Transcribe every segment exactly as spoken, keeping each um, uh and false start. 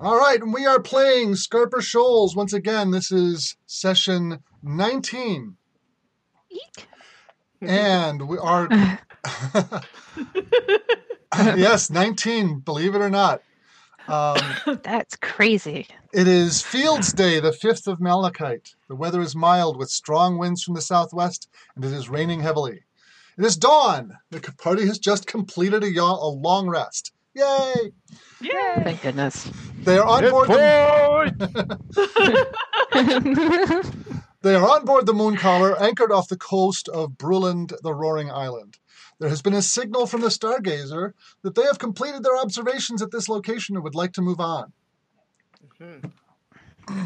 All right, and we are playing Scarper Shoals once again. This is session nineteen. Eek. And we are... yes, nineteen, believe it or not. Um, That's crazy. It is Fields Day, the fifth of Malachite. The weather is mild with strong winds from the southwest, and it is raining heavily. It is dawn. The party has just completed a, yaw- a long rest. Yay! Yay! Thank goodness. They are on Good board. The... they are on board the Mooncaller, anchored off the coast of Bruland, the Roaring Island. There has been a signal from the Stargazer that they have completed their observations at this location and would like to move on. Mm-hmm.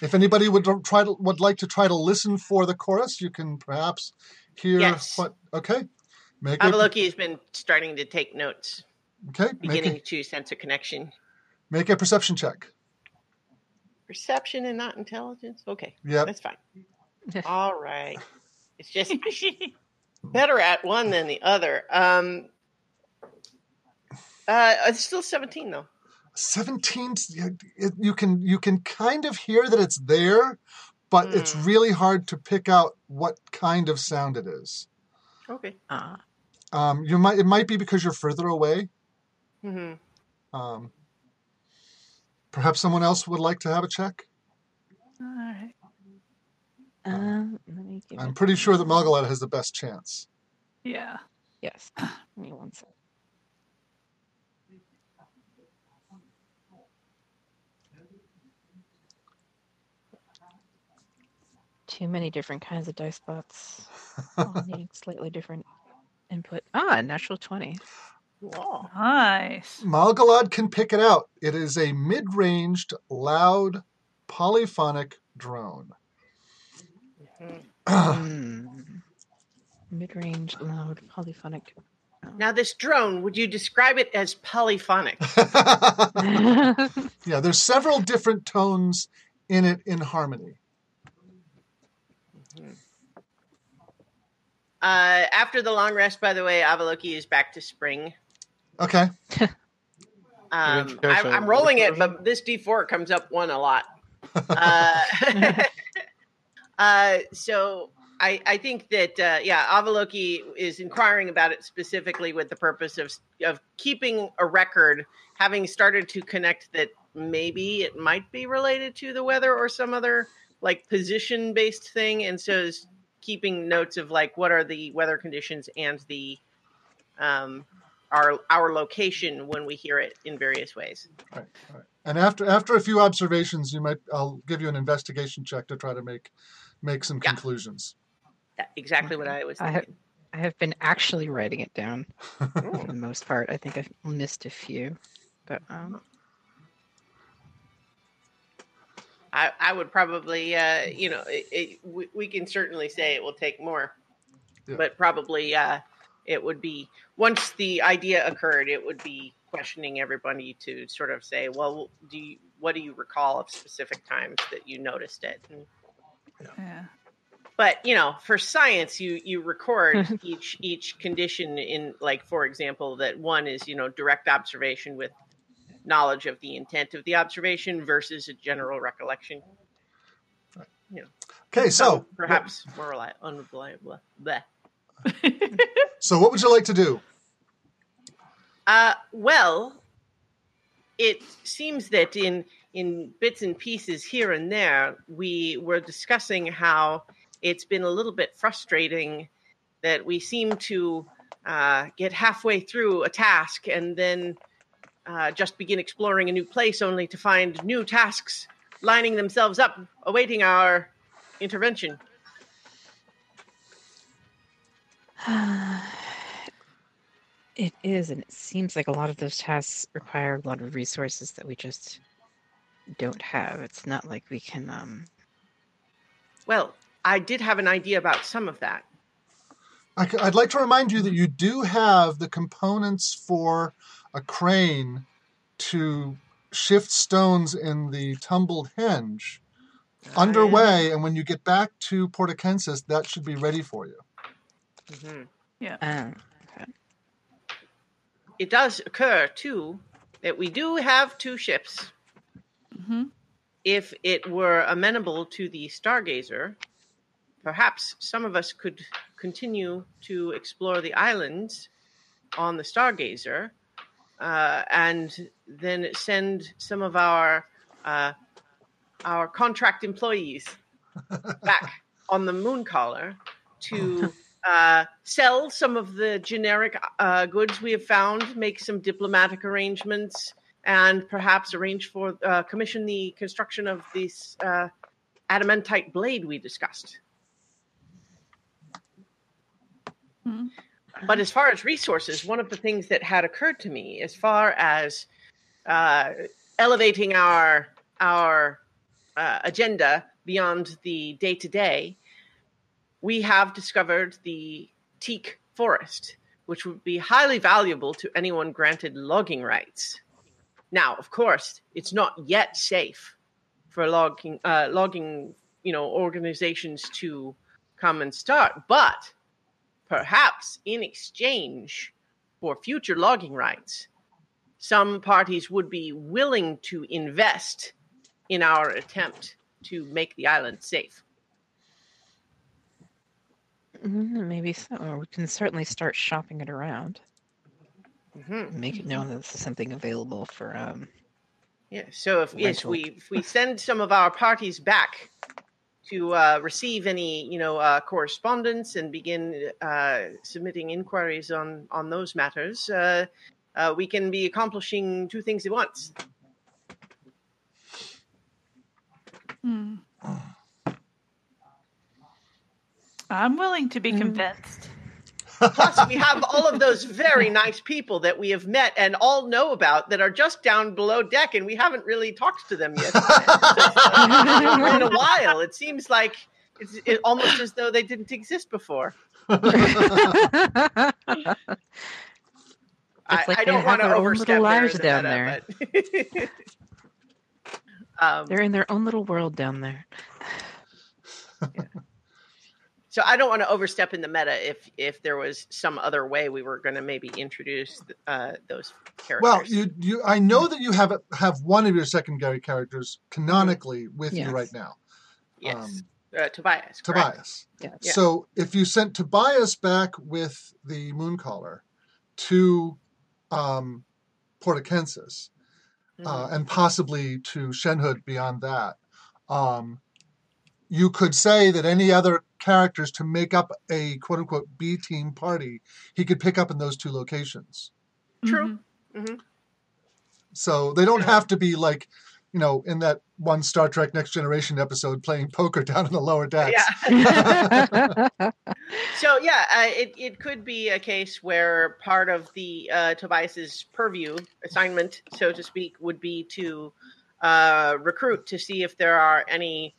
If anybody would try to, would like to try to listen for the chorus, you can perhaps hear yes. what. Okay. Make Avaloki a, has been starting to take notes. Okay. Beginning a, to sense a connection. Make a perception check. Perception and not intelligence? Okay. Yeah. That's fine. All right. It's just better at one than the other. Um, uh, it's still seventeen, though. seventeen, you can, you can kind of hear that it's there, but mm. it's really hard to pick out what kind of sound it is. Okay. Uh-huh. Um, you might it might be because you're further away. Mm-hmm. Um, perhaps someone else would like to have a check. All right. Um, uh, let me give I'm pretty sure that Malgalad has the best chance. Yeah. Yes. Give me one second. Too many different kinds of dice spots. All needing slightly different input. Ah, natural twenty. Wow. Nice. Malgalad can pick it out. It is a mid-ranged, loud, polyphonic drone. Mm. Mid-range, loud, polyphonic. Now, this drone, would you describe it as polyphonic? Yeah, there's several different tones in it in harmony. Uh, after the long rest, by the way, Avaloki is back to spring. Okay. um, I, I'm rolling it, but this D four comes up one a lot. Uh, uh, so I, I think that, uh, yeah, Avaloki is inquiring about it specifically with the purpose of, of keeping a record, having started to connect that maybe it might be related to the weather or some other, like, position-based thing. And so is keeping notes of like what are the weather conditions and the um, our our location when we hear it in various ways. All right, all right. And after after a few observations, you might I'll give you an investigation check to try to make make some yeah. conclusions. That's exactly what I was thinking. I have, I have been actually writing it down for the most part. I think I've missed a few, but um. I, I would probably, uh, you know, it, it, we, we can certainly say it will take more, yeah. but probably uh, it would be, once the idea occurred, it would be questioning everybody to sort of say, well, do you, what do you recall of specific times that you noticed it? And, you know. Yeah. But, you know, for science, you, you record each each condition in, like, for example, that one is, you know, direct observation with knowledge of the intent of the observation versus a general recollection. Right. You know. Okay, so, so perhaps what, more reliable, unreliable. Blah. So, what would you like to do? Uh, well, it seems that in in bits and pieces here and there, we were discussing how it's been a little bit frustrating that we seem to uh, get halfway through a task and then. Uh, just begin exploring a new place only to find new tasks lining themselves up, awaiting our intervention. It is, and it seems like a lot of those tasks require a lot of resources that we just don't have. It's not like we can... Um... Well, I did have an idea about some of that. I'd like to remind you that you do have the components for... a crane to shift stones in the tumbled hinge nice. underway, and when you get back to Port Akensis, that should be ready for you. Mm-hmm. Yeah. Um, okay. It does occur, too, that we do have two ships. Mm-hmm. If it were amenable to the Stargazer, perhaps some of us could continue to explore the islands on the Stargazer, uh, and then send some of our uh, our contract employees back on the Mooncaller to uh, sell some of the generic uh, goods we have found, make some diplomatic arrangements, and perhaps arrange for, uh, commission the construction of this uh, adamantite blade we discussed. Mm-hmm. But as far as resources, one of the things that had occurred to me, as far as uh, elevating our our uh, agenda beyond the day-to-day, we have discovered the teak forest, which would be highly valuable to anyone granted logging rights. Now, of course, it's not yet safe for logging, uh, logging, you know, organizations to come and start, but perhaps in exchange for future logging rights, some parties would be willing to invest in our attempt to make the island safe. Mm, maybe so. Or we can certainly start shopping it around. Mm-hmm. Make it known that this is something available for... Um, yeah, so if, yes, we, if we send some of our parties back to uh, receive any, you know, uh, correspondence and begin uh, submitting inquiries on, on those matters, uh, uh, we can be accomplishing two things at once. Mm. I'm willing to be mm. convinced. Plus, we have all of those very nice people that we have met and all know about that are just down below deck, and we haven't really talked to them yet. In a while, it seems like it's it almost as though they didn't exist before. I, like I don't want to overstep their down there. But um, they're in their own little world down there. Yeah. So I don't want to overstep in the meta if if there was some other way we were going to maybe introduce uh, those characters. Well, you, you, I know that you have have one of your secondary characters canonically with yes. you right now. Yes, um, uh, Tobias. Correct? Tobias. Yes. So if you sent Tobias back with the Mooncaller to um, Port Akensis, mm-hmm. uh, and possibly to Shenhood beyond that, um, you could say that any other characters to make up a quote-unquote B-team party, he could pick up in those two locations. True. Mm-hmm. So they don't yeah. have to be like, you know, in that one Star Trek Next Generation episode playing poker down in the lower decks. Yeah. So, yeah, uh, it, it could be a case where part of the uh, Tobias's purview assignment, so to speak, would be to uh, recruit to see if there are any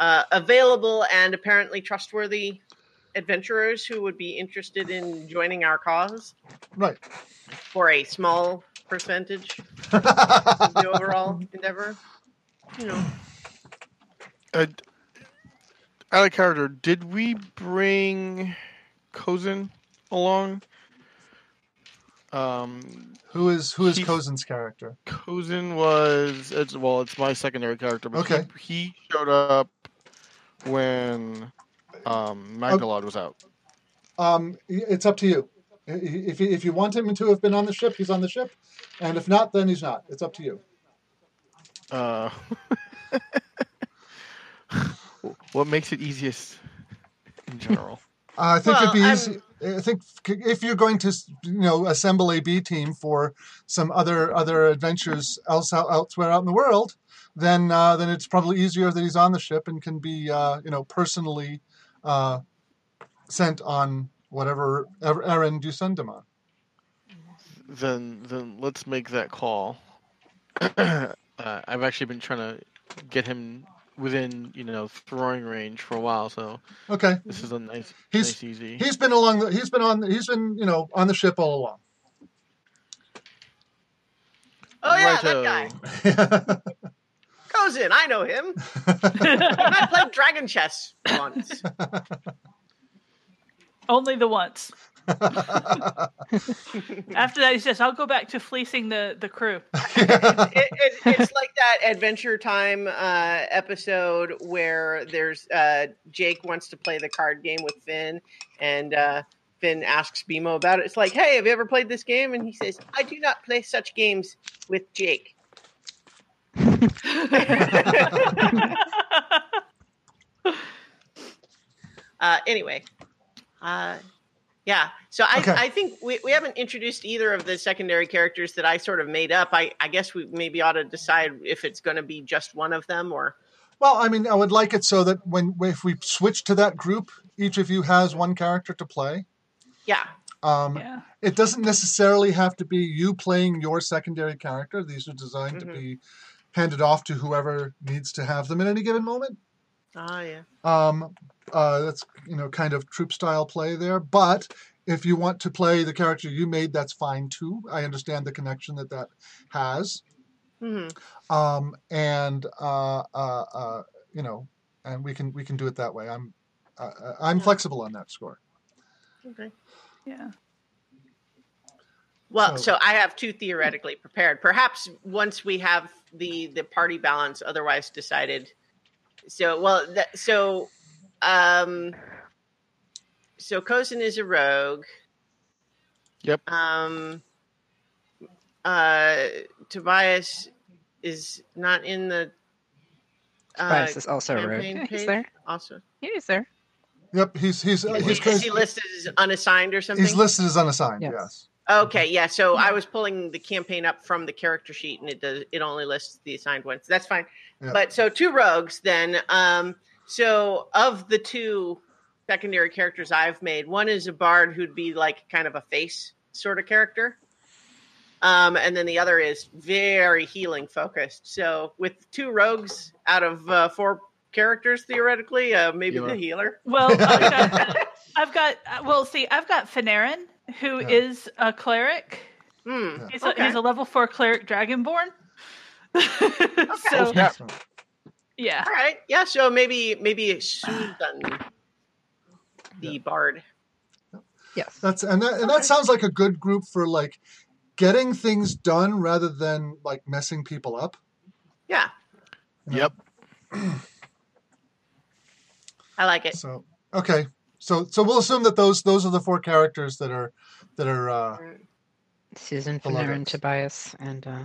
Uh, available and apparently trustworthy adventurers who would be interested in joining our cause. Right. For a small percentage of the overall endeavor. You know. Uh, out of character, did we bring Kozin along? Um, who is who is he, Kozin's character? Kozin was it's, well, it's my secondary character, but okay. he, he showed up when um, Malgalad um, was out. Um, it's up to you. If if you want him to have been on the ship, he's on the ship, and if not, then he's not. It's up to you. Uh, what makes it easiest in general? Uh, I think well, it'd be easy. I think if you're going to, you know, assemble a B team for some other other adventures else out, elsewhere out in the world, then uh, then it's probably easier that he's on the ship and can be, uh, you know, personally uh, sent on whatever errand you send him on. Then then let's make that call. uh, I've actually been trying to get him within, you know, throwing range for a while, so okay, this is a nice, he's, nice easy. He's been along. The, he's been on. He's been, you know, on the ship all along. Oh yeah, Righto. That guy. Kozin, I know him. I played dragon chess once. Only the once. After that, he says, I'll go back to fleecing the, the crew. it, it, it, it's like that Adventure Time uh, episode where there's uh, Jake wants to play the card game with Finn, and uh, Finn asks Bimo about it. It's like, hey, have you ever played this game? And he says, I do not play such games with Jake. uh, anyway. Uh Yeah, so I, okay. I think we, we haven't introduced either of the secondary characters that I sort of made up. I, I guess we maybe ought to decide if it's going to be just one of them or... Well, I mean, I would like it so that when if we switch to that group, each of you has one character to play. Yeah. Um, yeah. It doesn't necessarily have to be you playing your secondary character. These are designed mm-hmm. to be handed off to whoever needs to have them at any given moment. Ah, yeah. Um. Uh, that's, you know, kind of troop style play there. But if you want to play the character you made, that's fine too. I understand the connection that that has. Mm-hmm. Um, and, uh, uh, uh, you know, and we can, we can do it that way. I'm, uh, I'm yeah. flexible on that score. Okay. Yeah. Well, so, so I have two theoretically prepared. Perhaps once we have the, the party balance otherwise decided. So, well, that, so... Um, so Kozin is a rogue. Yep. Um, uh, Tobias is not in the, uh, Tobias is also a rogue. Yeah, he's there. Also. He is there. Yep. He's, he's, uh, he's, is he listed as unassigned or something? He's listed as unassigned. Yes. yes. Okay. Yeah. So yeah. I was pulling the campaign up from the character sheet and it does, it only lists the assigned ones. That's fine. Yep. But so two rogues then, um, so of the two secondary characters I've made, one is a bard who'd be like kind of a face sort of character. Um, and then the other is very healing focused. So with two rogues out of uh, four characters, theoretically, uh, maybe healer. the healer. Well, I've got, I've got, well, see, I've got Fanarin, who yeah. is a cleric. Mm, yeah. he's, okay. a, he's a level four cleric dragonborn. Okay. so, yeah. Yeah. All right. Yeah. So maybe maybe Susan, the yeah. bard. Yes. That's and that and okay. that sounds like a good group for like getting things done rather than like messing people up. Yeah. You know? Yep. I like it. So okay. So so we'll assume that those those are the four characters that are that are uh, Susan, Fanarin, Tobias, and uh,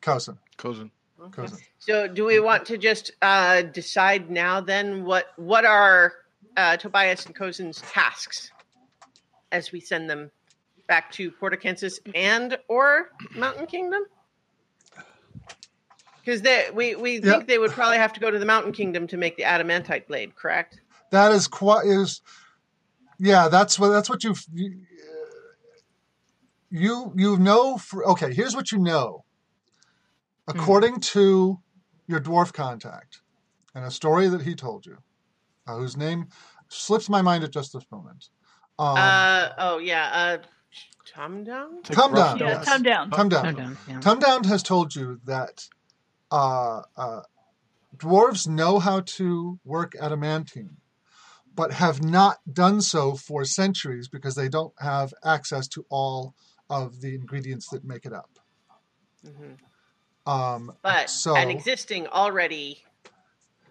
Kozin. Kozin. Kozin. So do we want to just uh, decide now then what what are uh, Tobias and Kozin's tasks as we send them back to Port Akensis and or Mountain Kingdom? Because we, we yep. think they would probably have to go to the Mountain Kingdom to make the adamantite blade, correct? That is quite is yeah, that's what that's what you've, you you you know for, okay, here's what you know. According to your dwarf contact and a story that he told you, uh, whose name slips my mind at just this moment. Um, uh, oh, yeah. Uh, Tumdown? Tumdown. Yeah, Tumdown. Tumdown. Tumdown. Yeah. Tumdown has told you that uh, uh, dwarves know how to work adamantine, but have not done so for centuries because they don't have access to all of the ingredients that make it up. Mm-hmm. Um, but so, an existing, already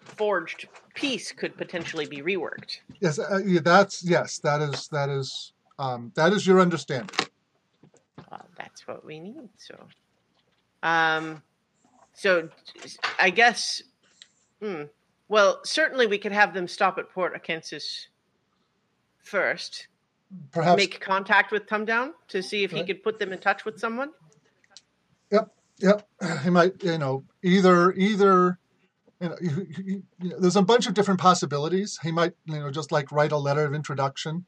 forged piece could potentially be reworked. Yes, uh, yeah, that's yes, that is that is um, that is your understanding. Well, that's what we need. So, um, so I guess, hmm, well, certainly we could have them stop at Port Akensis first. Perhaps make contact with Tumdown to see if right. he could put them in touch with someone. Yep. Yep, he might, you know, either, either, you know, he, he, you know, there's a bunch of different possibilities. He might, you know, just like write a letter of introduction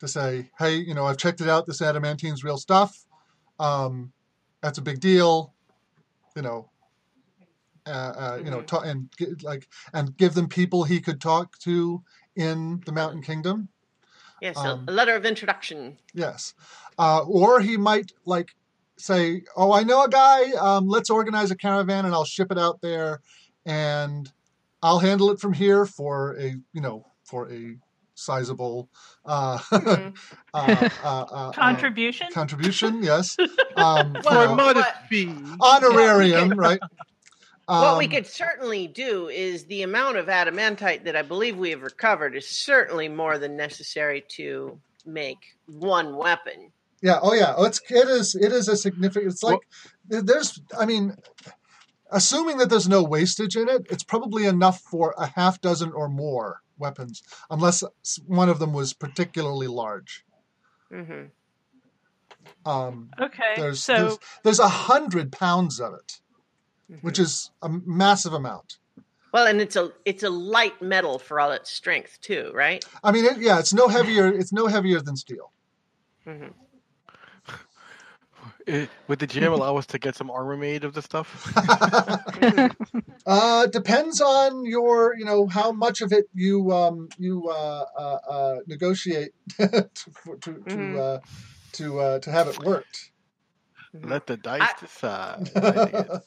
to say, hey, you know, I've checked it out. This adamantine's real stuff. Um, that's a big deal, you know, uh, uh, you know, ta- and like, and give them people he could talk to in the Mountain Kingdom. Yes, um, a letter of introduction. Yes. Uh, or he might like, say, oh, I know a guy, um, let's organize a caravan and I'll ship it out there and I'll handle it from here for a, you know, for a sizable uh, mm-hmm. uh, uh, uh, contribution. Uh, contribution, yes. Um, well, uh, might it be? Honorarium, yeah, could, right? Um, what we could certainly do is the amount of adamantite that I believe we have recovered is certainly more than necessary to make one weapon. Yeah. Oh, yeah. It's it is it is a significant. It's like well, there's. I mean. Assuming that there's no wastage in it, it's probably enough for a half dozen or more weapons, unless one of them was particularly large. Mm-hmm. Um, okay, there's, so... There's, there's one hundred pounds of it, mm-hmm. which is a massive amount. Well, and it's a it's a light metal for all its strength, too, right? I mean, it, yeah, it's no heavier It's no heavier than steel. Mm-hmm. It, would the G M allow us to get some armor made of this stuff? uh, depends on your, you know, how much of it you um, you uh, uh, uh, negotiate to to to uh, to, uh, to have it worked. Let the dice I... decide. I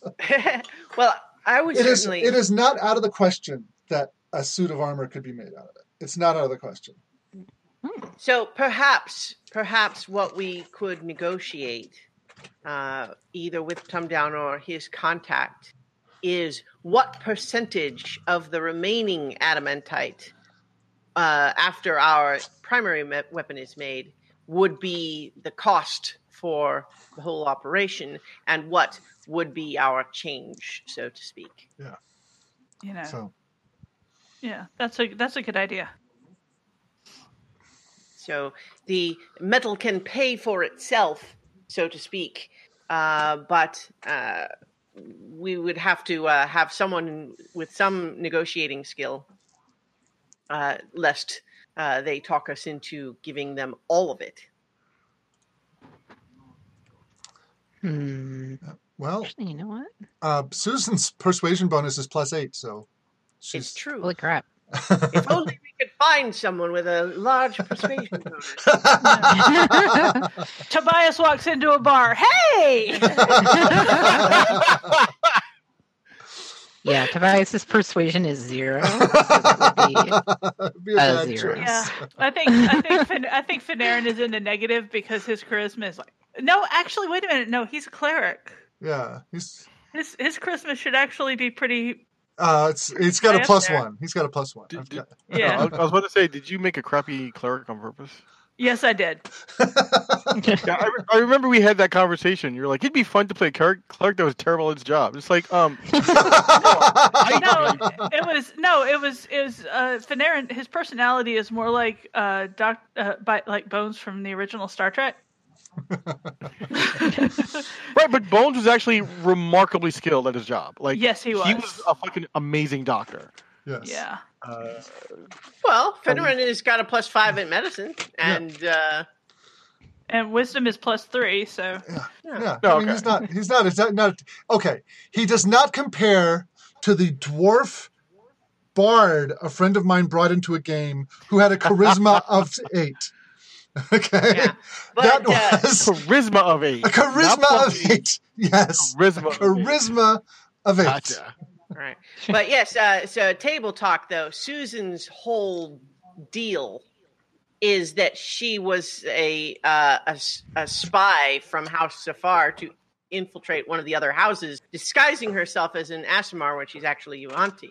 well, I was. It certainly... is. It is not out of the question that a suit of armor could be made out of it. It's not out of the question. So perhaps, perhaps what we could negotiate. Uh, either with Tumdown or his contact, is what percentage of the remaining adamantite uh, after our primary me- weapon is made would be the cost for the whole operation, and what would be our change, so to speak. Yeah. You know. So. Yeah, that's a that's a good idea. So the metal can pay for itself, so to speak, uh, but uh, we would have to uh, have someone with some negotiating skill, uh, lest uh, they talk us into giving them all of it. Hmm. Well, actually, you know what? Uh, Susan's persuasion bonus is plus eight, so she's... It's true. Holy crap. If only we could find someone with a large persuasion bonus. Tobias walks into a bar. Hey! Yeah, Tobias's persuasion is zero. So that would be, be a zero. Yeah, I think I think fin- I think Fanarin is in the negative because his charisma is like no. Actually, wait a minute. No, he's a cleric. Yeah, he's his his charisma should actually be pretty. Uh, it's it's got a plus there. one. He's got a plus one. Did, did, yeah. No, I was about to say, did you make a crappy cleric on purpose? Yes, I did. yeah, I, re- I remember we had that conversation. You were like, it'd be fun to play a cleric that was terrible at his job. It's like, um, no, it was no, it was it was uh, Fanarin. His personality is more like uh, doc, uh, by, like Bones from the original Star Trek. Right, but Bones was actually remarkably skilled at his job. Like, yes, he was. He was a fucking amazing doctor. Yes. Yeah. Uh, well, Fennerin um, has got a plus five in medicine, and yeah. uh, and wisdom is plus three. So yeah, yeah. yeah. No, I mean, okay. he's not. He's not. It's not, not. Okay, he does not compare to the dwarf bard a friend of mine brought into a game who had a charisma of eight. Okay, yeah. But, that was uh, charisma of eight. A charisma of eight. eight. Yes, charisma. Charisma of eight. Gotcha. All right, but yes. Uh, so table talk though. Susan's whole deal is that she was a, uh, a a spy from House Safar to infiltrate one of the other houses, disguising herself as an Asimar when she's actually Yuanti.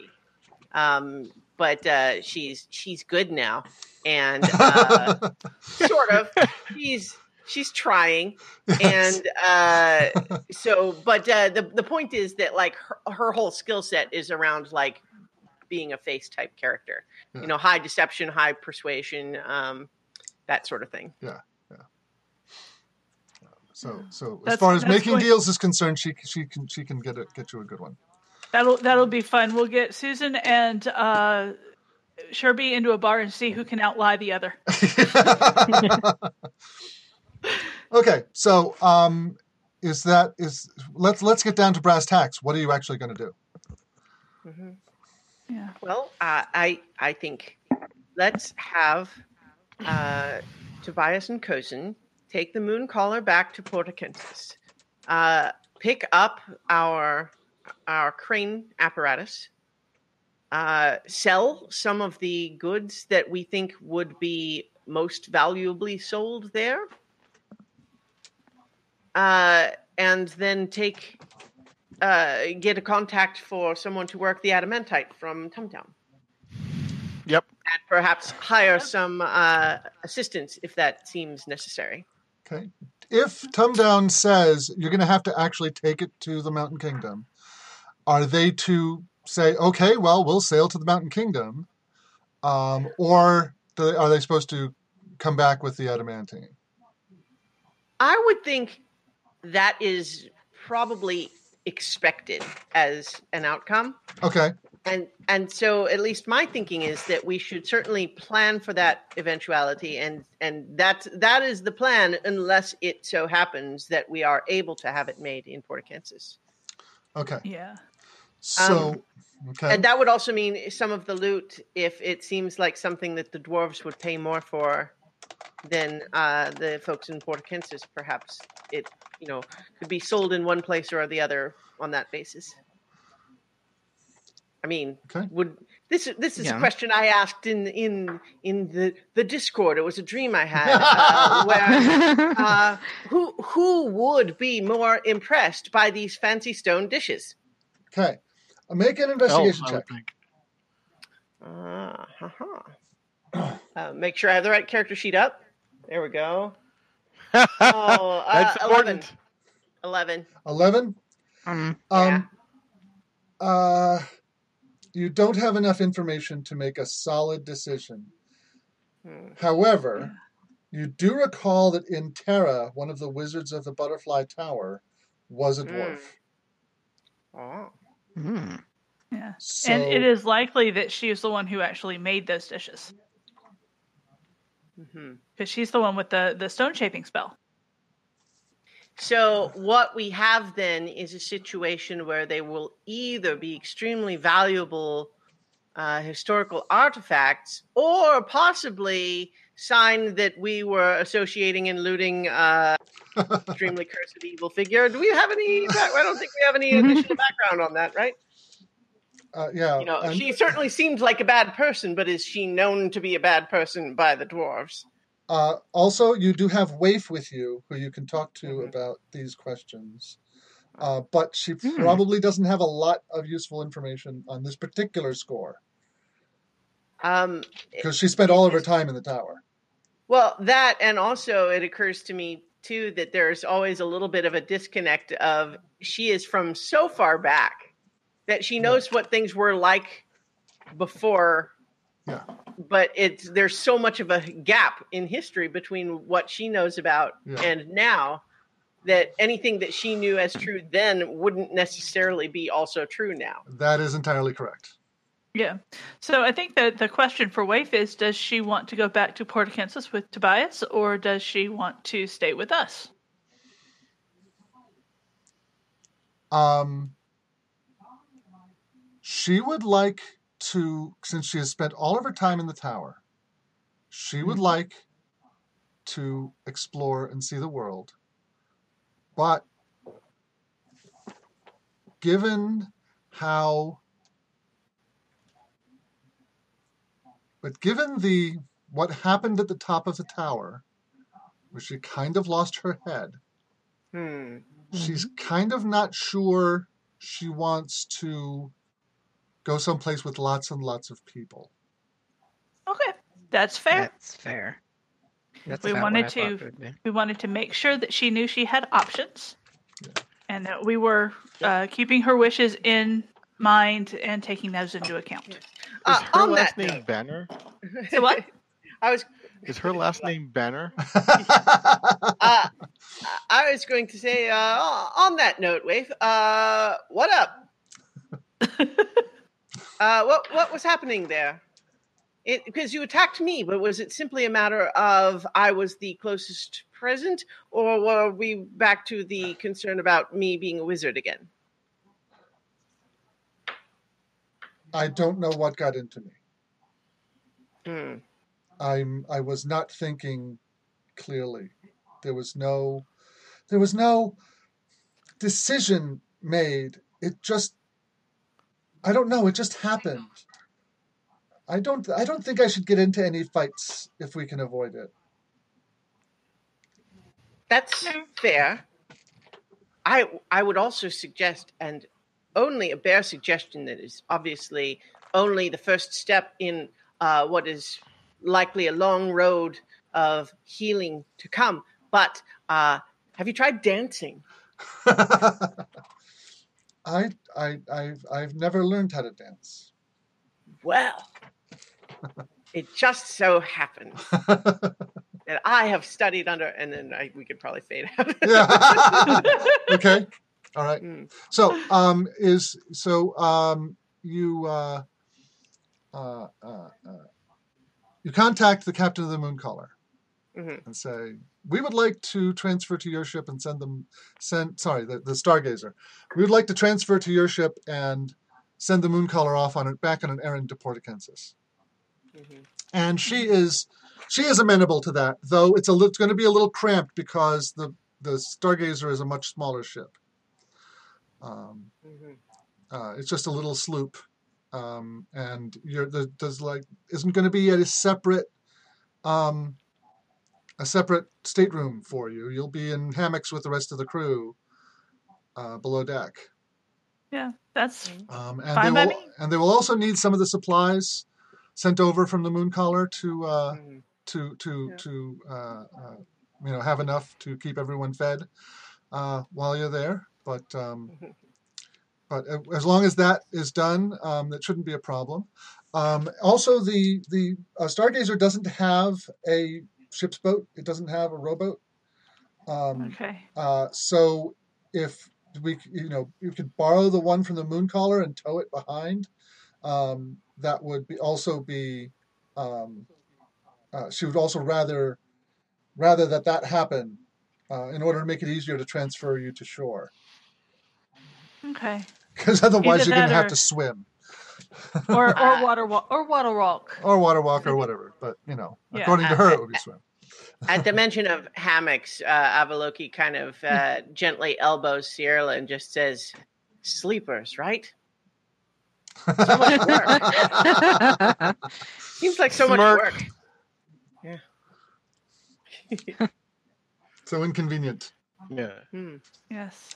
Um, but uh, she's she's good now. And uh, sort of, she's she's trying, yes. and uh, so. But uh, the the point is that like her, her whole skill set is around like being a face type character, yeah. you know, high deception, high persuasion, um, that sort of thing. Yeah, yeah. So so that's, as far as making going... deals is concerned, she she can she can get a, get you a good one. That'll that'll be fun. We'll get Susan and. Uh, Sherby into a bar and see who can outlie the other. Okay, so um, is that is let's let's get down to brass tacks. What are you actually going to do? Mm-hmm. Yeah. Well, uh, I I think let's have uh, Tobias and Kozin take the Mooncaller back to Port Akensis, uh, pick up our our crane apparatus. uh, sell some of the goods that we think would be most valuably sold there. Uh, and then take, uh, get a contact for someone to work the adamantite from Tumdown. Yep. And perhaps hire some uh, assistance if that seems necessary. Okay. If Tumdown says you're going to have to actually take it to the Mountain Kingdom, are they to say, okay, well, we'll sail to the Mountain Kingdom? Um, or do they, are they supposed to come back with the adamantine? I would think that is probably expected as an outcome. Okay. And and so at least my thinking is that we should certainly plan for that eventuality, and, and that, that is the plan, unless it so happens that we are able to have it made in Port Akensis. Okay. Yeah. So, um, okay. And that would also mean some of the loot, if it seems like something that the dwarves would pay more for than uh, the folks in Port Akensis, perhaps it, you know, could be sold in one place or the other on that basis. I mean, okay. would this this is yeah. a question I asked in in in the, the Discord. It was a dream I had uh, where uh, who who would be more impressed by these fancy stone dishes? Okay, I'll make an investigation oh, check. Uh, uh-huh. uh, make sure I have the right character sheet up. There we go. Oh, uh, that's important. Eleven. Eleven. Mm, um. Yeah. Uh. You don't have enough information to make a solid decision. Hmm. However, you do recall that in Terra, one of the wizards of the Butterfly Tower was a dwarf. Mm. Oh. Mm. Yeah. So, and it is likely that she is the one who actually made those dishes. Because mm-hmm. she's the one with the, the stone shaping spell. So what we have then is a situation where they will either be extremely valuable uh, historical artifacts, or possibly sign that we were associating and looting uh, extremely cursed evil figure. Do we have any? I don't think we have any additional background on that, right? Uh, yeah. You know, and- she certainly seemed like a bad person, but is she known to be a bad person by the dwarves? Uh, also, you do have Waif with you, who you can talk to mm-hmm. about these questions. Uh, but she mm. probably doesn't have a lot of useful information on this particular score. Because um, she spent all of her time in the tower. Well, that, and also it occurs to me, too, that there's always a little bit of a disconnect of she is from so far back that she knows yeah. what things were like before. Yeah. But it's there's so much of a gap in history between what she knows about yeah. and now that anything that she knew as true then wouldn't necessarily be also true now. That is entirely correct. Yeah. So I think that the question for Waif is, does she want to go back to Port Akensis with Tobias, or does she want to stay with us? Um, she would like... to, since she has spent all of her time in the tower, she would like to explore and see the world. But given how, but given the, what happened at the top of the tower, where she kind of lost her head, hmm. she's kind of not sure she wants to go someplace with lots and lots of people. Okay, that's fair. That's fair. That's we wanted to we wanted to make sure that she knew she had options, yeah. and that we were uh, keeping her wishes in mind and taking those into account. Is uh, her on last that name note. Banner? So what? I was. Is her last name Banner? uh, I was going to say uh, on that note, Waif. Uh, what up? Uh, what what was happening there? It, because you attacked me, but was it simply a matter of I was the closest present, or were we back to the concern about me being a wizard again? I don't know what got into me. Mm. I'm I was not thinking clearly. There was no there was no decision made. It just I don't know. It just happened. I don't I don't think I should get into any fights if we can avoid it. That's fair. I I would also suggest, and only a bare suggestion that is obviously only the first step in uh, what is likely a long road of healing to come, but uh, have you tried dancing? I I I've I've never learned how to dance. Well, it just so happened that I have studied under, and then I, we could probably fade out. Yeah. Okay, all right. Mm. So um, is so um, you uh, uh, uh, you contact the captain of the Mooncaller, mm-hmm. and say, we would like to transfer to your ship and send them, send, sorry, the, the Stargazer. We would like to transfer to your ship and send the Mooncaller off on it, back on an errand to Port Akensis. Mm-hmm. And she is, she is amenable to that, though it's a li- it's going to be a little cramped because the, the Stargazer is a much smaller ship. Um, mm-hmm. uh, it's just a little sloop. Um, and you're, the, there's like, isn't going to be a separate, um, a separate stateroom for you. You'll be in hammocks with the rest of the crew uh, below deck. Yeah, that's um, and fine they will, by me. And they will also need some of the supplies sent over from the Mooncaller to uh, mm-hmm. to to yeah. to uh, uh, you know have enough to keep everyone fed uh, while you're there. But um, but as long as that is done, um, that shouldn't be a problem. Um, also, the the uh, Stargazer doesn't have a ship's boat. It doesn't have a rowboat. Um, okay. Uh, so if we, you know, you could borrow the one from the Mooncaller and tow it behind. Um, that would be also be. Um, uh, she would also rather, rather that that happen, uh, in order to make it easier to transfer you to shore. Okay. Because otherwise, either you're going to have or... to swim. or or water walk or water walk or water walk or whatever, but you know, yeah. according to her, at, it would be swim. At the mention of hammocks, uh, Avaloki kind of uh, gently elbows Ciela and just says, "Sleepers, right?" So much work. Seems like so Smart. much work. Yeah. So inconvenient. Yeah. Hmm. Yes.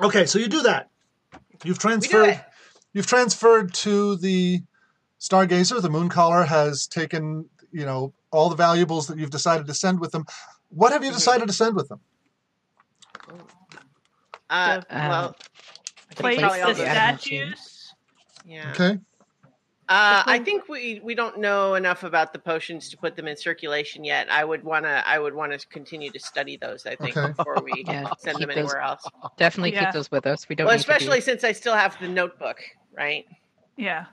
Okay, so you do that. You've transferred. You've transferred to the Stargazer. The Mooncaller has taken, you know, all the valuables that you've decided to send with them. What have you decided to send with them? Uh, well, plates, the statues. Yeah. Okay. Uh, I think we, we don't know enough about the potions to put them in circulation yet. I would wanna I would wanna continue to study those. I think okay. before we yeah, send them anywhere those, else. Definitely yeah. keep those with us. We don't. Well, need especially to be... since I still have the notebook, right? Yeah.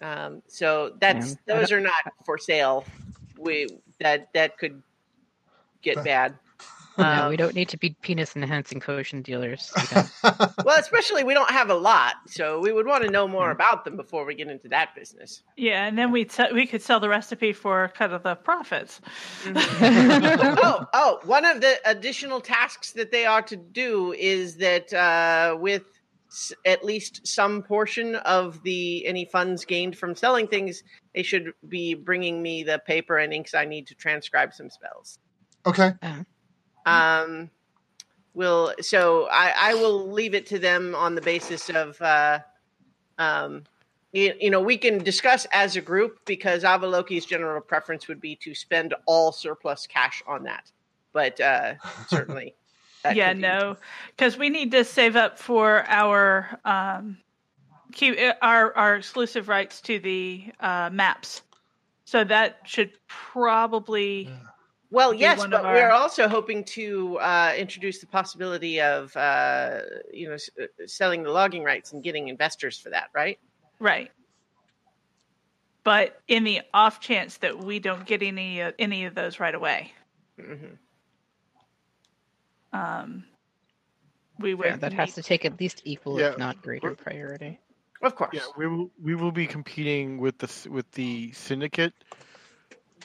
Um, so that's yeah. those are not for sale. We that that could get but... bad. No, um, we don't need to be penis-enhancing potion dealers. You know. Well, especially we don't have a lot, so we would want to know more about them before we get into that business. Yeah, and then we t- we could sell the recipe for kind of the profits. Mm-hmm. oh, oh, one of the additional tasks that they are to do is that uh, with s- at least some portion of the any funds gained from selling things, they should be bringing me the paper and inks I need to transcribe some spells. Okay. Uh-huh. Um, will so I, I will leave it to them on the basis of, uh, um, you, you know, we can discuss as a group because Avaloki's general preference would be to spend all surplus cash on that, but uh, certainly, that yeah, be. no, because we need to save up for our um, keep our our exclusive rights to the uh, maps, so that should probably. Yeah. Well, yes, but our... we're also hoping to uh, introduce the possibility of, uh, you know, s- selling the logging rights and getting investors for that, right? Right. But in the off chance that we don't get any uh, any of those right away, mm-hmm. um, we would. Yeah, that has to take at least equal, yeah. if not greater, we're... priority. Of course. Yeah, we will. We will be competing with the with the syndicate.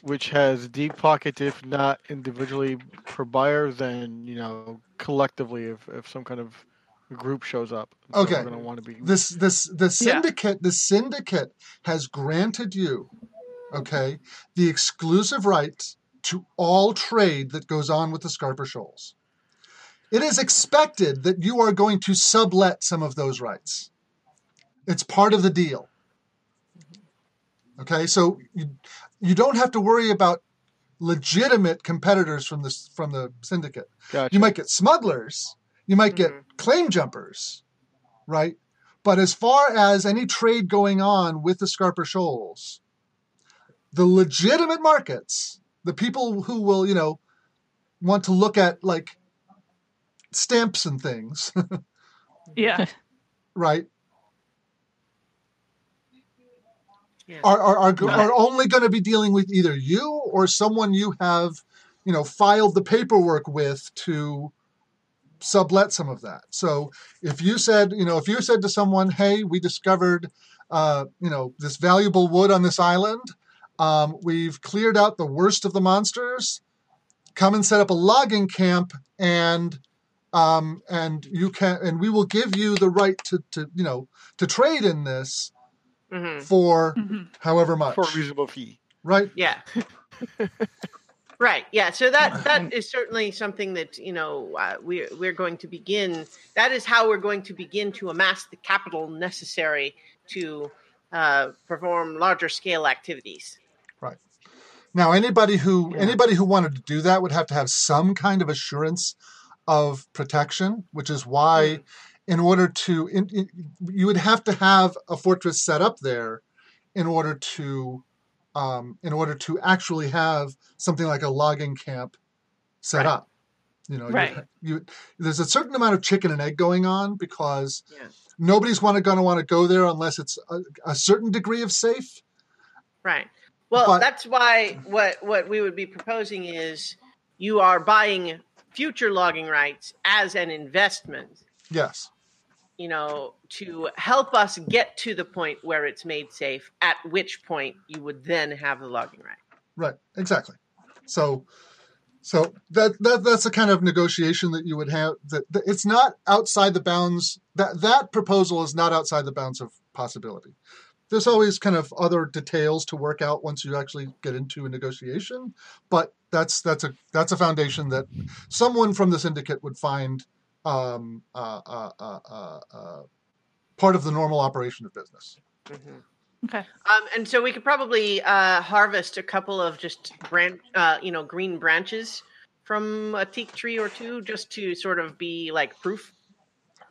Which has deep pockets, if not individually per buyer, then you know collectively, if, if some kind of group shows up. So okay. We're going to want to be this this the syndicate. Yeah. The syndicate has granted you, okay, the exclusive right to all trade that goes on with the Scarper Shoals. It is expected that you are going to sublet some of those rights. It's part of the deal. Okay, so you, you don't have to worry about legitimate competitors from the from the syndicate. Gotcha. You might get smugglers, you might mm-hmm. get claim jumpers, right? But as far as any trade going on with the Scarper Shoals, the legitimate markets, the people who will, you know, want to look at like stamps and things. Yeah. Right. Yeah. Are are are, no. are only going to be dealing with either you or someone you have, you know, filed the paperwork with to sublet some of that. So if you said, you know, if you said to someone, "Hey, we discovered, uh, you know, this valuable wood on this island. Um, we've cleared out the worst of the monsters. Come and set up a logging camp, and um, and you can, and we will give you the right to to you know to trade in this." Mm-hmm. For mm-hmm. however much. For a reasonable fee. Right? Yeah. Right. Yeah. So that that is certainly something that, you know, uh, we're, we're going to begin. That is how we're going to begin to amass the capital necessary to uh, perform larger scale activities. Right. Now, anybody who yeah. anybody who wanted to do that would have to have some kind of assurance of protection, which is why... Mm-hmm. In order to, in, in, you would have to have a fortress set up there, in order to, um, in order to actually have something like a logging camp set right. up. You know, right. you, you, there's a certain amount of chicken and egg going on because yeah. nobody's want to going to want to go there unless it's a, a certain degree of safe. Right. Well, but, that's why what what we would be proposing is you are buying future logging rights as an investment. Yes. You know, to help us get to the point where it's made safe, at which point you would then have the logging right. Right, exactly. So so that, that that's the kind of negotiation that you would have. That, that it's not outside the bounds. That that proposal is not outside the bounds of possibility. There's always kind of other details to work out once you actually get into a negotiation, but that's that's a that's a foundation that someone from the syndicate would find Um, uh, uh, uh, uh, uh, part of the normal operation of business. Mm-hmm. Okay. Um, and so we could probably uh, harvest a couple of just branch, uh, you know, green branches from a teak tree or two, just to sort of be like proof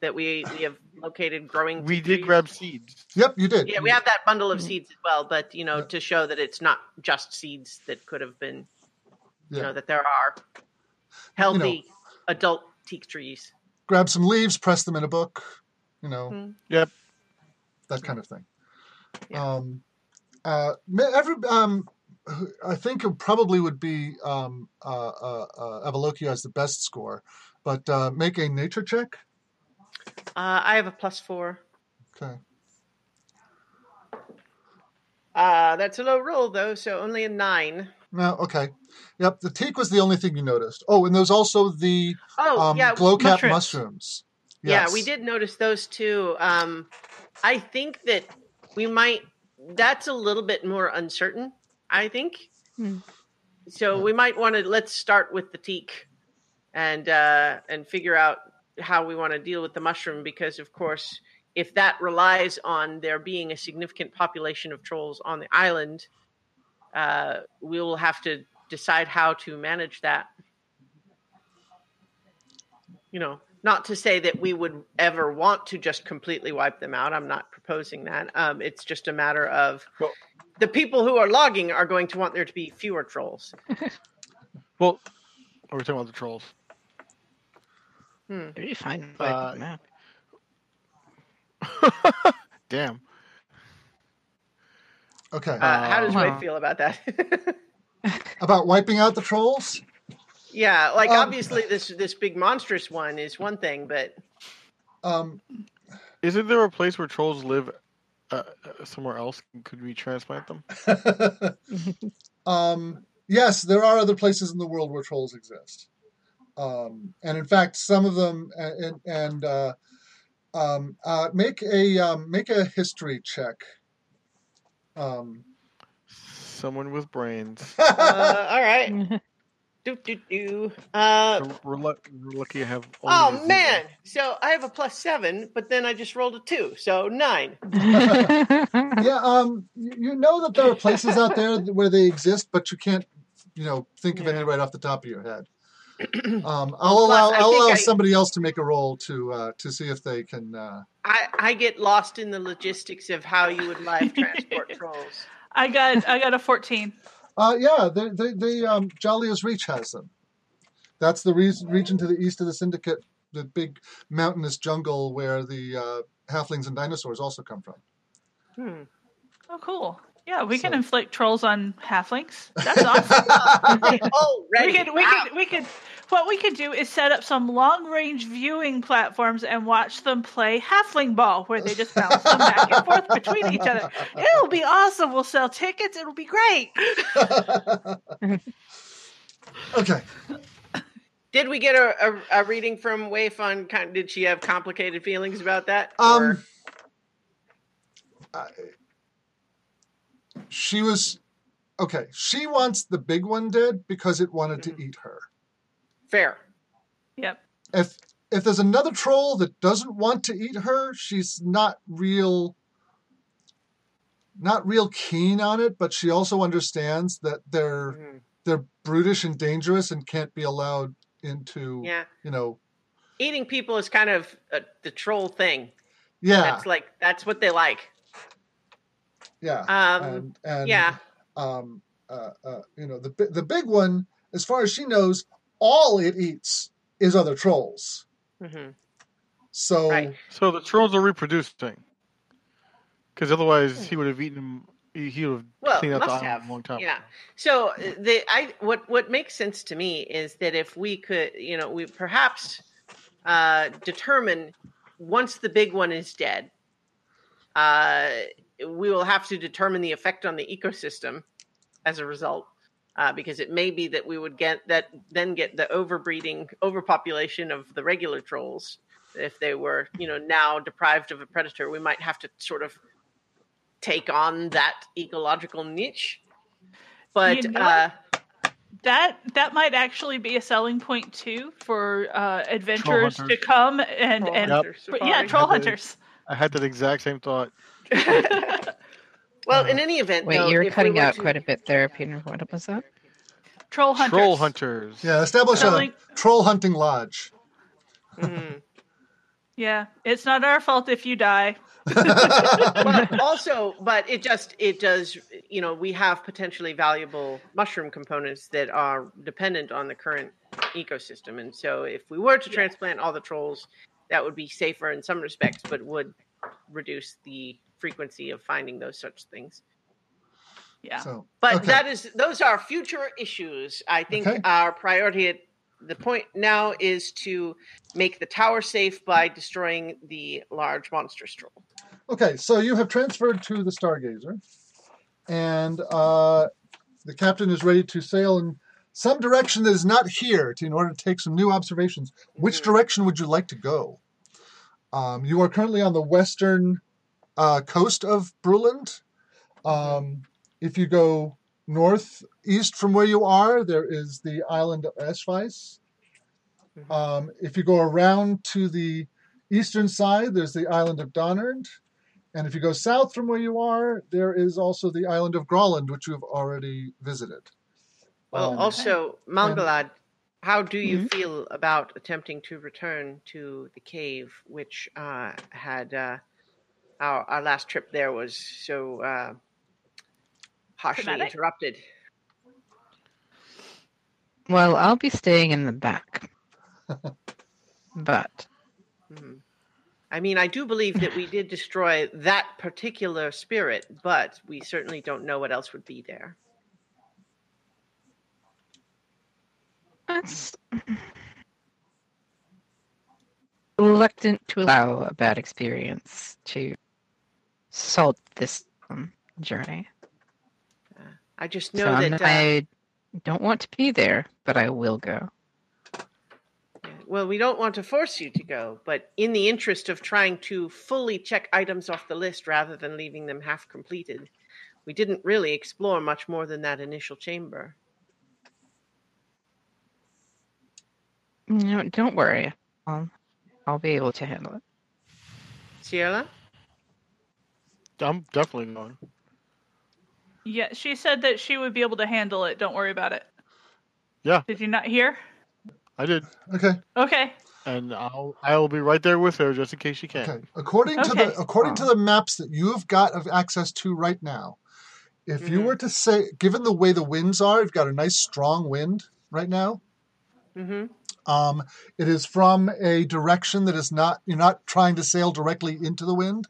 that we we have located growing. We did trees. Grab seeds. Yep, you did. Yeah, we have that bundle of mm-hmm. seeds as well, but you know, yeah. to show that it's not just seeds that could have been, you yeah. know, that there are healthy you know, adult teak trees. Grab some leaves, press them in a book, you know. Mm-hmm. Yep. That kind of thing. Yeah. Um, uh, every, um, I think it probably would be um, uh, uh, uh, Avaloki has the best score, but uh, make a nature check. Uh, I have a plus four. Okay. Uh, that's a low roll, though, so only a nine. No, okay. Yep, the teak was the only thing you noticed. Oh, and there's also the oh, um, yeah, glow-cap mushrooms. mushrooms. Yes. Yeah, we did notice those too. Um, I think that we might... That's a little bit more uncertain, I think. Hmm. So yeah. we might want to... Let's start with the teak and, uh, and figure out how we want to deal with the mushroom because, of course, if that relies on there being a significant population of trolls on the island... Uh, we will have to decide how to manage that. You know, not to say that we would ever want to just completely wipe them out. I'm not proposing that. Um, it's just a matter of well, the people who are logging are going to want there to be fewer trolls. Well, are we talking about the trolls? Hmm. Maybe find uh, the map. Damn. Okay. Uh, how does Waif feel about that? About wiping out the trolls? Yeah, like um, obviously this this big monstrous one is one thing, but um, isn't there a place where trolls live uh, somewhere else? Could we transplant them? um, yes, there are other places in the world where trolls exist, um, and in fact, some of them and and uh, Um, uh, make a um, make a history check. Um, Someone with brains. Uh, all right. Do do do. Uh, so we're, luck- we're lucky I have. Oh man! People. So I have a plus seven, but then I just rolled a two, so nine. Yeah. Um. You know that there are places out there where they exist, but you can't, you know, think of yeah. any right off the top of your head. Um, I'll allow I'll allow I, somebody else to make a roll to uh, to see if they can. Uh... I, I get lost in the logistics of how you would live transport trolls. I got I got a fourteen. Uh, yeah, they they, they um, Jalia's Reach has them. That's the re- region to the east of the Syndicate, the big mountainous jungle where the uh, halflings and dinosaurs also come from. Hmm. Oh, cool. Yeah, we so. can inflict trolls on halflings. That's awesome. Oh, we could, we wow. could, we could. What we could do is set up some long-range viewing platforms and watch them play halfling ball, where they just bounce them back and forth between each other. It'll be awesome. We'll sell tickets. It'll be great. Okay. Did we get a, a, a reading from Waif on? Did she have complicated feelings about that? Um. I, She was, okay, she wants the big one dead because it wanted mm-hmm. to eat her. Fair. Yep. If if there's another troll that doesn't want to eat her, she's not real, not real keen on it, but she also understands that they're mm-hmm. they're brutish and dangerous and can't be allowed into, yeah. you know. Eating people is kind of a, the troll thing. Yeah. That's like, that's what they like. Yeah, um, and, and yeah. Um, uh, uh, you know, the the big one, as far as she knows, all it eats is other trolls. Mm-hmm. So, right. so the trolls are reproducing, because otherwise he would have eaten them. He would have well, cleaned up the island a long time. Yeah. So the I what what makes sense to me is that if we could, you know, we perhaps uh, determine once the big one is dead. Uh, We will have to determine the effect on the ecosystem as a result, uh, because it may be that we would get that then get the overbreeding, overpopulation of the regular trolls. If they were, you know, now deprived of a predator, we might have to sort of take on that ecological niche. But you know, uh, that that might actually be a selling point too for uh, adventurers to come and troll and hunters, yep. yeah, troll I hunters. That, I had that exact same thought. Well, in any event, wait, though, you're cutting we out to... quite a bit there, Peter. What was that? Troll hunters. Troll hunters. Yeah, establish so, a like... troll hunting lodge. Mm-hmm. Yeah, it's not our fault if you die. But also, but it just it does. You know, we have potentially valuable mushroom components that are dependent on the current ecosystem, and so if we were to yeah. transplant all the trolls, that would be safer in some respects, but would reduce the frequency of finding those such things. Yeah. So, but okay. that is, those are future issues. I think okay. our priority at the point now is to make the tower safe by destroying the large monstrous troll. Okay. So you have transferred to the Stargazer and uh, the captain is ready to sail in some direction that is not here to, in order to take some new observations. Which mm-hmm. direction would you like to go? Um, you are currently on the western Uh, coast of Bruland. Um, if you go northeast from where you are, there is the island of Eschweiss. Um, if you go around to the eastern side, there's the island of Donard. And if you go south from where you are, there is also the island of Groland, which you have already visited. Well, um, also, Malgalad, how do you mm-hmm. feel about attempting to return to the cave, which uh, had... Uh, Our, our last trip there was so uh, harshly Dramatic. interrupted. Well, I'll be staying in the back. But. Mm-hmm. I mean, I do believe that we did destroy that particular spirit, but we certainly don't know what else would be there. That's... reluctant to allow a bad experience to salt this um, journey. Uh, I just know so that... Uh, I don't want to be there, but I will go. Yeah, well, we don't want to force you to go, but in the interest of trying to fully check items off the list rather than leaving them half completed, we didn't really explore much more than that initial chamber. No, don't worry. I'll, I'll be able to handle it. Ciela? I'm definitely going. Yeah, she said that she would be able to handle it. Don't worry about it. Yeah. Did you not hear? I did. Okay. Okay. And I'll I'll be right there with her just in case she can. Okay. According okay. to the according oh. to the maps that you have got of access to right now, if mm-hmm. you were to say, given the way the winds are, you've got a nice strong wind right now. Mm-hmm. Um, it is from a direction that is not you're not trying to sail directly into the wind.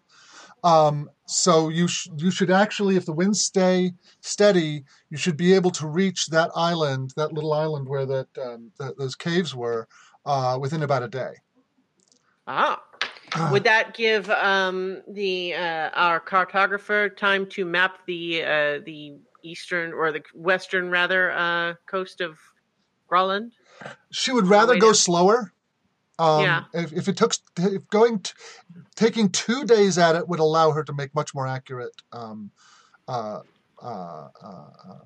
Um, so you sh- you should actually, if the winds stay steady, you should be able to reach that island, that little island where that um, th- those caves were, uh, within about a day. Ah, uh. Would that give um, the uh, our cartographer time to map the uh, the eastern or the western rather uh, coast of Groland? She would rather go to- slower. Um, yeah. If, if it took if going t- taking two days at it would allow her to make much more accurate. Um, uh, uh, uh, um,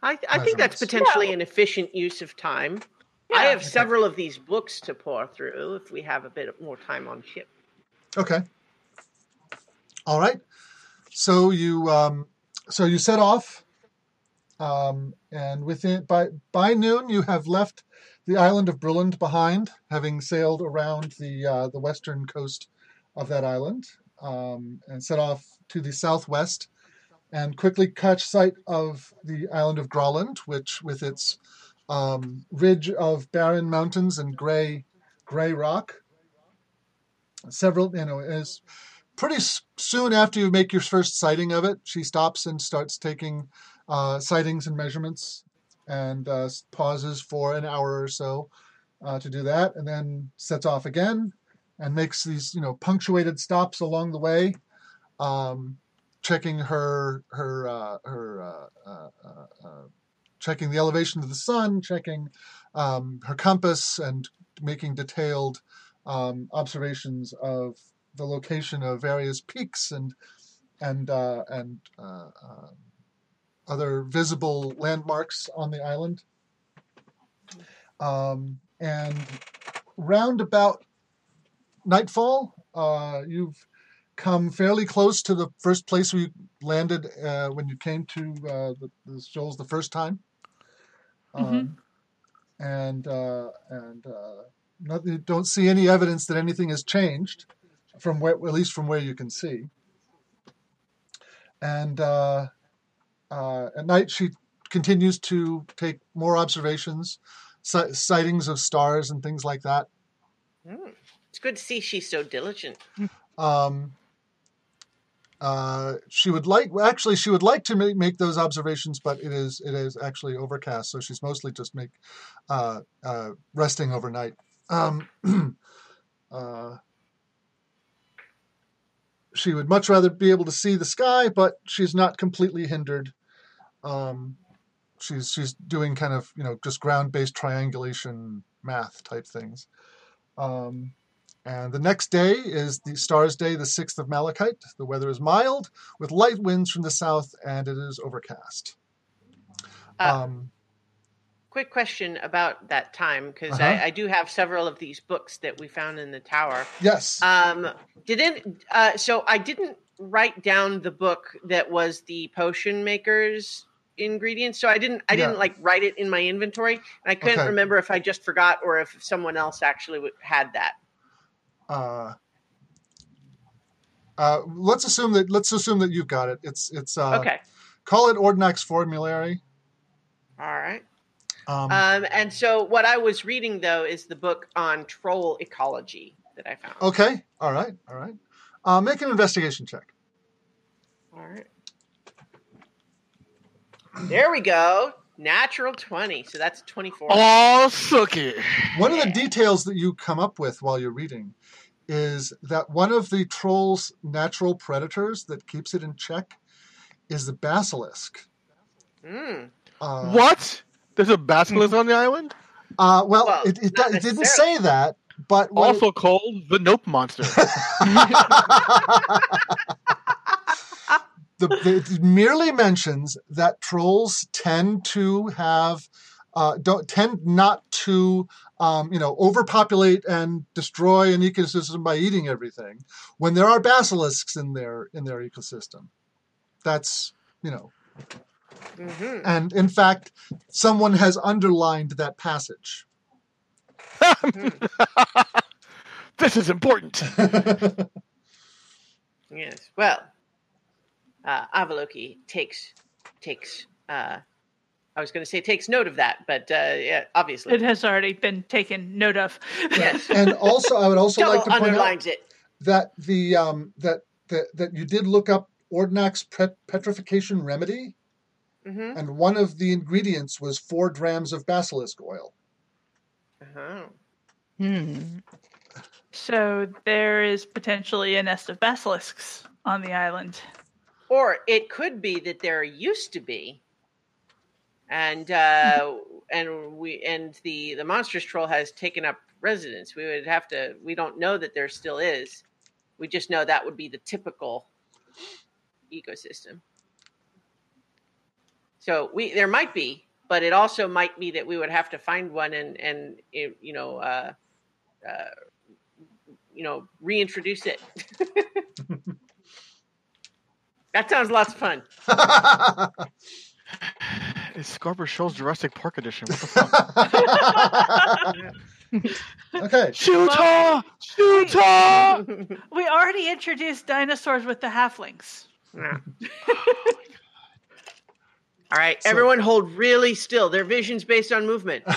I, I think that's potentially yeah. an efficient use of time. Yeah. I have okay. several of these books to pour through if we have a bit more time on ship. Okay. All right. So you um, so you set off, um, and within by by noon you have left the island of Bruland behind, having sailed around the uh, the western coast of that island, um, and set off to the southwest, and quickly catch sight of the island of Groland, which, with its um, ridge of barren mountains and gray gray rock, several you know is pretty soon after you make your first sighting of it, she stops and starts taking uh, sightings and measurements. And uh, pauses for an hour or so uh, to do that, and then sets off again and makes these, you know, punctuated stops along the way, um, checking her her uh, her uh, uh, uh, uh, checking the elevation of the sun, checking um, her compass, and making detailed um, observations of the location of various peaks and and uh, and. Uh, uh, other visible landmarks on the island. Um, and round about nightfall, uh, you've come fairly close to the first place we landed uh, when you came to uh, the, the shoals the first time. Um, mm-hmm. And uh, and uh, not, you don't see any evidence that anything has changed, from where, at least from where you can see. And... Uh, Uh, at night, she continues to take more observations, si- sightings of stars and things like that. Mm, it's good to see she's so diligent. Um, uh, she would like, actually, she would like to make, make those observations, but it is it is actually overcast, so she's mostly just make uh, uh, resting overnight. Um, uh, she would much rather be able to see the sky, but she's not completely hindered. Um, she's she's doing kind of, you know, just ground-based triangulation math type things. Um, and the next day is the Stars Day, the sixth of Malachite. The weather is mild, with light winds from the south, and it is overcast. Uh, um, quick question about that time, because uh-huh. I, I do have several of these books that we found in the tower. Yes. Um, didn't uh, so I didn't write down the book that was the potion maker's ingredients. So I didn't, I yeah. didn't like write it in my inventory. And I couldn't okay. remember if I just forgot or if someone else actually w- had that. Uh, uh, let's assume that, let's assume that you've got it. It's, it's, uh, okay. Call it Ordnak's formulary. All right. Um, um, and so what I was reading though, is the book on troll ecology that I found. Okay. All right. All right. Uh, make an investigation check. All right. There we go. Natural twenty. So that's twenty-four. Oh, sookie. One yeah. of the details that you come up with while you're reading is that one of the troll's natural predators that keeps it in check is the basilisk. Mm. Uh, what? There's a basilisk on the island? Uh, well, well, it, it, it didn't say that, but also it... called the Nope Monster. the, it merely mentions that trolls tend to have, uh, don't tend not to, um, you know, overpopulate and destroy an ecosystem by eating everything when there are basilisks in their in their ecosystem. That's you know. Mm-hmm. And, in fact, someone has underlined that passage. This is important. Yes. Well, uh, Avaloki takes, takes uh, I was going to say takes note of that, but uh, yeah, obviously. It has already been taken note of. Yes. And also, I would also Double like to point out it. that the um, that, that that you did look up Ordnak's pet- petrification remedy. Mm-hmm. And one of the ingredients was four drams of basilisk oil. Uh-huh. Hmm. So there is potentially a nest of basilisks on the island. Or it could be that there used to be, and uh, and we and the, the monstrous troll has taken up residence. We would have to. We don't know that there still is. We just know that would be the typical ecosystem. So we there might be, but it also might be that we would have to find one and and you know uh, uh, you know reintroduce it. That sounds lots of fun. It's Scarper Shoals Jurassic Park edition. What the fuck? Okay. Shoot her! Shoot her! We already introduced dinosaurs with the halflings. Yeah. All right, so, everyone hold really still. Their vision's based on movement. Oh,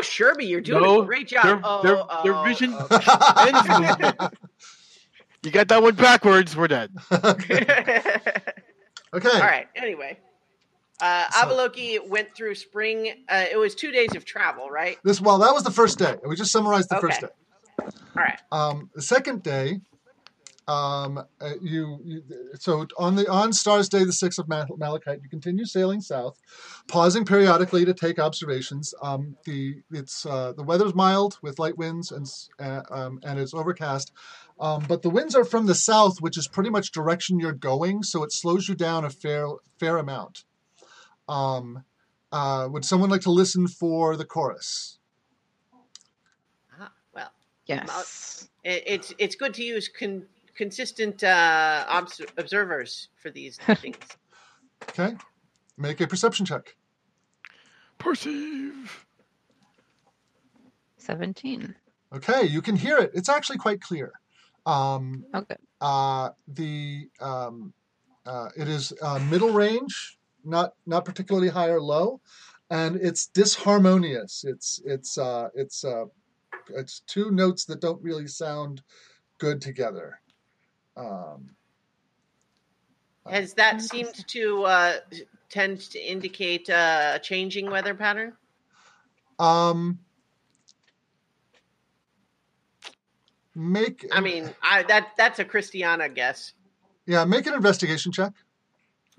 Sherby, you're doing no, a great job. Their, oh, their, oh, their vision okay. ends movement. You got that one backwards, we're dead. Okay. Okay. All right, anyway. Uh, so, Avaloki went through spring. Uh, it was two days of travel, right? This Well, that was the first day. We just summarized the okay. first day. Okay. All right. Um, the second day... Um, uh, you, you so on the on Star's Day, the sixth of Mal- Malachite, you continue sailing south, pausing periodically to take observations. Um, the it's uh, the weather's mild with light winds and uh, um, and it's overcast, um, but the winds are from the south, which is pretty much direction you're going, so it slows you down a fair fair amount. Um, uh, would someone like to listen for the chorus? Ah, well, yes, it, it's it's good to use con. Consistent uh, obs- observers for these things. Okay. Make a perception check. Perceive. seventeen. Okay, you can hear it. It's actually quite clear. Um, okay. Uh, the um, uh, it is uh, middle range, not not particularly high or low, and it's disharmonious. It's it's uh, it's uh, it's two notes that don't really sound good together. Um, Has that seemed to uh, tend to indicate uh, a changing weather pattern? Um, make. I mean, I, that that's a Christiana guess. Yeah, make an investigation check.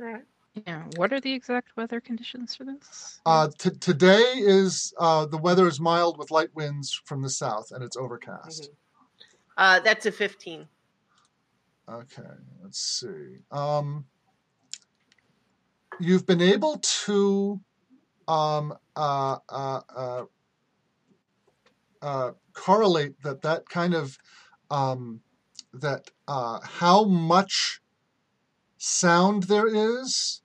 All right. Yeah. What are the exact weather conditions for this? Uh, t- today is uh, the weather is mild with light winds from the south, and it's overcast. Mm-hmm. Uh, that's a fifteen. Okay, let's see. Um, you've been able to um, uh, uh, uh, uh, correlate that that kind of um, that uh, how much sound there is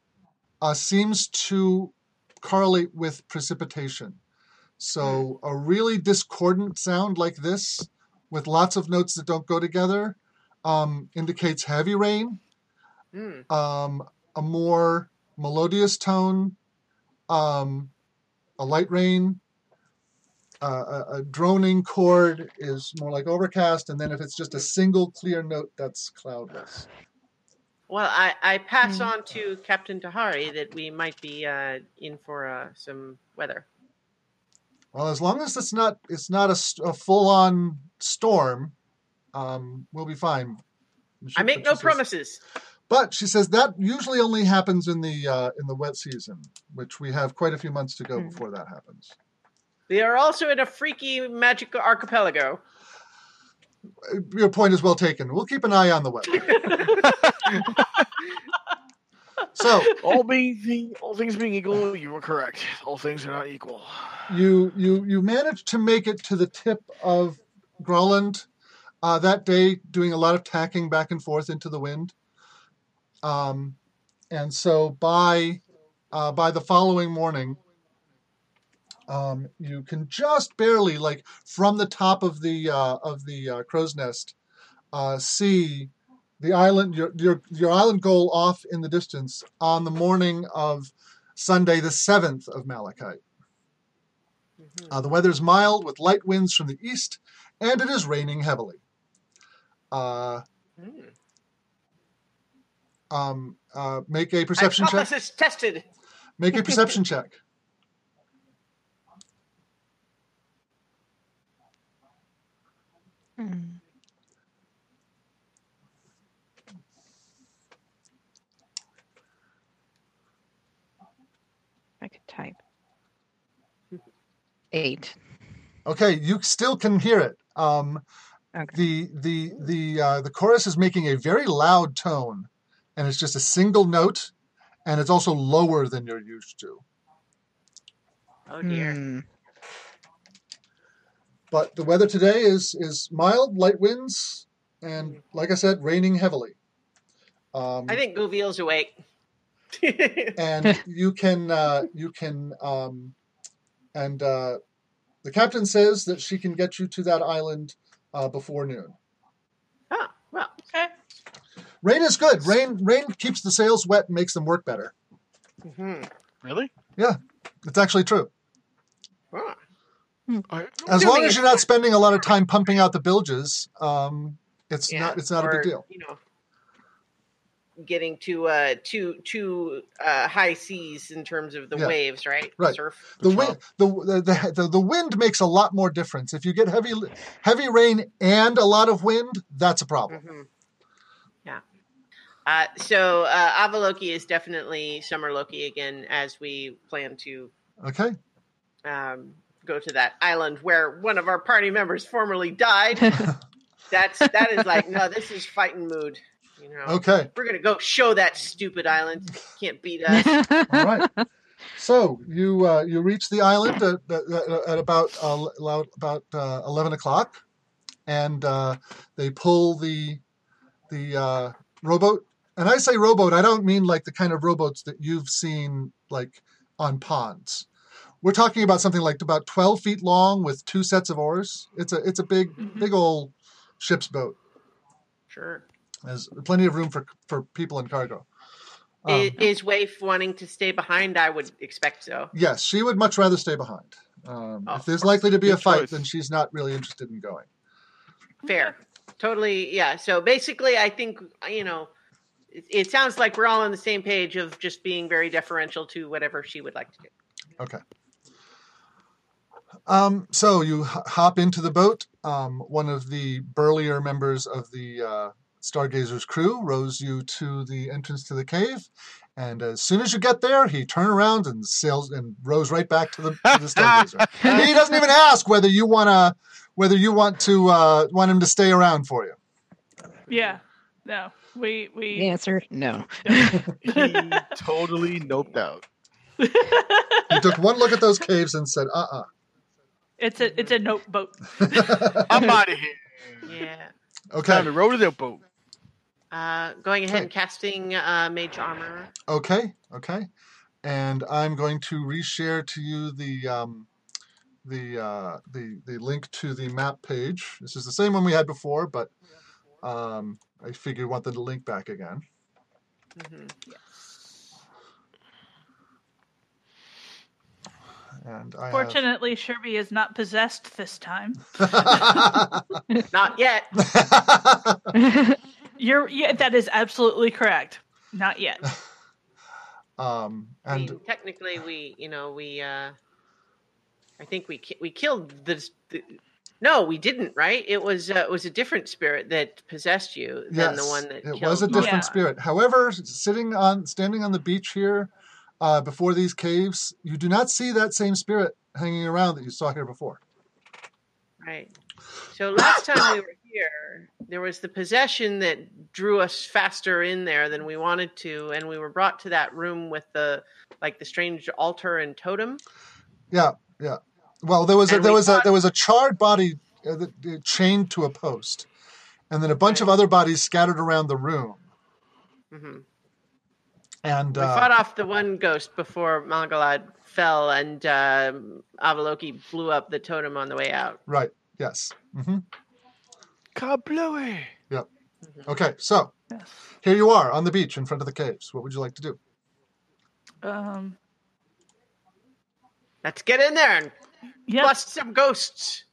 uh, seems to correlate with precipitation. So a really discordant sound like this, with lots of notes that don't go together. Um, indicates heavy rain. Mm. Um, a more melodious tone, um, a light rain, uh, a, a droning chord is more like overcast, and then if it's just a single clear note, that's cloudless. Well, I, I pass mm. on to Captain Tahari that we might be uh, in for uh, some weather. Well, as long as it's not it's not a, a full-on storm, Um, we'll be fine. She, I make no says, promises. But she says that usually only happens in the uh, in the wet season, which we have quite a few months to go mm. before that happens. They are also in a freaky magic archipelago. Your point is well taken. We'll keep an eye on the weather. So, all being all things being equal, you were correct. All things are not equal. You you you managed to make it to the tip of Groland uh, that day, doing a lot of tacking back and forth into the wind. Um, and so by uh, by the following morning, um, you can just barely, like from the top of the uh, of the uh, crow's nest, uh, see the island, your, your your island goal off in the distance on the morning of Sunday, the seventh of Malachite. Mm-hmm. Uh, the weather's mild with light winds from the east, and it is raining heavily. Uh, mm. um, uh, make a perception check. Hypothesis tested. Make a perception check. Hmm. I could type. Eight. Okay, you still can hear it. Um, okay. The the the uh, the chorus is making a very loud tone, and it's just a single note, and it's also lower than you're used to. Oh dear. Mm. But the weather today is is mild, light winds, and like I said, raining heavily. Um, I think Goviel's awake. And you can, uh, you can, um, and uh, the captain says that she can get you to that island uh, before noon. Oh, well, okay. Rain is good. Rain, rain keeps the sails wet and makes them work better. Mm-hmm. Really? Yeah, it's actually true. Ah. I, as long as you're not spending a lot of time pumping out the bilges, um, it's yeah, not, it's not or, a big deal. You know. Getting to uh, too too uh, high seas in terms of the yeah. waves, right? Right. Surf. The wind, the, the the the wind makes a lot more difference. If you get heavy heavy rain and a lot of wind, that's a problem. Mm-hmm. Yeah. Uh, so uh, Avaloki is definitely summer Loki again, as we plan to. Okay. Um, go to that island where one of our party members formerly died. That's that is like no, this is fighting mood. You know, okay. We're going to go show that stupid island. Can't beat us. All right. So you uh, you reach the island at, at, at about uh, about uh, eleven o'clock, and uh, they pull the the uh, rowboat. And I say rowboat, I don't mean like the kind of rowboats that you've seen like on ponds. We're talking about something like about twelve feet long with two sets of oars. It's a it's a big mm-hmm. big old ship's boat. Sure. There's plenty of room for for people and cargo. Um, is, is Waif wanting to stay behind? I would expect so. Yes, she would much rather stay behind. Um, oh, if there's likely to be a fight, choice. Then she's not really interested in going. Fair. Totally, yeah. So basically, I think, you know, it, it sounds like we're all on the same page of just being very deferential to whatever she would like to do. Okay. Um, so you hop into the boat. Um, one of the burlier members of the... Uh, Stargazer's crew rows you to the entrance to the cave, and as soon as you get there, he turns around and sails and rows right back to the, to the Stargazer. He doesn't even ask whether you wanna, whether you want to uh, want him to stay around for you. Yeah, no, we we the answer no. He totally noped out. He took one look at those caves and said, "Uh, uh-uh. uh." It's a it's a nope boat. I'm out of here. Yeah. Okay. Time to row to the boat. Uh, going ahead okay. and casting uh, Mage Armor. Okay, okay. And I'm going to reshare to you the um, the uh, the the link to the map page. This is the same one we had before, but um, I figured I want them to link back again. Mm-hmm. Yes. And I Fortunately, have... Sherby is not possessed this time. Not yet. You're, yeah, that is absolutely correct. Not yet. Um, and I mean, technically, we, you know, we, uh, I think we ki- we killed the, the. No, we didn't. Right? It was uh, it was a different spirit that possessed you than yes, the one that. It killed was a different yeah. spirit. However, sitting on standing on the beach here, uh, before these caves, you do not see that same spirit hanging around that you saw here before. Right. So last time we were here, there was the possession that drew us faster in there than we wanted to, and we were brought to that room with the like the strange altar and totem. Yeah, yeah. Well, there was a, there was a there was a charred body uh, chained to a post, and then a bunch right. of other bodies scattered around the room. Mm-hmm. And we uh, fought off the one ghost before Malgalad fell, and uh, Avaloki blew up the totem on the way out. Right. Yes. Mm-hmm. Kablooey. Yep. Mm-hmm. Okay. So yes. Here you are on the beach in front of the caves. What would you like to do? Um. Let's get in there and yep. bust some ghosts.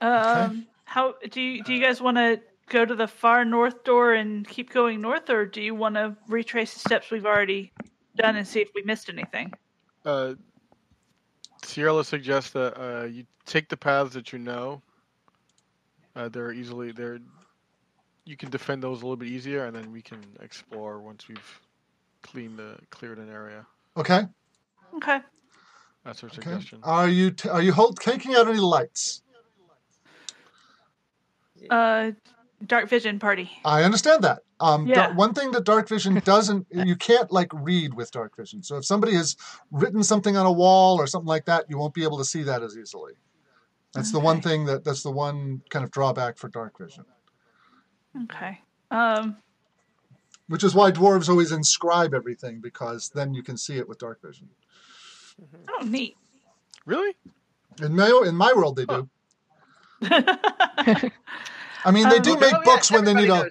um. How do you do? You guys want to go to the far north door and keep going north, or do you want to retrace the steps we've already done and see if we missed anything? Uh. Ciela suggests that uh, you take the paths that you know. Uh, they're easily there. You can defend those a little bit easier, and then we can explore once we've cleaned the cleared an area. Okay. Okay. That's her okay. suggestion. Are you t- are you hold- taking out any lights? Uh, dark vision party. I understand that. Um, yeah. da- one thing that dark vision doesn't, you can't like read with dark vision. So if somebody has written something on a wall or something like that, you won't be able to see that as easily. That's okay. the one thing that, that's the one kind of drawback for dark vision. Okay. Um, Which is why dwarves always inscribe everything, because then you can see it with dark vision. Oh, neat. Really? In my, in my world, they do. I mean, they um, do make oh, books yeah, when they need a...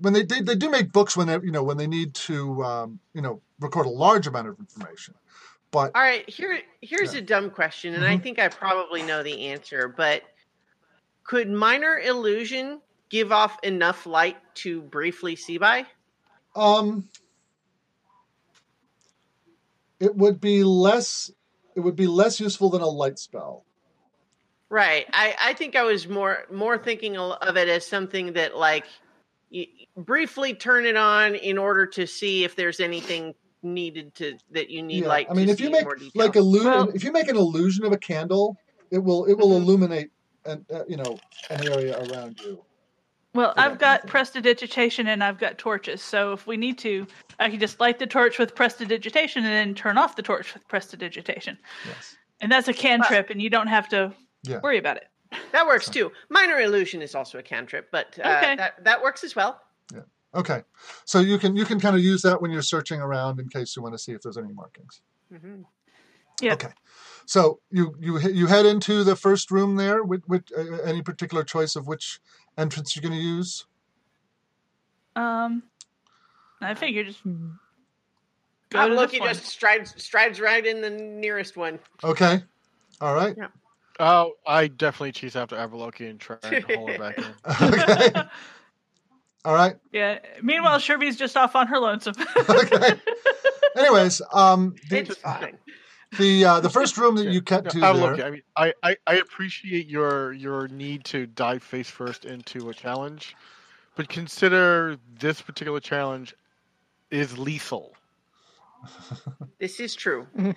When they, they they do make books when they, you know when they need to um, you know record a large amount of information, but all right here here's yeah. a dumb question, and mm-hmm. I think I probably know the answer, but could minor illusion give off enough light to briefly see by? Um, it would be less it would be less useful than a light spell. Right. I, I think I was more more thinking of it as something that like. You briefly turn it on in order to see if there's anything needed to that you need yeah. light. I mean, to if see you make like illu- well, if you make an illusion of a candle, it will it will mm-hmm. illuminate an uh, you know an area around you. Well, I've got prestidigitation and I've got torches, so if we need to, I can just light the torch with prestidigitation and then turn off the torch with prestidigitation. Yes, and that's a cantrip, uh, and you don't have to yeah. worry about it. That works, too. Minor illusion is also a cantrip, but uh, okay. that, that works as well. Yeah. Okay. So you can you can kind of use that when you're searching around in case you want to see if there's any markings. Mm-hmm. Yeah. Okay. So you you you head into the first room there. With, with uh, any particular choice of which entrance you're going to use? Um, I figured just go I'm to looking this one. Just strides strides right in the nearest one. Okay. All right. Yeah. Oh, I definitely cheese after Avaloki and try and hold it back in. Okay. All right. Yeah. Meanwhile, Sherby's just off on her lonesome. Okay. Anyways, um, the uh, the, uh, the first room that yeah. you cut no, to Avaloki, there. I mean, I, I, I appreciate your your need to dive face first into a challenge, but consider this particular challenge is lethal. This is true. Okay.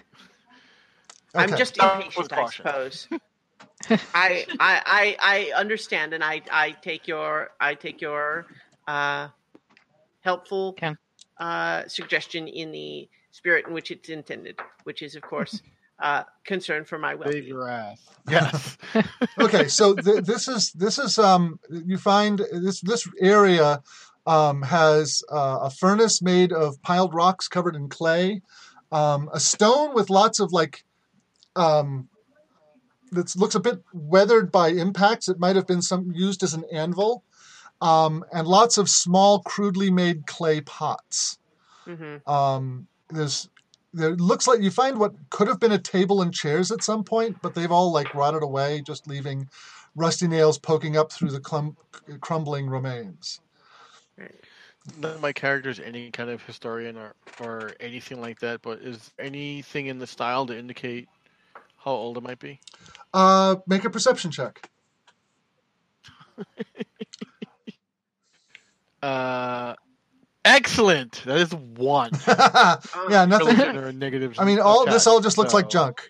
I'm just impatient, I suppose. I, I I I understand, and I, I take your I take your uh, helpful uh, suggestion in the spirit in which it's intended, which is, of course, uh, concern for my well-being. Save your ass. Yes. Okay. So th- this is this is um you find this this area um, has uh, a furnace made of piled rocks covered in clay, um, a stone with lots of like. Um, that looks a bit weathered by impacts. It might have been some used as an anvil, um, and lots of small, crudely made clay pots. Mm-hmm. Um, there's, there looks like you find what could have been a table and chairs at some point, but they've all like rotted away, just leaving rusty nails poking up through the clum- crumbling remains. None of my characters any kind of historian or or anything like that, but is anything in the style to indicate how old it might be? Uh, make a perception check. uh, Excellent. That is one. Yeah, nothing. There are negatives. I mean, all this all just looks so. like junk.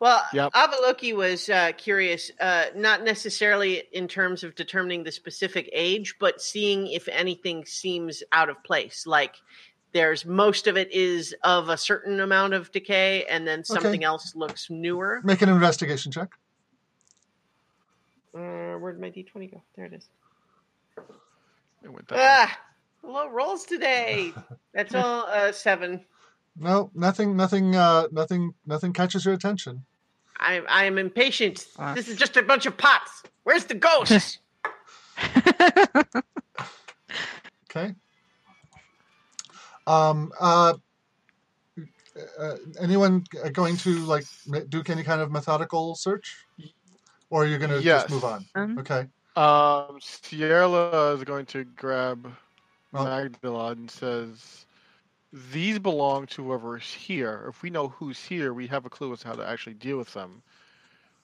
Well, yep. Avaloki was uh, curious, uh, not necessarily in terms of determining the specific age, but seeing if anything seems out of place. Like, there's most of it is of a certain amount of decay, and then something okay. else looks newer. Make an investigation check. Uh, where'd my D twenty go? There it is. It went ah, way. Low rolls today. That's all uh, seven. No, nothing, nothing, uh, nothing, nothing catches your attention. I, I am impatient. Uh, this is just a bunch of pots. Where's the ghost? Okay. Um. Uh, uh. Anyone going to like do any kind of methodical search, or are you going to yes. just move on? Um, okay. Um. Ciela is going to grab oh. Magdalad and says, these belong to whoever's here. If we know who's here, we have a clue as to how to actually deal with them.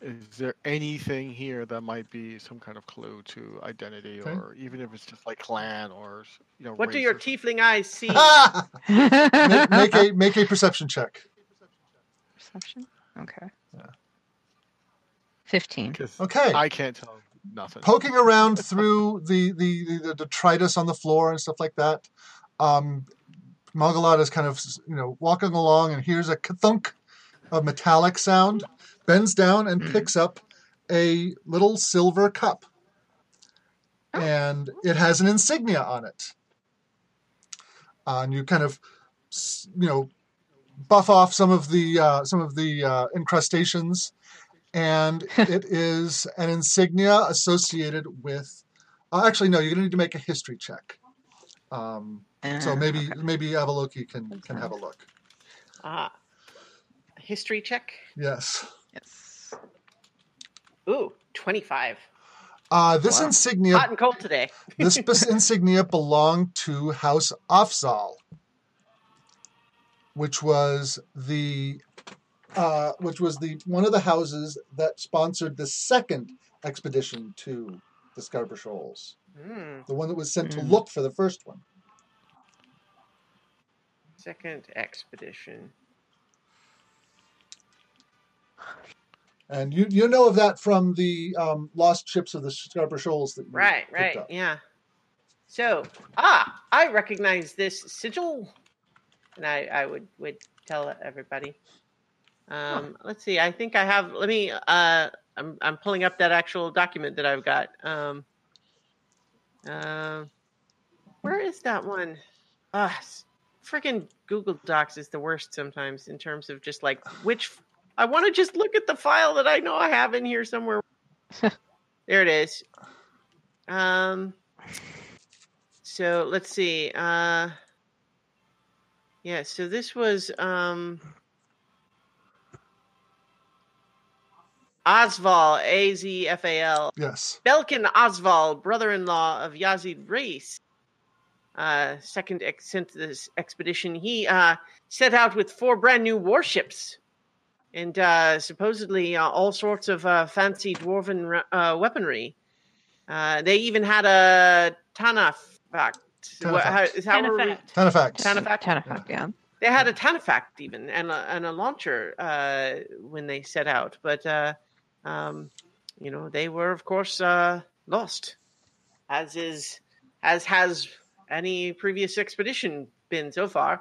Is there anything here that might be some kind of clue to identity, okay. or even if it's just like clan or, you know, what do your tiefling eyes see? make, make a make a perception check. Perception? Okay. Yeah. fifteen. Okay. I can't tell nothing. Poking around through the, the, the, the detritus on the floor and stuff like that. Um, Malgalad is kind of, you know, walking along and hears a thunk of metallic sound, bends down and picks up a little silver cup. Oh. And it has an insignia on it. Uh, and you kind of, you know, buff off some of the, uh, some of the uh, incrustations. And it is an insignia associated with... Uh, actually, no, you're going to need to make a history check. Um... So maybe okay. maybe Avaloki can, can have a look. Ah, uh, history check. Yes. Yes. Ooh, twenty-five. Uh, this wow. insignia. Hot and cold today. This insignia belonged to House Osval, which was the uh, which was the one of the houses that sponsored the second expedition to the Scarper Shoals. Mm. The one that was sent mm. to look for the first one. Second expedition. And you you know of that from the um, lost ships of the Scarper Shoals that you right, right, up. yeah. So ah, I recognize this sigil, and I, I would would tell everybody. Um, huh. Let's see. I think I have. Let me. Uh, I'm I'm pulling up that actual document that I've got. Um, uh, where is that one? Ah. Uh, Freaking Google Docs is the worst sometimes in terms of just like which I want to just look at the file that I know I have in here somewhere. There it is. Um. So let's see. Uh. Yeah. So this was um. Osval, A Z F A L. Yes. Belkin Osval, brother-in-law of Yazid Reis. Uh, second ex- sent this expedition, he uh, set out with four brand new warships and uh, supposedly uh, all sorts of uh, fancy dwarven uh, weaponry. Uh, they even had a Tanafact. Tanafact. Tanafact. Tanafact, yeah. They had a Tanafact even and a, and a launcher uh, when they set out. But, uh, um, you know, they were, of course, uh, lost, as is, as has... any previous expedition been so far.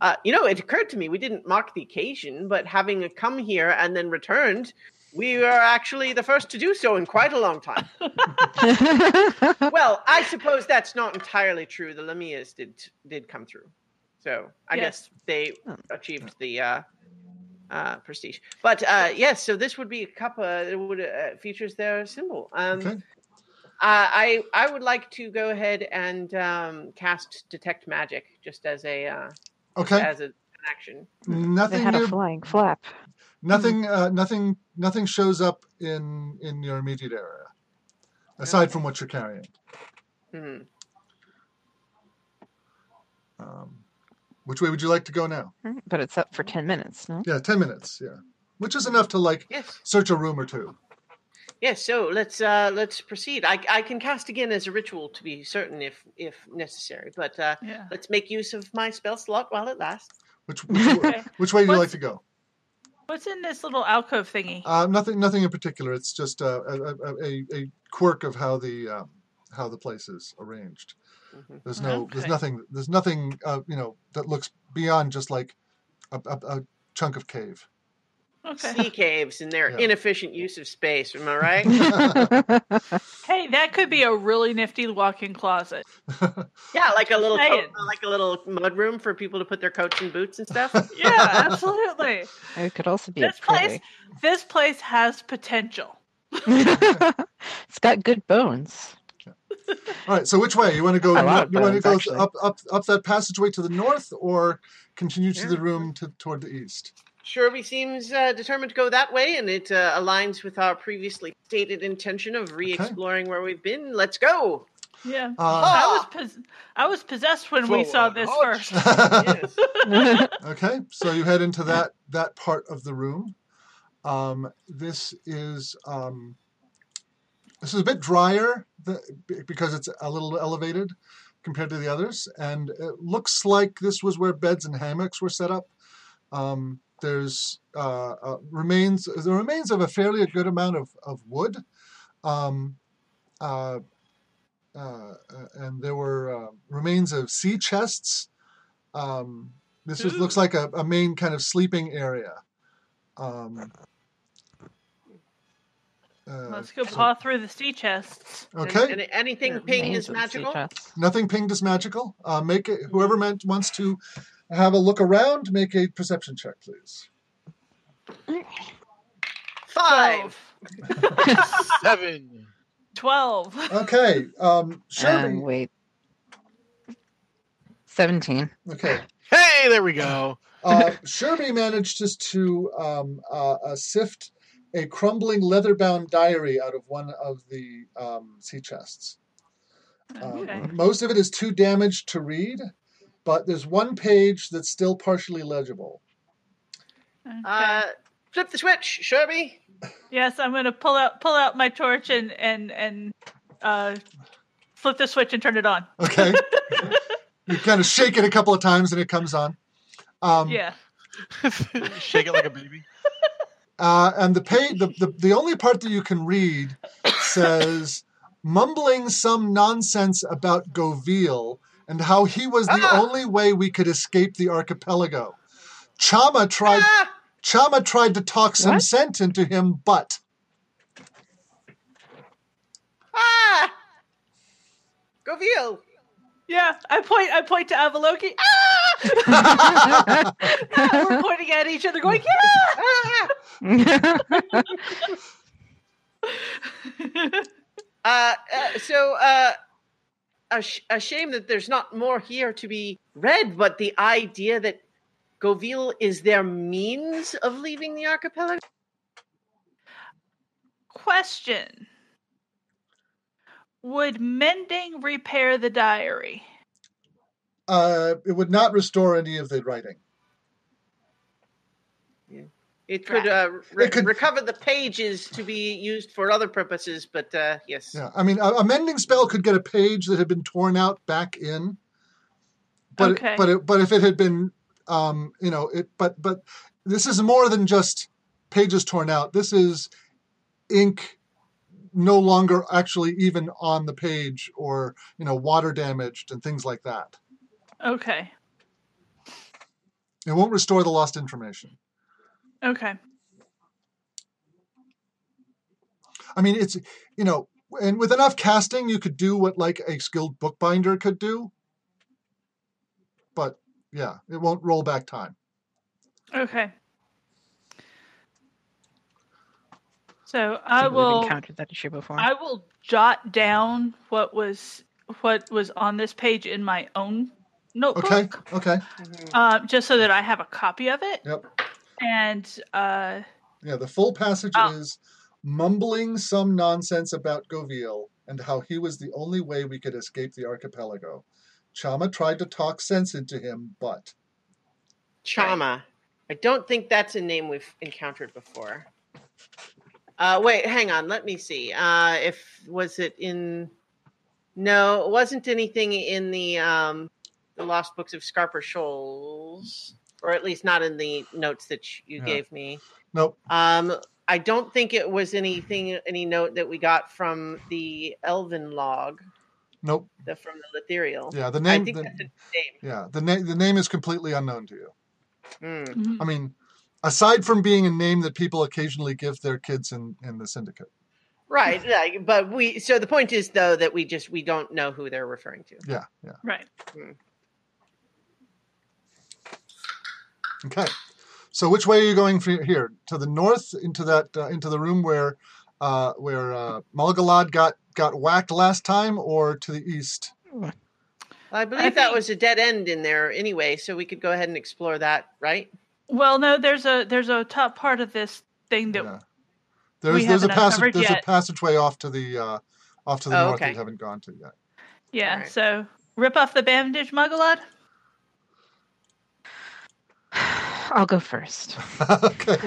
Uh, you know, it occurred to me, we didn't mark the occasion, but having come here and then returned, we were actually the first to do so in quite a long time. Well, I suppose that's not entirely true. The Lamias did did come through. So I yes. guess they achieved the uh, uh, prestige. But uh, yes, so this would be a cup uh, it would, uh, features their symbol. Um, okay. Uh, I I would like to go ahead and um, cast Detect Magic just as a uh, okay as a, an action. Nothing. They had new, a flying flap. Nothing. Mm-hmm. Uh, nothing. Nothing shows up in in your immediate area, aside okay. from what you're carrying. Mm-hmm. Um, which way would you like to go now? But it's up for ten minutes. No? Yeah, ten minutes. Yeah, which is enough to like yes. search a room or two. Yes, so let's uh, let's proceed. I, I can cast again as a ritual to be certain if if necessary, but uh, yeah. let's make use of my spell slot while it lasts. Which which, okay. which way do what's, you like to go? What's in this little alcove thingy? Uh, nothing, nothing in particular. It's just uh, a, a a quirk of how the um, how the place is arranged. Mm-hmm. There's no, okay. there's nothing, there's nothing, uh, you know, that looks beyond just like a, a, a chunk of cave. Okay. Sea caves and their yeah. inefficient use of space, am I right? Hey, that could be a really nifty walk-in closet. Yeah, like a little coat, like a little mud room for people to put their coats and boots and stuff. Yeah, absolutely. It could also be this a place. This place has potential. It's got good bones. All right, so which way? You want to go, you, you want to go actually. up up up that passageway to the north or continue to yeah. the room to, toward the east? Sherby seems uh, determined to go that way, and it uh, aligns with our previously stated intention of re-exploring okay. where we've been. Let's go. Yeah. Uh, I, was pos- I was possessed when we saw this first. Okay, so you head into that, that part of the room. Um, this is... Um, This is a bit drier because it's a little elevated compared to the others. And it looks like this was where beds and hammocks were set up. Um, there's uh, uh, remains the remains of a fairly good amount of, of wood. Um, uh, uh, and there were uh, remains of sea chests. Um, this is, looks like a, a main kind of sleeping area. Um Uh, Let's go so, paw through the sea chests. Okay. And, and anything yeah, pinged is magical? Nothing pinged is magical. Uh, make it, whoever meant, wants to have a look around, make a perception check, please. Five. Seven. Twelve. Okay. Um, Sherby. Um, wait. Seventeen. Okay. Hey, there we go. uh, Sherby managed just to um, uh, uh, sift a crumbling leather-bound diary out of one of the um, sea chests. Okay. Um, most of it is too damaged to read, but there's one page that's still partially legible. Okay. Uh, flip the switch, Sherby. Yes, I'm going to pull out pull out my torch and and and uh, flip the switch and turn it on. Okay. You kind of shake it a couple of times and it comes on. Um, yeah. Shake it like a baby. Uh, and the, page, the the the only part that you can read says, mumbling some nonsense about Goviel and how he was the ah! only way we could escape the archipelago. Chama tried ah! Chama tried to talk some what? sense into him, but ah, Goviel. Yeah, I point. I point to Avaloki. Ah! We're pointing at each other, going, "Yeah!" Ah! uh, uh, so, uh, a, sh- a shame that there's not more here to be read. But the idea that Goviel is their means of leaving the archipelago. Question. Would mending repair the diary? Uh, it would not restore any of the writing. Yeah. It could, uh, re- it could recover the pages to be used for other purposes, but uh, yes. Yeah, I mean, a, a mending spell could get a page that had been torn out back in, but okay. it, but it, but if it had been, um, you know, it. But but this is more than just pages torn out. This is ink no longer actually even on the page, or, you know, water damaged and things like that. Okay. It won't restore the lost information. Okay. I mean, it's, you know, and with enough casting, you could do what like a skilled bookbinder could do. But yeah, it won't roll back time. Okay. So I, I will encountered that issue before. I will jot down what was what was on this page in my own notebook. Okay. Okay. Uh, just so that I have a copy of it. Yep. And uh, yeah, the full passage uh, is mumbling some nonsense about Goviel and how he was the only way we could escape the archipelago. Chama tried to talk sense into him, but Chama. I don't think that's a name we've encountered before. Uh, wait, hang on. Let me see. Uh, if was it in? No, it wasn't anything in the um, the Lost Books of Scarper Shoals, or at least not in the notes that you yeah. gave me. Nope. Um, I don't think it was anything, any note that we got from the Elven log. Nope. The, from the Ethereal. Yeah, the name. I think the, that's a name. Yeah, the name. The name is completely unknown to you. Mm. Mm-hmm. I mean, aside from being a name that people occasionally give their kids in, in the Syndicate. Right. Like, but we, so the point is though, that we just, we don't know who they're referring to. Yeah. Yeah. Right. Mm. Okay. So which way are you going from here? To the north into that, uh, into the room where, uh, where, uh, Malgalad got, got whacked last time, or to the east? I believe I think... that was a dead end in there anyway. So we could go ahead and explore that. Right. Well, no, there's a there's a top part of this thing that yeah. there's we there's haven't a passage there's yet. a passageway off to the uh, off to the oh, north okay. we haven't gone to yet. Yeah, right. So rip off the bandage, Malgalad. I'll go first. Okay,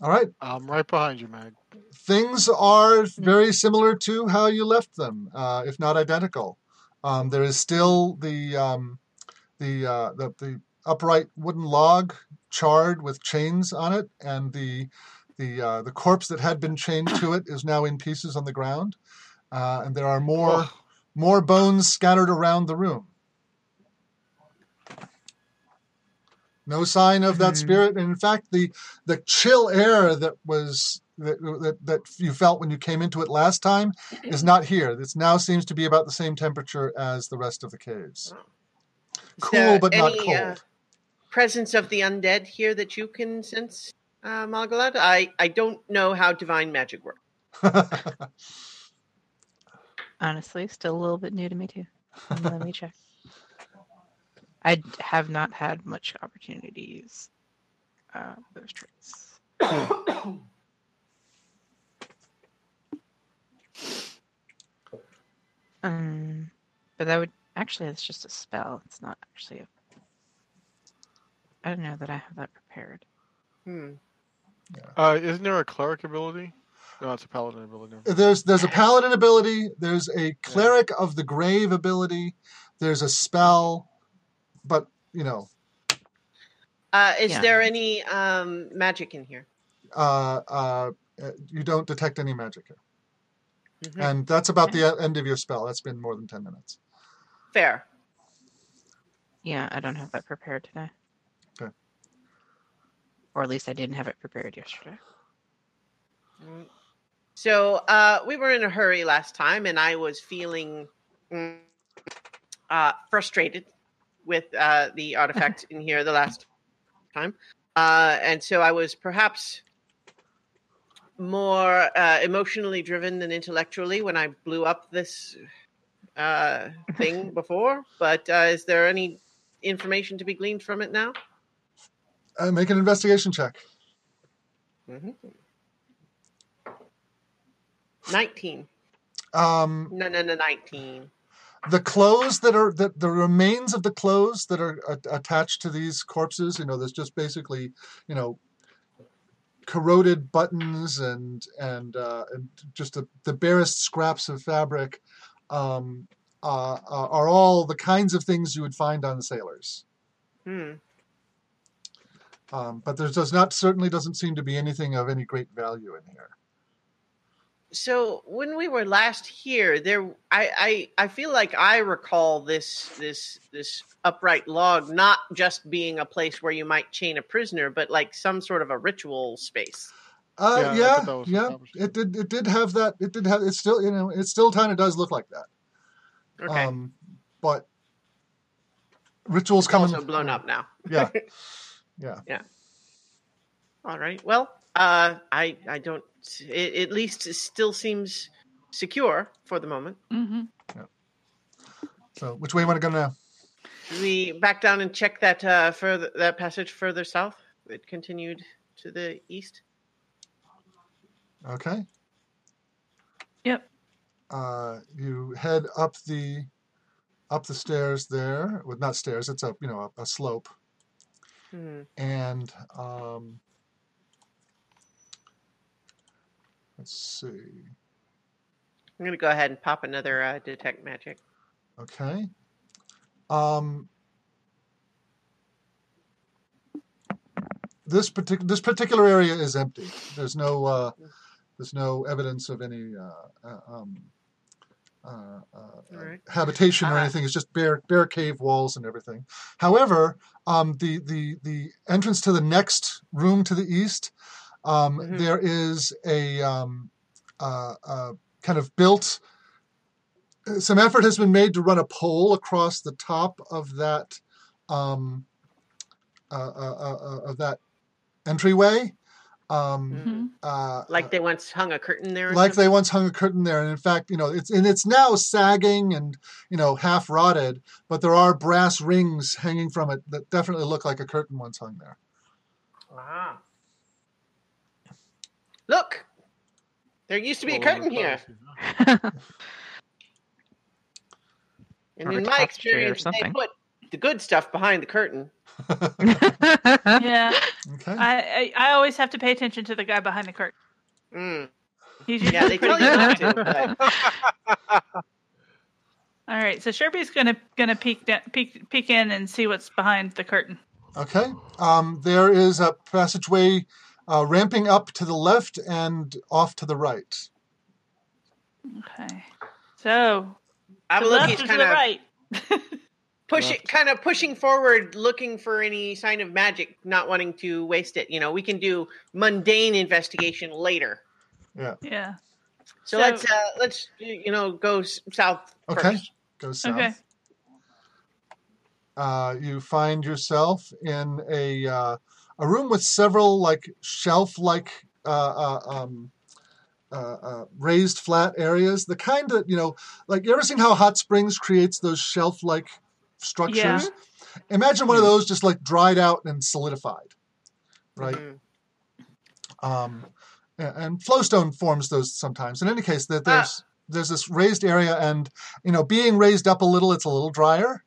all right. I'm right behind you, Mag. Things are very similar to how you left them, uh, if not identical. Um, there is still the um, the, uh, the the upright wooden log. Charred with chains on it, and the the uh, the corpse that had been chained to it is now in pieces on the ground, uh, and there are more oh. more bones scattered around the room. No sign of that mm. spirit, and in fact, the the chill air that was that, that that you felt when you came into it last time is not here. This now seems to be about the same temperature as the rest of the caves. Cool, but any, not cold. Uh... Presence of the undead here that you can sense, uh, Malgalad? I, I don't know how divine magic works. Honestly, still a little bit new to me, too. Let me check. I have not had much opportunity to use uh, those traits. um, but that would... Actually, it's just a spell. It's not actually a... I don't know that I have that prepared. Hmm. Yeah. Uh, isn't there a cleric ability? No, it's a paladin ability. There's there's a paladin ability. There's a cleric yeah. of the grave ability. There's a spell, but you know. Uh, is yeah. there any um, magic in here? Uh, uh, you don't detect any magic here, mm-hmm. and that's about okay. the end of your spell. That's been more than ten minutes. Fair. Yeah, I don't have that prepared today. Or at least I didn't have it prepared yesterday. So uh, we were in a hurry last time, and I was feeling uh, frustrated with uh, the artifact in here the last time. Uh, and so I was perhaps more uh, emotionally driven than intellectually when I blew up this uh, thing before. But uh, is there any information to be gleaned from it now? Uh, make an investigation check. Mm-hmm. Nineteen. Um, no, no, no, nineteen. The clothes that are that the remains of the clothes that are uh, attached to these corpses. You know, there's just basically, you know, corroded buttons and and, uh, and just the, the barest scraps of fabric um, uh, are all the kinds of things you would find on sailors. Hmm. Um, but there does not certainly doesn't seem to be anything of any great value in here. So when we were last here, there I, I I feel like I recall this this this upright log not just being a place where you might chain a prisoner, but like some sort of a ritual space. Uh, yeah, yeah, yeah. It did it did have that. It did have. It still you know it still kind of does look like that. Okay, um, but rituals come also blown up now. Yeah. Yeah. Yeah. All right. Well, uh, I I don't. It, at least it still seems secure for the moment. Mm-hmm. Yeah. So, which way do you want to go now? Should we back down and check that uh, further that passage further south. It continued to the east. Okay. Yep. Uh, you head up the up the stairs there. Well, not stairs. It's a you know a, a slope. Mm-hmm. And um, Let's see. I'm going to go ahead and pop another uh, detect magic. Okay. Um, this particular this particular area is empty. There's no uh, there's no evidence of any uh, uh, um, uh, uh, right. habitation or uh, anything. It's just bare bare cave walls and everything. However, um, the the the entrance to the next room to the east, um, mm-hmm. there is a um, uh, uh, kind of built. Some effort has been made to run a pole across the top of that um, uh, uh, uh, of that entryway. Um, mm-hmm. uh, like they once hung a curtain there. Or like something? They once hung a curtain there, and in fact, you know, it's and it's now sagging and you know half rotted, but there are brass rings hanging from it that definitely look like a curtain once hung there. Ah, uh-huh. Look, there used to be well, a curtain here. And in my experience, they put the good stuff behind the curtain. yeah. Okay. I, I, I always have to pay attention to the guy behind the curtain. Mm. He's yeah, they tell you not to. But... All right, so Sherby's gonna gonna peek down, peek peek in and see what's behind the curtain. Okay. Um, there is a passageway uh, ramping up to the left and off to the right. Okay. So. Avaloki's kind of right. pushing, kind of pushing forward, looking for any sign of magic, not wanting to waste it. You know, we can do mundane investigation later. Yeah. Yeah. So, so let's uh, let's you know go south. Okay. First. Go south. Okay. Uh, you find yourself in a uh, a room with several like shelf-like uh, uh, um. Uh, uh, raised flat areas, the kind that, you know, like you ever seen how hot springs creates those shelf-like structures? Yeah. Imagine one of those just like dried out and solidified, right? Mm-hmm. Um, and, and flowstone forms those sometimes. In any case, that there's ah. there's this raised area and, you know, being raised up a little, it's a little drier.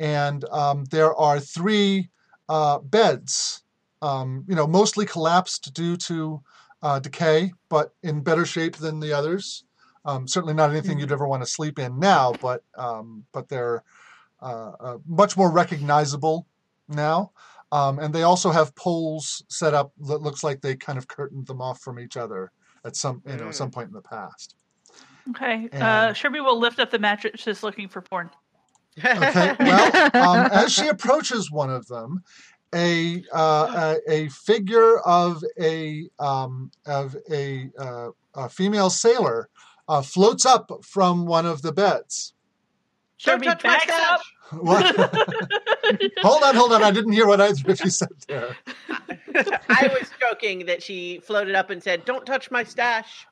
And um, there are three uh, beds, um, you know, mostly collapsed due to Uh, decay, but in better shape than the others. Um, certainly not anything you'd ever want to sleep in now, but um, but they're uh, uh, much more recognizable now. Um, and they also have poles set up that looks like they kind of curtained them off from each other at some you know some point in the past. Okay, and, uh, Sherby will lift up the mattress, just looking for porn. Okay, well, um, as she approaches one of them. A, uh, a a figure of a um, of a, uh, a female sailor uh, floats up from one of the beds. Don't touch my stuff. What? hold on, hold on! I didn't hear what I if you said there. I was joking that she floated up and said, "Don't touch my stash."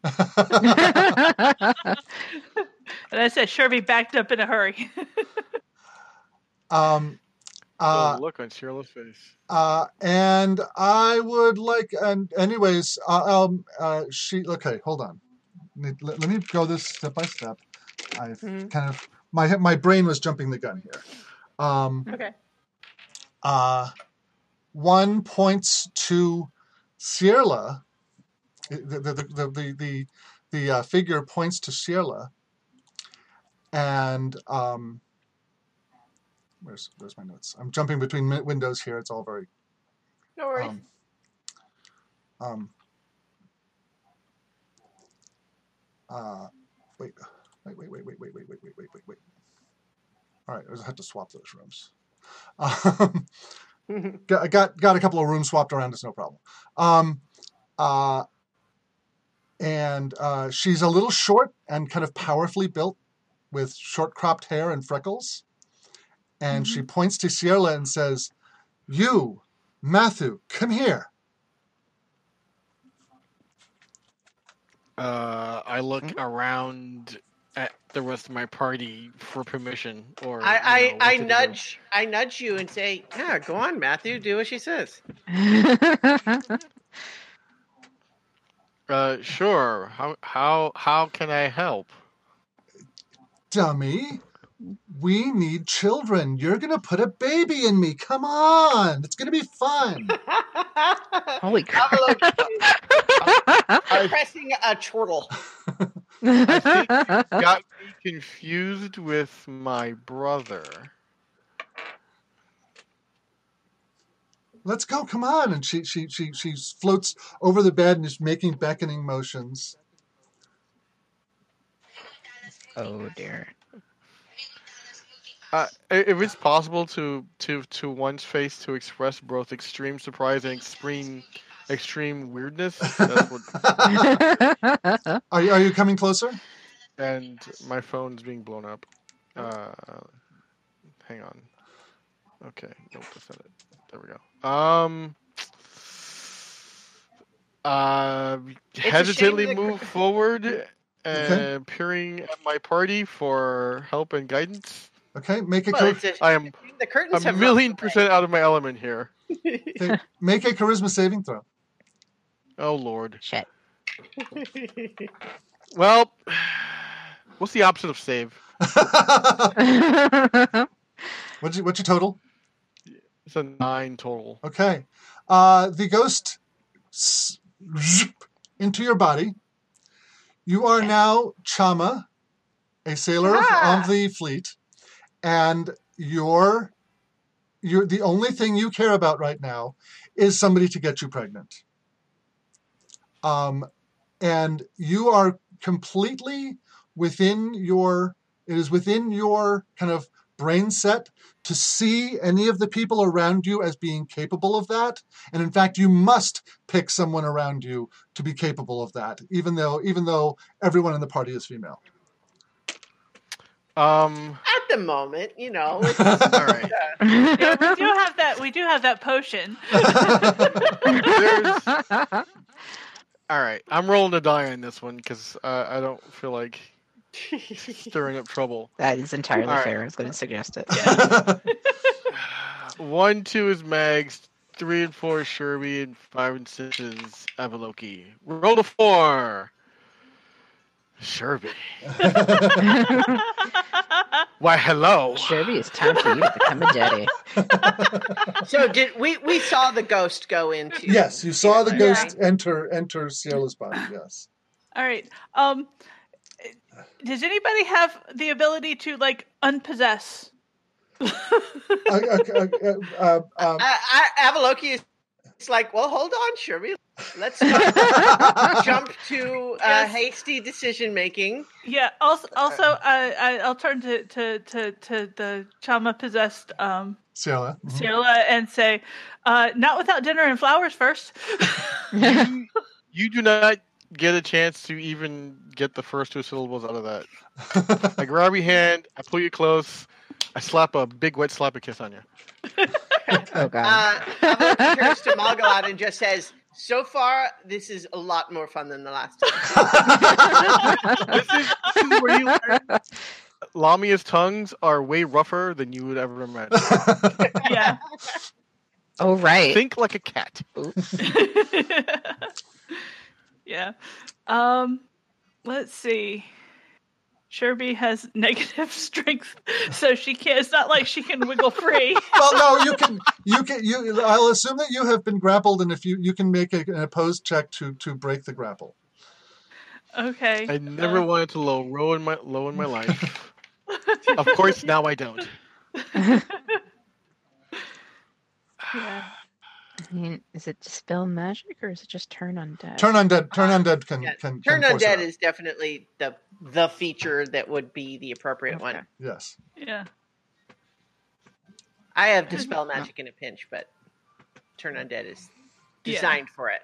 And I said, "Sherby backed up in a hurry." um. Uh, oh, look on Shirla's face. Uh, and I would like, and anyways, uh, um, uh, she. Okay, hold on. Let, let, let me go this step by step. I've mm-hmm. kind of my my brain was jumping the gun here. Um, okay. Uh, one points to Ciela. The the the the the, the, the uh, figure points to Ciela, and um. Where's, where's my notes? I'm jumping between windows here. It's all very... No worries. Um, um, uh, wait, wait, wait, wait, wait, wait, wait, wait, wait, wait, wait, wait. All right, I just have to swap those rooms. Um, got, got, got a couple of rooms swapped around. It's no problem. Um, uh, and uh, she's a little short and kind of powerfully built with short cropped hair and freckles. And mm-hmm. she points to Ciela and says, "You, Matthew, come here." Uh, I look mm-hmm. around at the rest of my party for permission. Or I, you know, I, I nudge, do. I nudge you and say, "Yeah, go on, Matthew. Do what she says." uh, sure. How, how, how can I help, dummy? We need children. You're going to put a baby in me. Come on. It's going to be fun. Holy crap. I'm pressing a chortle. I think you got me confused with my brother. Let's go! Come on! And she she she she floats over the bed and is making beckoning motions. Oh dear! Uh, if it's possible to to to one's face to express both extreme surprise and extreme extreme weirdness, that's what... are you, are you coming closer? And my phone's being blown up. Uh, hang on. Okay, nope, that's not it. There we go. Um, uh, hesitantly move that... forward, okay. And peering at my party for help and guidance. Okay, make a. Well, a I am the curtains a million percent out of my element here. Okay, make a charisma saving throw. Oh Lord! Shit. Well, what's the opposite of save? What's your, what's your total? It's a nine total. Okay. Uh, the ghost s- into your body. You are now Chama, a sailor ah. of the fleet, and you're, you're the only thing you care about right now is somebody to get you pregnant. Um, and you are completely within your, it is within your kind of brain set to see any of the people around you as being capable of that. And in fact, you must pick someone around you to be capable of that, even though even though everyone in the party is female. Um, At the moment, you know. It's, all right. Yeah, we do have that we do have that potion. All right. I'm rolling a die on this one because uh, I don't feel like stirring up trouble. That is entirely right. Fair. I was going to suggest it. Yeah. One, two is Mags. Three and four is Sherby, and five and six is Avaloki. Roll a four. Sherby. Why, hello. Sherby, it's time for you to become a daddy. So did we? We saw the ghost go into. Yes, you saw the ghost yeah. enter enter Ciela's body. Yes. All right. Um. Does anybody have the ability to, like, unpossess? uh, uh, uh, uh, um, I, I, Avaloki is like, well, hold on, Sherby. Let's jump to uh, yes. hasty decision-making. Yeah, also, also uh, I, I'll turn to, to, to, to the Chama-possessed um, Ciela. Mm-hmm. Ciela and say, uh, not without dinner and flowers first. you, you do not... get a chance to even get the first two syllables out of that. I grab your hand, I pull you close, I slap a big wet slap a kiss on you. Oh God! Uh, I turns to Malgalad and just says, "So far, this is a lot more fun than the last time." this, is, this is where you learn. Lamia's tongues are way rougher than you would ever imagine. Yeah. Oh right. Think like a cat. Yeah. Um, let's see. Sherby has negative strength, so she can't. It's not like she can wiggle free. Well, no, you can. You can. You. I'll assume that you have been grappled, and if you, you can make a, an opposed check to, to break the grapple. Okay. I never uh, wanted to low row in my low in my life. Of course, now I don't. Yeah. I mean, is it spell magic or is it just turn undead? Turn undead. Turn undead can, yeah. can, can turn undead is definitely the the feature that would be the appropriate okay. one. Yes. Yeah. I have dispel magic in a pinch, but turn undead is designed yeah. for it.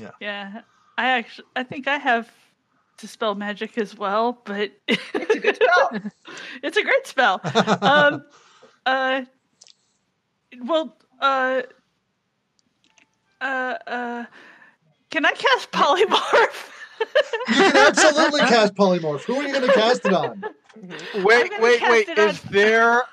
Yeah. Yeah. I actually, I think I have dispel magic as well, but it's a good spell. It's a great spell. um. Uh. Well. Uh. Uh, uh, can I cast polymorph? You can absolutely cast polymorph. Who are you going to cast it on? Wait, wait, wait. Is on... there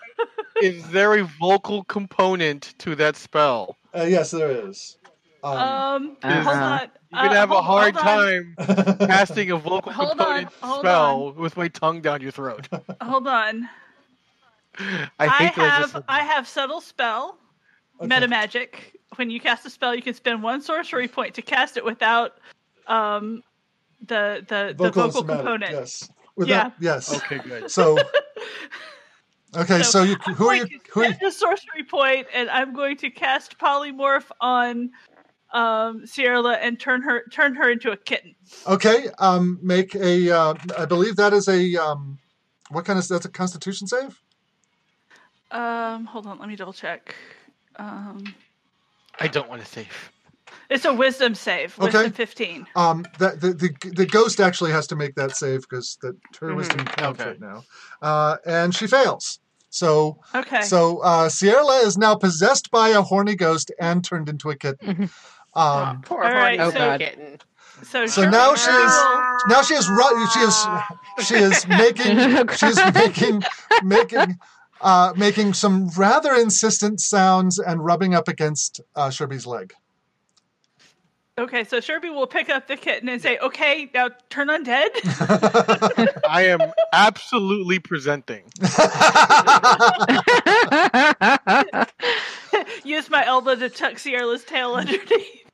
is there a vocal component to that spell? Uh, yes, there is. Um, um is, hold on. You're going to have uh, hold, a hard time casting a vocal hold component on, spell on. With my tongue down your throat. Hold on. I, I have just... I have subtle spell. Okay. Meta magic. When you cast a spell, you can spend one sorcery point to cast it without um, the the vocal, the vocal component. Yes. Without, yeah. Yes. Okay. Good. So. Okay. So, so you, who are you? Who are you? The sorcery point, and I'm going to cast polymorph on um, Ciela and turn her turn her into a kitten. Okay. Um. Make a. Uh, I believe that is a. Um, what kind of? That's a Constitution save. Um. Hold on. Let me double check. Um. I don't want to save. It's a wisdom save. Wisdom okay. fifteen. Um, that, the, the the ghost actually has to make that save because her mm-hmm. wisdom counts okay. right now. Uh, and she fails. So, okay. so uh, Ciela is now possessed by a horny ghost and turned into a kitten. Mm-hmm. Um, oh, poor horny right, oh, so kitten. So, so now she is now she is she is she is making she is making making. Uh, making some rather insistent sounds and rubbing up against uh, Sherby's leg. Okay, so Sherby will pick up the kitten and say, okay, now turn undead. I am absolutely presenting. Use my elbow to tuck Sierra's tail underneath.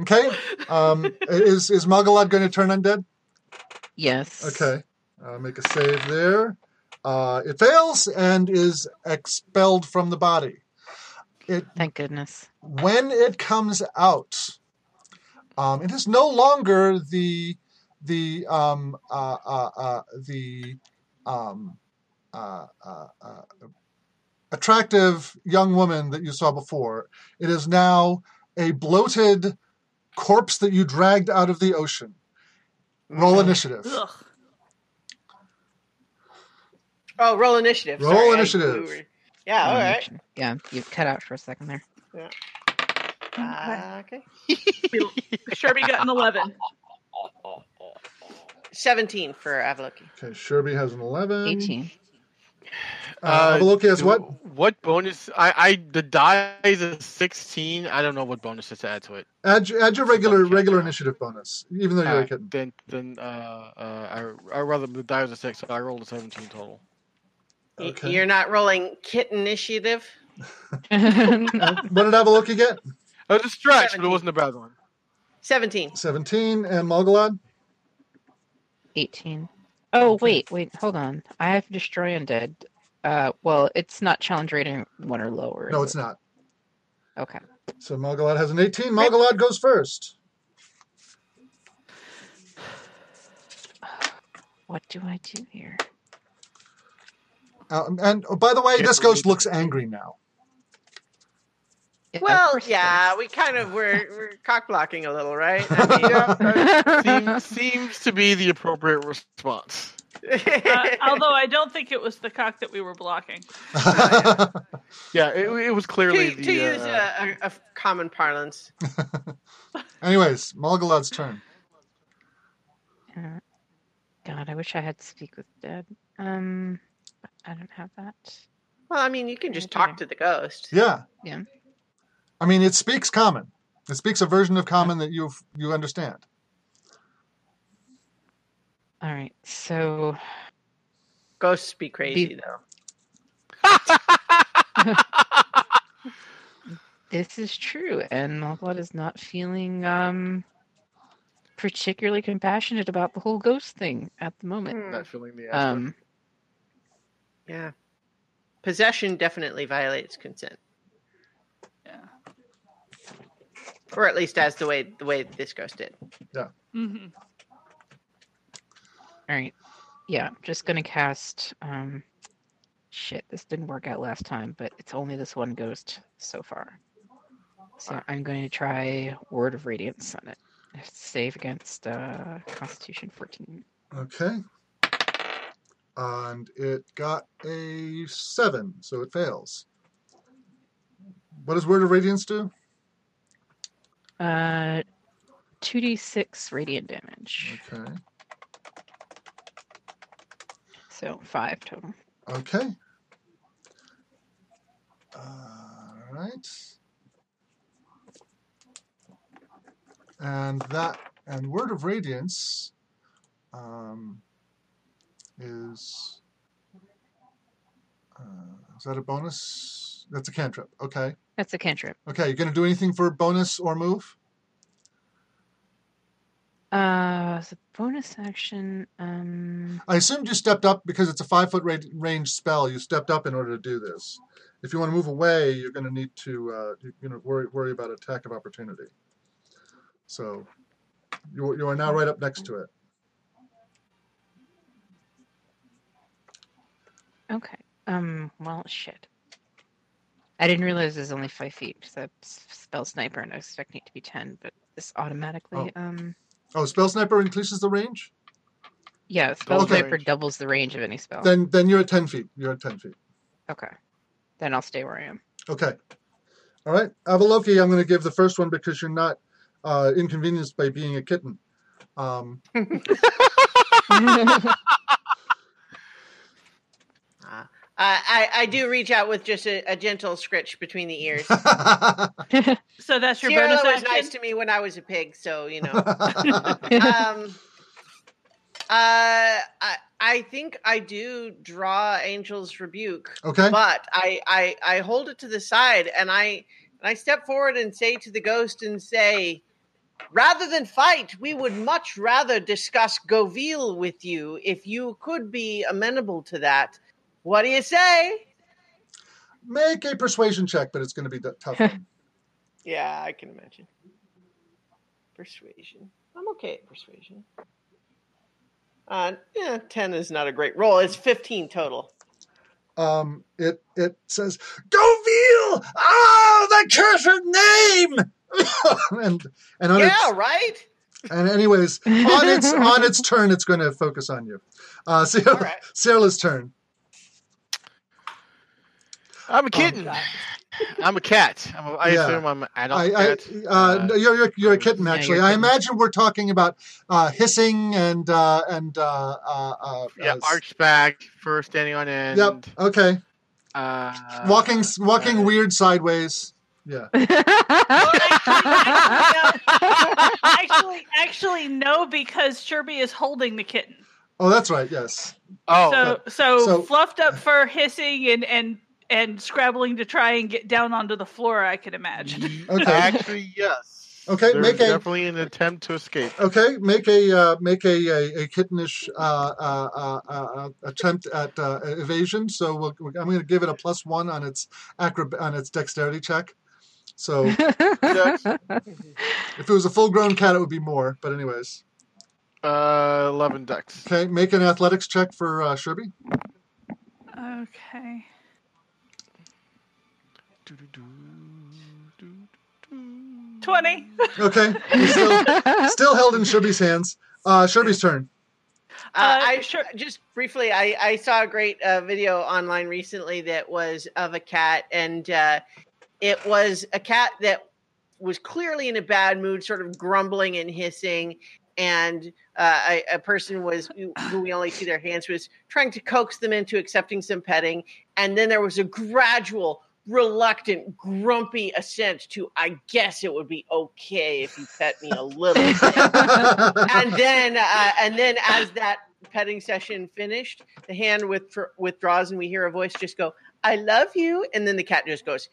Okay. Um, is is Malgalad going to turn undead? Yes. Okay. Uh, make a save there. Uh, it fails and is expelled from the body. It, Thank goodness. When it comes out, um, it is no longer the the um, uh, uh, uh, the um, uh, uh, uh, attractive young woman that you saw before. It is now a bloated corpse that you dragged out of the ocean. Roll initiative. Ugh. Oh, roll initiative. Roll Sorry, initiative. I, yeah, all right. Yeah, you cut out for a second there. Yeah. Uh, okay. Sherby got an eleven. seventeen for Avaloki. Okay, Sherby has an eleven. eighteen. Uh, Avaloki has do, what? What bonus? I, I the die is a sixteen. I don't know what bonuses to add to it. Add, add your regular regular initiative bonus, even though you're right, a kitten. Then, then uh, uh, I, I rather the die was a six, so I rolled a seventeen total. Okay. You're not rolling kitten initiative? No. What did Avaloki get? It was a stretch, seventeen. But it wasn't a bad one. seventeen. seventeen. And Malgalad? eighteen. Oh, okay. wait, wait, hold on. I have Destroy Undead. Uh, well, it's not challenge rating one or lower. No, it's it? not. Okay. So Malgalad has an eighteen. Malgalad goes first. What do I do here? Uh, and oh, by the way, this ghost looks angry now. Well, yeah, we kind of were, we're cock blocking a little, right? I mean, seems, seems to be the appropriate response. Uh, although I don't think it was the cock that we were blocking. Uh, yeah, it, it was clearly to, the... To use uh, a, a common parlance. Anyways, Malgalad's turn. Uh, God, I wish I had Speak with Dead. Um... I don't have that. Well, I mean, you can just talk to the ghost. Yeah. Yeah. I mean, it speaks common. It speaks a version of common that you you understand. All right. So ghosts be crazy be... though. This is true, and Malgalad is not feeling um, particularly compassionate about the whole ghost thing at the moment. Not feeling the aspect. Um Yeah. Possession definitely violates consent. Yeah. Or at least as the way the way this ghost did. Yeah. Mm-hmm. All right. Yeah, I'm just going to cast... Um, shit, this didn't work out last time, but it's only this one ghost so far. So I'm going to try Word of Radiance on it. I have to save against uh, Constitution fourteen. Okay. And it got a seven, so it fails. What does Word of Radiance do? Uh, two d six radiant damage. Okay. So five total. Okay. All right. And that and Word of Radiance. Um. Is uh, is that a bonus? That's that's a cantrip. Okay. That's a cantrip. Okay. You gonna do anything for bonus or move? Uh, the bonus action. Um... I assumed you stepped up because it's a five foot ra range spell. You stepped up in order to do this. If you want to move away, you're gonna need to uh, you're gonna worry worry about attack of opportunity. So, you you are now right up next to it. Okay. Um. Well, shit. I didn't realize it was only five feet. So that's spell sniper, and I was expecting it to be ten, but this automatically. Oh. Um. Oh, spell sniper increases the range. Yeah, spell okay. sniper doubles the range of any spell. Then, then you're at ten feet. You're at ten feet. Okay. Then I'll stay where I am. Okay. All right, Avaloki. I'm going to give the first one because you're not uh, inconvenienced by being a kitten. Um. Uh, I, I do reach out with just a, a gentle scritch between the ears. So that's your Ciela bonus action? Ciela was nice to me when I was a pig, so, you know. um, uh, I, I think I do draw Angel's Rebuke. Okay. But I, I, I hold it to the side, and I, and I step forward and say to the ghost and say, rather than fight, we would much rather discuss Goviel with you if you could be amenable to that. What do you say? Make a persuasion check, but it's going to be tough. Yeah, I can imagine. Persuasion. I'm okay at persuasion. Uh, yeah, ten is not a great roll. It's fifteen total. Um, it it says, Goviel! Oh, the cursed name! and and on yeah, its, right? And anyways, on its on its turn, it's going to focus on you. Uh, Sierra, right. Sierra's turn. I'm a kitten. Oh, I'm a cat. I'm a, I yeah. assume I'm an adult I, I, cat. Uh, uh, no, you're, you're, you're a kitten, actually. Yeah, I kitten. imagine we're talking about uh, hissing and... Uh, and uh, uh, yeah, uh, arched back, fur standing on end. Yep, okay. Uh, walking walking uh, weird sideways. Yeah. Well, actually, actually, actually, no, because Sherby is holding the kitten. Oh, that's right, yes. Oh, So, yeah. so, so fluffed up fur, hissing, and... and And scrabbling to try and get down onto the floor, I can imagine. Okay. Actually, yes. Okay, There's make a definitely an attempt to escape. Okay, make a uh, make a a, a kittenish uh, uh, uh, attempt at uh, evasion. So we'll, I'm going to give it a plus one on its acrob on its dexterity check. So if it was a full grown cat, it would be more. But anyways, uh, eleven dex. Okay, make an athletics check for uh, Sherby. Okay. twenty. Okay. Still, still held in Sherby's hands. Uh, Sherby's turn. Uh, I Just briefly, I, I saw a great uh, video online recently that was of a cat, and uh, it was a cat that was clearly in a bad mood, sort of grumbling and hissing, and uh, I, a person was who we only see their hands was trying to coax them into accepting some petting, and then there was a gradual reluctant, grumpy assent to, I guess it would be okay if you pet me a little bit. and then, uh, and then as that petting session finished, the hand with, withdraws and we hear a voice just go, I love you. And then the cat just goes.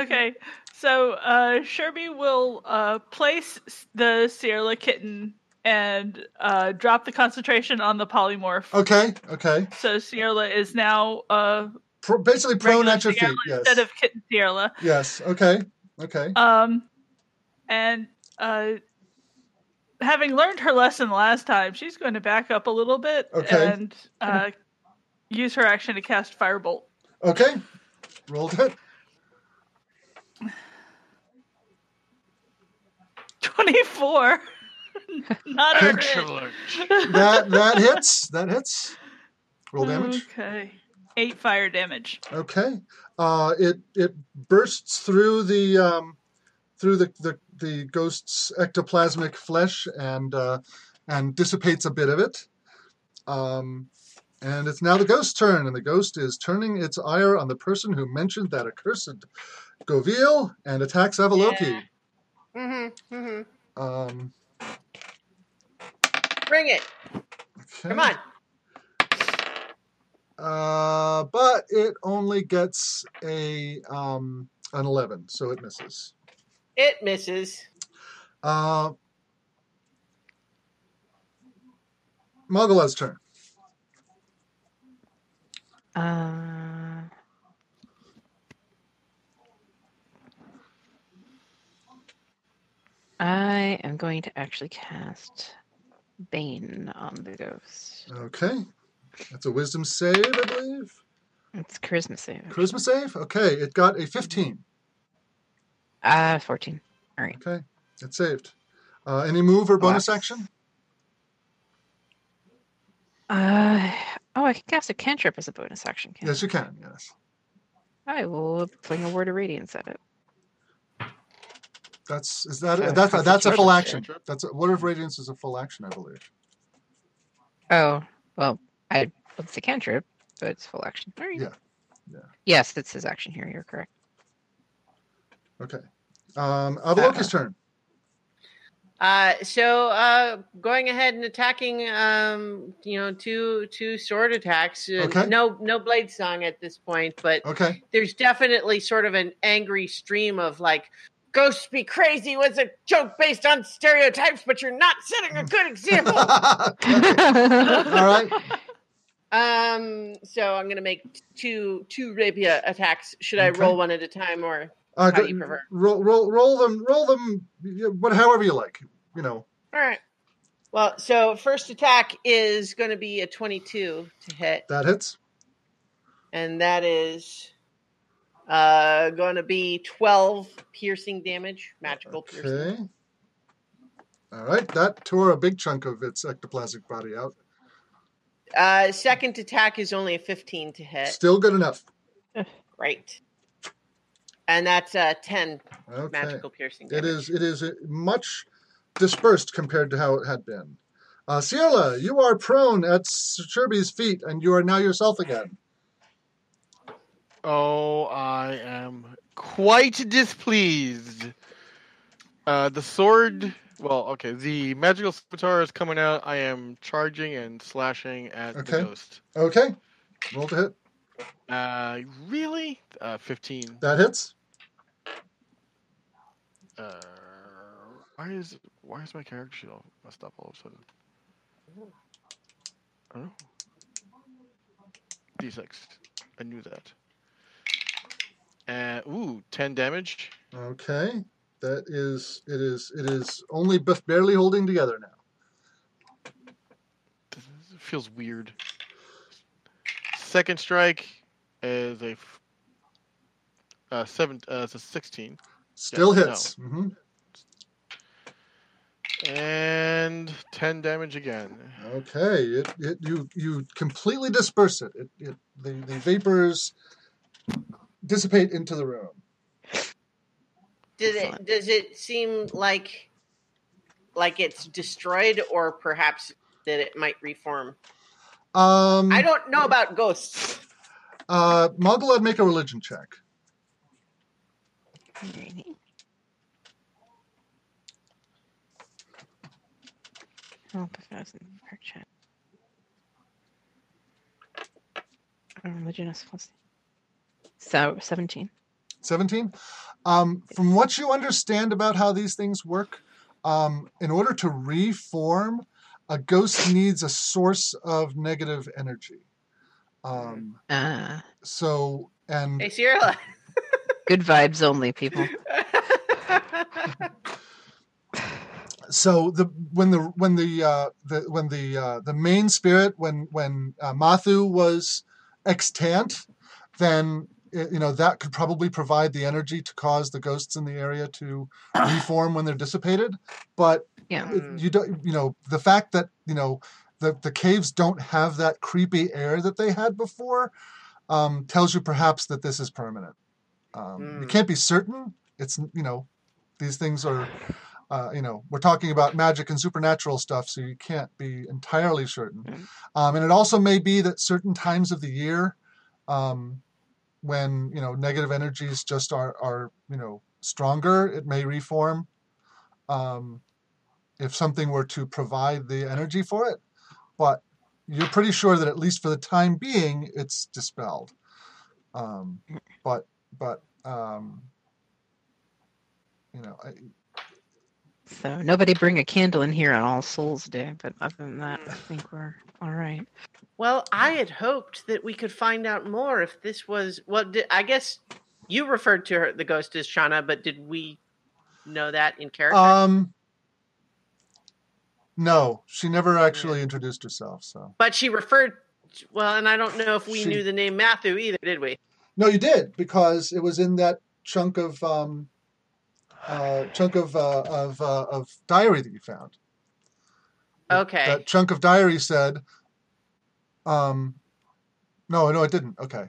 Okay. So uh, Sherby will uh, place the Ciela kitten and uh, drop the concentration on the polymorph. Okay, okay. So Ciela is now... Uh, Pro basically prone at your Ciela feet, yes. Instead of kitten Ciela. Yes, okay, okay. Um, And uh, having learned her lesson last time, she's going to back up a little bit okay. and uh, use her action to cast Firebolt. Okay, rolled it. twenty-four. Not that that hits. That hits. Roll damage. Okay, eight fire damage. Okay, uh, it it bursts through the um, through the, the the ghost's ectoplasmic flesh and uh, and dissipates a bit of it. Um, and it's now the ghost's turn, and the ghost is turning its ire on the person who mentioned that accursed Goviel and attacks Avaloki. Yeah. Mm-hmm. Mm-hmm. Um. Bring it. Okay. Come on. Uh, but it only gets a um, an eleven, so it misses. It misses. Uh, Malgalad's turn. Uh, I am going to actually cast Bane on the ghost. Okay. That's a wisdom save, I believe. It's charisma save. Actually. Charisma save? Okay. It got a fifteen. Uh, fourteen. All right. Okay. It saved. Uh, any move or bonus oh, action? Uh, oh, I can cast a cantrip as a bonus action. Can yes, I? you can. Yes. I will fling a word of radiance at it. That's is that so a, that's a, that's a full action. Cantrip? That's a, word of radiance is a full action, I believe. Oh well. I, well, it's a cantrip, but it's full action. All right. Yeah. Yeah. Yes, that's his action here. You're correct. Okay. Um, Avaloki's uh, turn. Uh, so uh, going ahead and attacking, um, you know, two two sword attacks. Okay. No, no blade song at this point, but okay. There's definitely sort of an angry stream of like, ghosts be crazy was a joke based on stereotypes, but you're not setting a good example. All right. Um, so I'm gonna make two two rapier attacks. Should okay. I roll one at a time, or uh, how go, you prefer? Roll, roll, roll them, roll them. What, however you like, you know. All right. Well, so first attack is going to be a twenty-two to hit. That hits. And that is uh, going to be twelve piercing damage, magical okay. piercing. All right, that tore a big chunk of its ectoplasmic body out. Uh, second attack is only a fifteen to hit. Still good enough. Right. And that's uh, ten okay. magical piercing damage. It is, it is much dispersed compared to how it had been. Uh, Ciela, you are prone at Sherby's feet, and you are now yourself again. Oh, I am quite displeased. Uh, the sword... Well, okay, the magical scimitar is coming out. I am charging and slashing at okay. the ghost. Okay. Roll to hit. Uh, really? Uh, fifteen. That hits. Uh, why is why is my character sheet all messed up all of a sudden? I don't know. D six. I knew that. Uh, ooh, ten damage. Okay. That is, it is, it is only barely holding together now. It feels weird. Second strike is a uh, seven. Uh, it's a sixteen. Still yeah, hits. No. Mm-hmm. And ten damage again. Okay, it, it you you completely disperse it. It, it the, the vapors dissipate into the room. Does it, does it seem like like it's destroyed, or perhaps that it might reform? Um, I don't know about ghosts. Uh, Malgalad, make a religion check. Oh, if I was in the park chat. Religion is plus. So seventeen. seventeen? Um, from what you understand about how these things work, um, in order to reform, a ghost needs a source of negative energy. Um, uh, so, and... Hey, Sierra! Good vibes only, people. So the when the when the uh, the when the uh, the main spirit when when uh, Matthew was extant, then. You know, that could probably provide the energy to cause the ghosts in the area to reform when they're dissipated. But yeah. you don't, you know, the fact that, you know, the, the caves don't have that creepy air that they had before um, tells you perhaps that this is permanent. Um, mm. You can't be certain. It's, you know, these things are, uh, you know, we're talking about magic and supernatural stuff, so you can't be entirely certain. Mm. Um, and it also may be that certain times of the year, um, when, you know, negative energies just are, are, you know, stronger, it may reform. Um, if something were to provide the energy for it, but you're pretty sure that at least for the time being, it's dispelled. Um, but but um, you know, I, so nobody bring a candle in here on All Souls Day. But other than that, I think we're all right. Well, I had hoped that we could find out more if this was. Well, did, I guess you referred to her, the ghost as Chana, but did we know that in character? Um. No, she never actually yeah. introduced herself. So, but she referred. Well, and I don't know if we she, knew the name Matthew either, did we? No, you did, because it was in that chunk of um, uh, chunk of uh, of uh, of diary that you found. Okay. That, that chunk of diary said, um, "No, no, it didn't." Okay.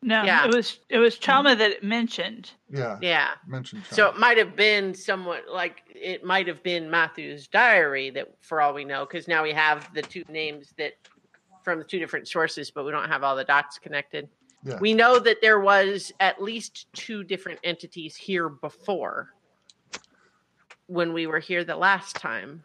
No, yeah. it was it was Chama that it mentioned. Yeah, yeah, mentioned. Chama. So it might have been somewhat like it might have been Matthew's diary that, for all we know, because now we have the two names that from the two different sources, but we don't have all the dots connected. Yeah. We know that there was at least two different entities here before when we were here the last time.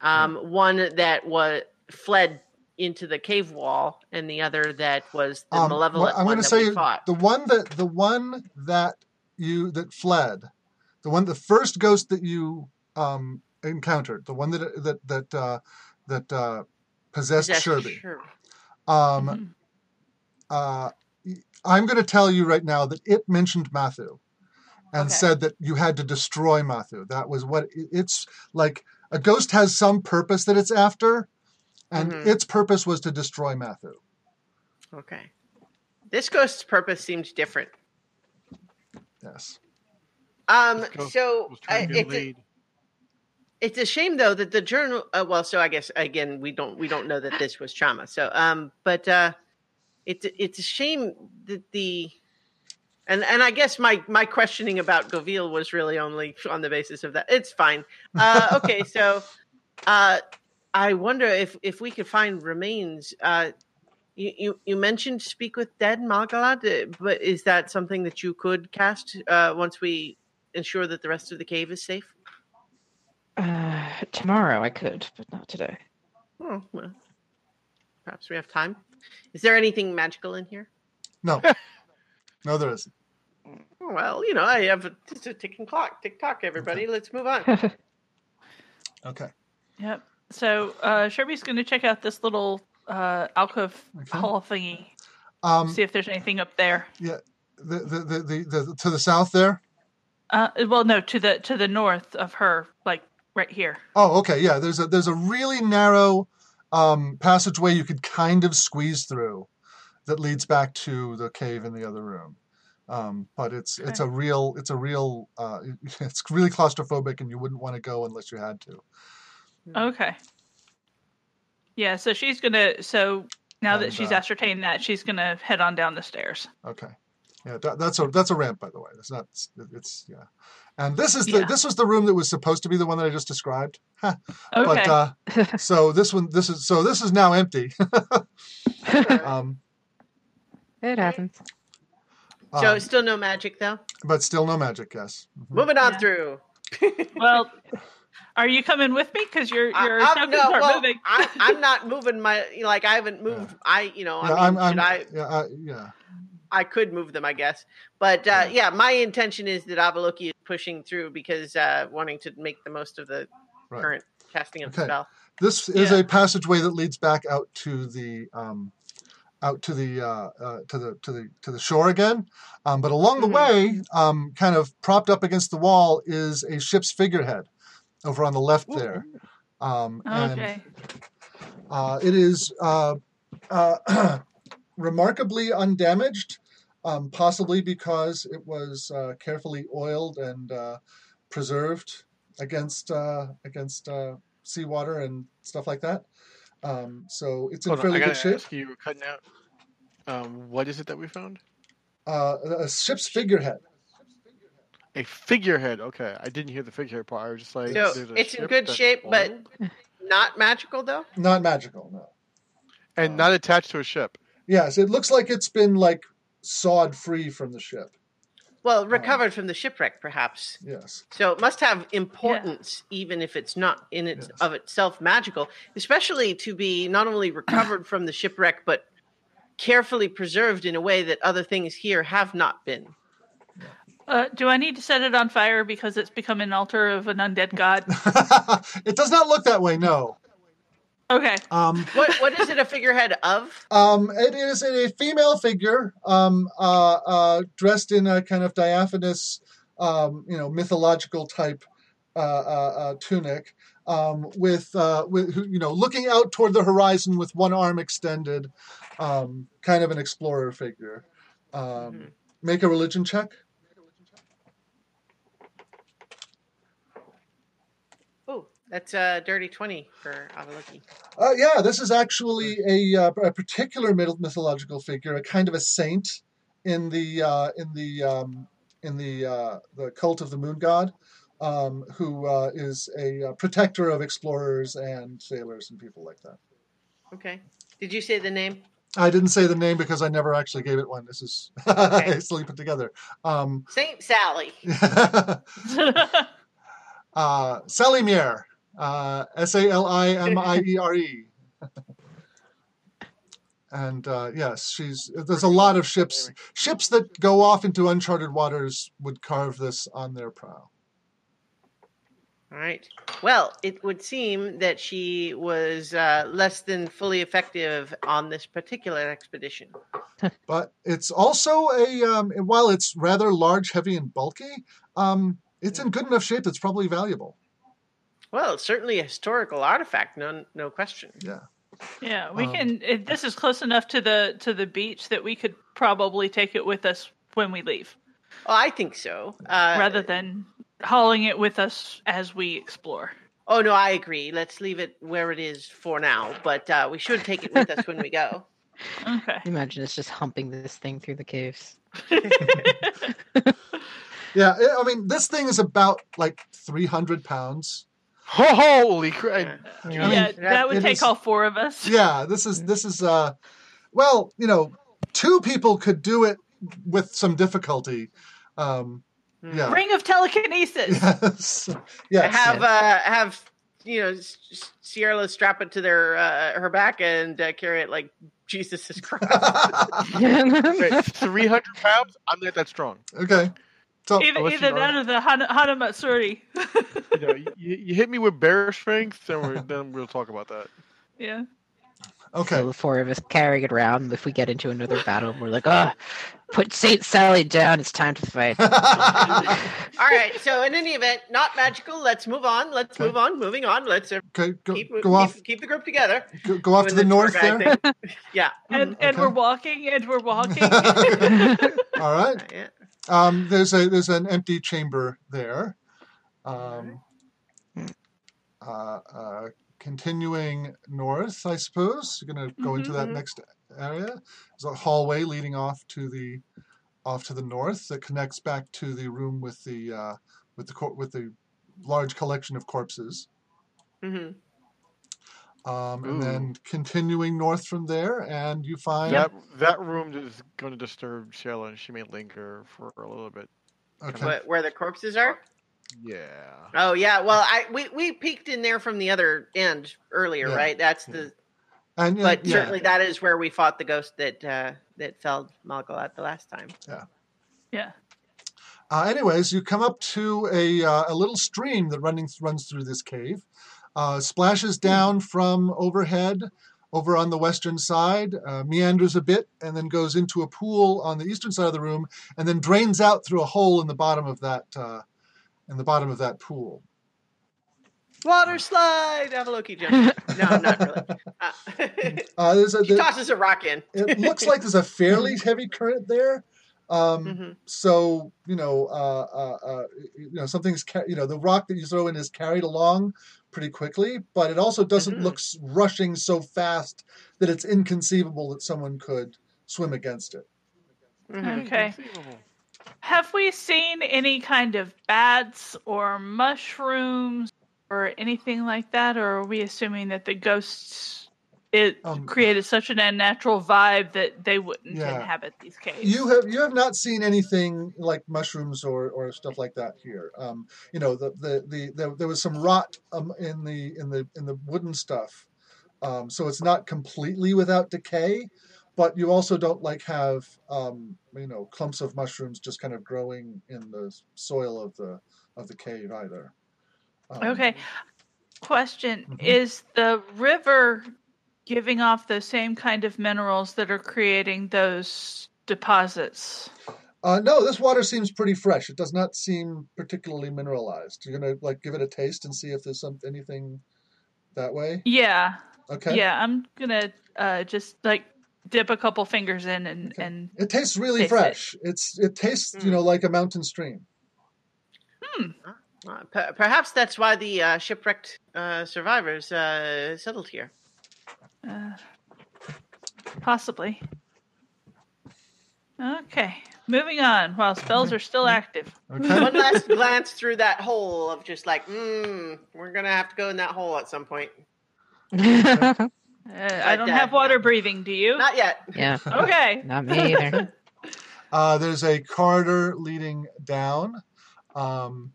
Um, mm. One that was fled into the cave wall, and the other that was the um, malevolent well, I'm one gonna that say we fought. The one that the one that you that fled, the one the first ghost that you um, encountered, the one that that that uh, that uh, possessed, possessed Sherby. Sure. Um, mm-hmm. uh, I'm going to tell you right now that it mentioned Matthew, and okay. said that you had to destroy Matthew. That was what it, it's like. A ghost has some purpose that it's after. And mm-hmm. its purpose was to destroy Matthew. Okay. This ghost's purpose seems different. Yes. Um. So I, it's, a, it's a shame, though, that the journal. Uh, well, so I guess again we don't we don't know that this was Chama. So um. But uh, it's it's a shame that the, and and I guess my my questioning about Goviel was really only on the basis of that. It's fine. Uh. Okay. So. Uh. I wonder if, if we could find remains. Uh, you, you, you mentioned speak with dead Malgalad, but is that something that you could cast uh, once we ensure that the rest of the cave is safe? Uh, tomorrow I could, but not today. Oh, well, perhaps we have time. Is there anything magical in here? No. No, there isn't. Well, you know, I have a, just a ticking clock. Tick-tock, everybody. Okay. Let's move on. Okay. Yep. So uh, Sherby's going to check out this little uh, alcove okay. hall thingy. Um, see if there's anything up there. Yeah, the the the, the, the to the south there. Uh, well, no, to the to the north of her, like right here. Oh, okay, yeah. There's a there's a really narrow um, passageway you could kind of squeeze through that leads back to the cave in the other room. Um, but it's okay. it's a real it's a real uh, it's really claustrophobic, and you wouldn't want to go unless you had to. Okay. Yeah, so she's going to, so now and, that she's uh, ascertained that, she's going to head on down the stairs. Okay. Yeah, that, that's a that's a ramp, by the way. It's not, it's, yeah. And this is the, yeah. this was the room that was supposed to be the one that I just described. Okay. But, uh, so this one, this is, so this is now empty. um, it happens. So um, still no magic, though? But still no magic, yes. Mm-hmm. Moving on yeah. through. Well... Are you coming with me? Because your your tokens no, aren't well, moving. I, I'm not moving my like I haven't moved. Yeah. I you know yeah, I mean I'm, should I'm, I yeah I, yeah I could move them I guess. But uh, yeah. yeah, my intention is that Avaloki is pushing through because uh, wanting to make the most of the right. current casting of okay. the spell. This is yeah. a passageway that leads back out to the um, out to the uh, uh, to the to the to the shore again. Um, but along the mm-hmm. way, um, kind of propped up against the wall is a ship's figurehead. Over on the left there. Um, okay. And, uh, it is uh, uh, remarkably undamaged, um, possibly because it was uh, carefully oiled and uh, preserved against uh, against uh, seawater and stuff like that. Um, so it's Hold in fairly on, good shape. You were cutting out. Um, what is it that we found? Uh, a ship's figurehead. A figurehead. Okay, I didn't hear the figurehead part. I was just like, so it's in good shape, but not magical, though. Not magical, no. And um, not attached to a ship. Yes, it looks like it's been like sawed free from the ship. Well, recovered um, from the shipwreck, perhaps. Yes. So it must have importance, yeah. even if it's not in its yes. of itself magical, especially to be not only recovered from the shipwreck, but carefully preserved in a way that other things here have not been. Uh, do I need to set it on fire because it's become an altar of an undead god? It does not look that way, no. Okay. Um, what what is it a figurehead of? Um, it is a female figure, um, uh, uh, dressed in a kind of diaphanous, um, you know, mythological type uh, uh, uh, tunic, um, with uh, with you know, looking out toward the horizon with one arm extended, um, kind of an explorer figure. Um, mm-hmm. Make a religion check. That's a dirty twenty for Avaloki. Uh, yeah, this is actually a, uh, a particular mythological figure, a kind of a saint in the uh, in the um, in the uh, the cult of the moon god, um, who uh, is a uh, protector of explorers and sailors and people like that. Okay. Did you say the name? I didn't say the name because I never actually gave it one. This is okay. Sleeping together. Um, Saint Sally. uh, Salimir. Uh, S A L I M I E R E. And uh, yes, she's there's a lot of ships. Ships that go off into uncharted waters would carve this on their prow. All right. Well, it would seem that she was uh, less than fully effective on this particular expedition. But it's also a, um, while it's rather large, heavy, and bulky, um, it's in good enough shape that's probably valuable. Well, it's certainly a historical artifact, no, no question. Yeah, yeah. We um, can. It, this is close enough to the to the beach that we could probably take it with us when we leave. Oh, I think so. Uh, Rather than hauling it with us as we explore. Oh no, I agree. Let's leave it where it is for now, but uh, we should take it with us when we go. Okay. Imagine us just humping this thing through the caves. Yeah, I mean, this thing is about like three hundred pounds. Holy crap! Yeah, I mean, yeah, that would take is, all four of us. Yeah, this is this is uh, well, you know, two people could do it with some difficulty. Um, yeah. Ring of telekinesis. Yes, yes. Have uh, have you know, Sierra strap it to their uh, her back and uh, carry it like Jesus is Christ. Wait, three hundred pounds. I'm not that strong. Okay. So, either either that or the Hana, Hana Matsuri. You know, you, you hit me with bear strength, and we're, then we'll talk about that. Yeah. Okay. So the four of us carrying it around. If we get into another battle, we're like, ah, oh, put Saint Sally down. It's time to fight. All right. So in any event, not magical. Let's move on. Let's okay. move on. Moving on. Let's uh, okay, go, keep, go off. Keep, keep the group together. Go, go off to the, the north there. Yeah. And, okay. and we're walking, and we're walking. All right. Yeah. Um, there's a there's an empty chamber there. Um, uh, uh, continuing north, I suppose. You're gonna go mm-hmm. into that next area. There's a hallway leading off to the off to the north that connects back to the room with the uh, with the cor- with the large collection of corpses. Mm-hmm. Um, and Ooh. Then continuing north from there, and you find... That, that room is going to disturb Ciela, and she may linger for a little bit. Okay. What, where the corpses are? Yeah. Oh, yeah. Well, I we, we peeked in there from the other end earlier, yeah. right? That's yeah. the... And, and, but yeah. certainly that is where we fought the ghost that uh, that felled Malgalad the last time. Yeah. Yeah. Uh, anyways, you come up to a uh, a little stream that running runs through this cave. Uh, splashes down from overhead, over on the western side, uh, meanders a bit, and then goes into a pool on the eastern side of the room, and then drains out through a hole in the bottom of that, uh, in the bottom of that pool. Water slide, Avaloki jump. No, not really. Uh, uh, there's a, she tosses a rock in. It looks like there's a fairly heavy current there. Um, mm-hmm. So, you know, uh, uh, uh, you know, something's, ca- you know, the rock that you throw in is carried along pretty quickly, but it also doesn't mm-hmm. look rushing so fast that it's inconceivable that someone could swim against it. Mm-hmm. Okay. Have we seen any kind of bats or mushrooms or anything like that? Or are we assuming that the ghosts It um, created such an unnatural vibe that they wouldn't yeah. inhabit these caves. You have you have not seen anything like mushrooms or, or stuff like that here. Um, you know, the the, the the there was some rot um, in the in the in the wooden stuff, um, so it's not completely without decay. But you also don't like have um, you know, clumps of mushrooms just kind of growing in the soil of the of the cave either. Um, okay, question: mm-hmm. Is the river giving off those same kind of minerals that are creating those deposits? Uh, no, this water seems pretty fresh. It does not seem particularly mineralized. You're gonna like give it a taste and see if there's some anything that way. Yeah. Okay. Yeah, I'm gonna uh, just like dip a couple fingers in and okay. and it tastes really taste fresh. It. It's it tastes mm. you know, like a mountain stream. Hmm. Uh, per- perhaps that's why the uh, shipwrecked uh, survivors uh, settled here. Uh, possibly. Okay, moving on while spells are still active. Okay. One last glance through that hole of just like, hmm, we're going to have to go in that hole at some point. uh, I don't have water breathing, do you? Not yet. Yeah. Okay. Not me either. Uh, there's a corridor leading down. Um,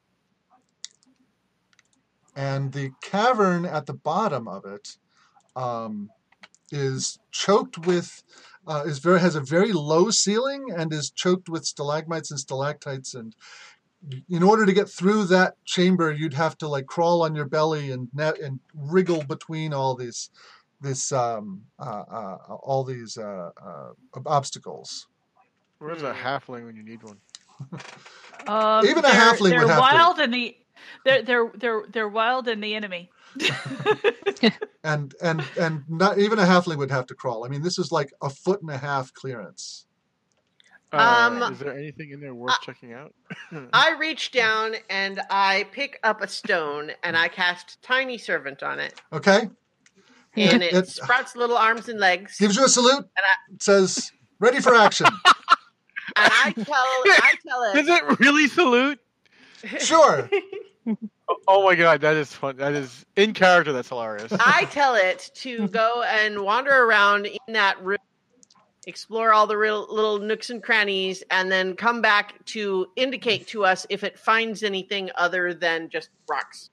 and the cavern at the bottom of it Um, is choked with, uh, is very has a very low ceiling and is choked with stalagmites and stalactites. And in order to get through that chamber, you'd have to like crawl on your belly and net, and wriggle between all these, this um, uh, uh, all these uh, uh, obstacles. Where's a halfling when you need one? um, Even a halfling they're would have wild to. And the, they're they're they're they're wild and the enemy. and and and not even a halfling would have to crawl. I mean, this is like a foot and a half clearance. Um, uh, is there anything in there worth I, checking out? I reach down and I pick up a stone and I cast Tiny Servant on it. Okay. And it, it sprouts little arms and legs. Gives you a salute. And I, it says, "Ready for action." And I tell, I tell it. Does it really salute? Sure. Oh my god, that is fun. That is in character. That's hilarious. I tell it to go and wander around in that room, explore all the real, little nooks and crannies, and then come back to indicate to us if it finds anything other than just rocks.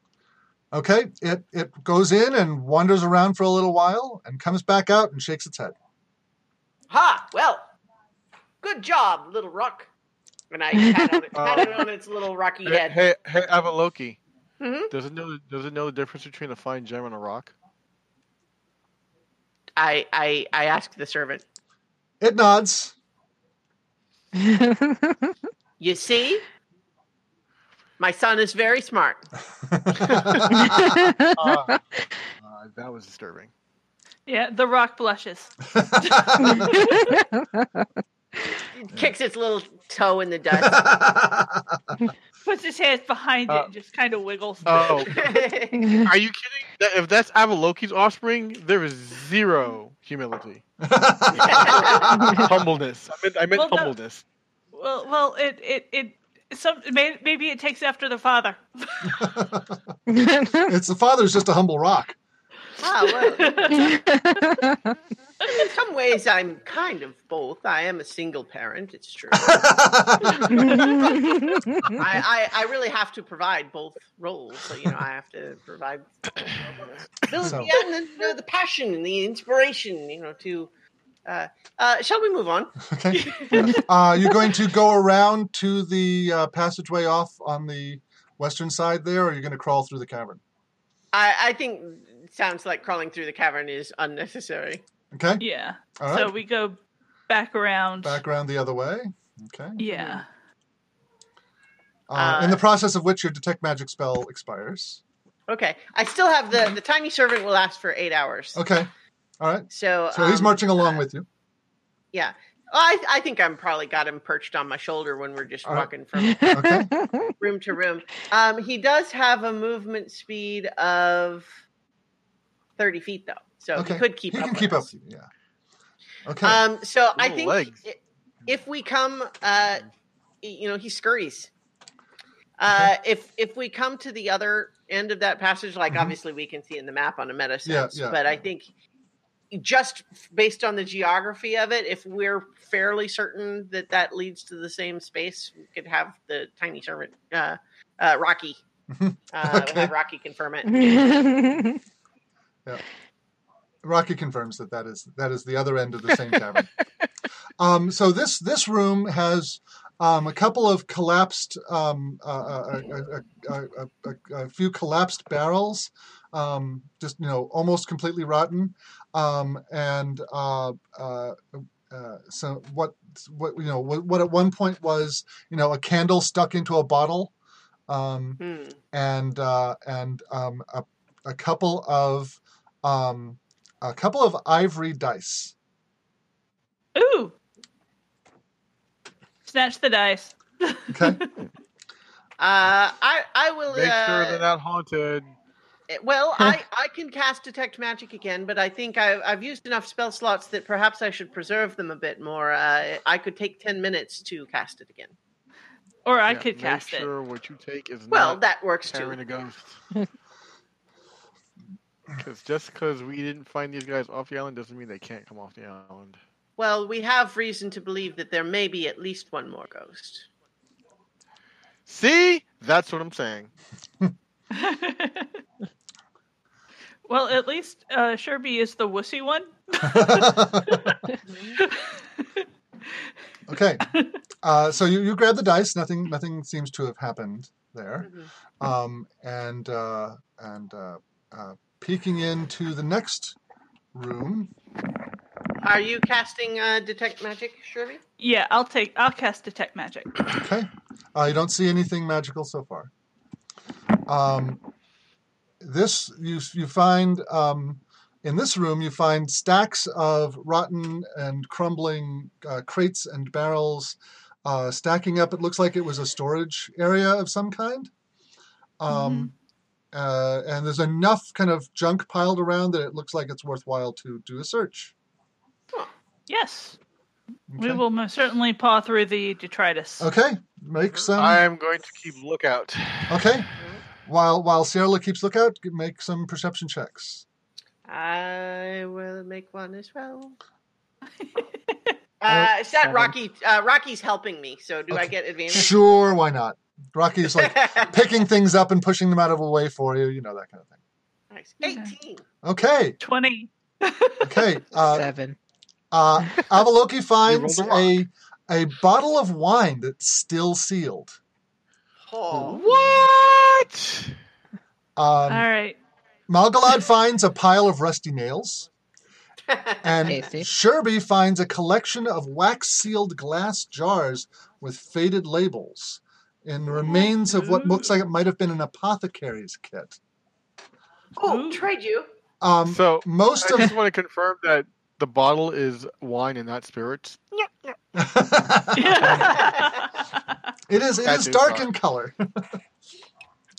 Okay, it, it goes in and wanders around for a little while and comes back out and shakes its head. Ha! Well, good job, little rock. And I pat it, pat it on its little rocky head. Hey, hey, hey Avaloki. Mm-hmm. Does it know? Does it know the difference between a fine gem and a rock? I I I asked the servant. It nods. You see, my son is very smart. uh, uh, that was disturbing. Yeah, the rock blushes. It kicks its little toe in the dust. Puts his hands behind uh, it and just kind of wiggles. Oh. Are you kidding? If that's Avaloki's offspring, there is zero humility. Humbleness. I meant, I meant well, humbleness. No. Well, well, it, it, it, some, maybe it takes after the father. It's the father's just a humble rock. Oh, well. In some ways, I'm kind of both. I am a single parent, it's true. I, I, I really have to provide both roles. So, you know, I have to provide both so. Yeah, and then, you know, the passion and the inspiration, you know, to... Uh, uh, shall we move on? Okay. uh, you're going to go around to the uh, passageway off on the western side there, or are you going to crawl through the cavern? I, I think it sounds like crawling through the cavern is unnecessary. Okay. Yeah. All right. So we go back around. Back around the other way. Okay. Yeah. Uh, uh, in the process of which your detect magic spell expires. Okay. I still have the, the tiny servant will last for eight hours. Okay. All right. So so um, he's marching along uh, with you. Yeah. Well, I I think I'm probably got him perched on my shoulder when we're just All walking right. from okay. room to room. Um, he does have a movement speed of thirty feet, though. So okay. he could keep he up. He can keep us. up. Yeah. Okay. Um, so Little I think legs. if we come, uh, you know, he scurries. Uh, okay. If if we come to the other end of that passage, like mm-hmm. obviously we can see in the map on a meta sense, yeah, yeah, but yeah. I think just based on the geography of it, if we're fairly certain that that leads to the same space, we could have the tiny servant, uh, uh, Rocky. Uh, okay. We'll have Rocky confirm it. Yeah. Rocky confirms that that is that is the other end of the same cavern. um, so this this room has um, a couple of collapsed, um, uh, a, a, a, a, a few collapsed barrels, um, just you know almost completely rotten, um, and uh, uh, uh, so what what you know what, what at one point was you know a candle stuck into a bottle, um, hmm. and uh, and um, a, a couple of um, A couple of ivory dice. Ooh. Snatch the dice. Okay. uh, I I will... Make uh, sure they're not haunted. Well, I, I can cast Detect Magic again, but I think I've, I've used enough spell slots that perhaps I should preserve them a bit more. Uh, I could take ten minutes to cast it again. Or I yeah, could cast sure it. Make sure what you take is well, not that works carrying too. A ghost. Because just because we didn't find these guys off the island doesn't mean they can't come off the island. Well, we have reason to believe that there may be at least one more ghost. See? That's what I'm saying. Well, at least uh, Sherby is the wussy one. Okay. Uh, so you, you grab the dice. Nothing nothing seems to have happened there. Mm-hmm. Um, and... Uh, and uh, uh, peeking into the next room. Are you casting uh, Detect Magic, Sherby? Yeah, I'll take. I'll cast Detect Magic. Okay. Uh, you don't see anything magical so far. Um, this you you find um, in this room you find stacks of rotten and crumbling uh, crates and barrels uh, stacking up. It looks like it was a storage area of some kind. Um, mm-hmm. Uh, and there's enough kind of junk piled around that it looks like it's worthwhile to do a search. Huh. Yes. Okay. We will most certainly paw through the detritus. Okay. Make some... I'm going to keep lookout. Okay. While while Ciela keeps lookout, make some perception checks. I will make one as well. uh, is that Rocky? Uh, Rocky's helping me, so do okay. I get advantage? Sure, why not? Rocky's like picking things up and pushing them out of the way for you, you know, that kind of thing. Nice. eighteen. Okay. twenty. Okay. Uh, Seven. Uh, Avaloki finds a a bottle of wine that's still sealed. Oh. What? Um, All right. Malgalad finds a pile of rusty nails. And Sherby finds a collection of wax-sealed glass jars with faded labels. And remains of what looks like it might have been an apothecary's kit. Oh, trade you. Um, so most I of... just want to confirm that the bottle is wine and not spirits. It is. It is to, dark sorry. in color.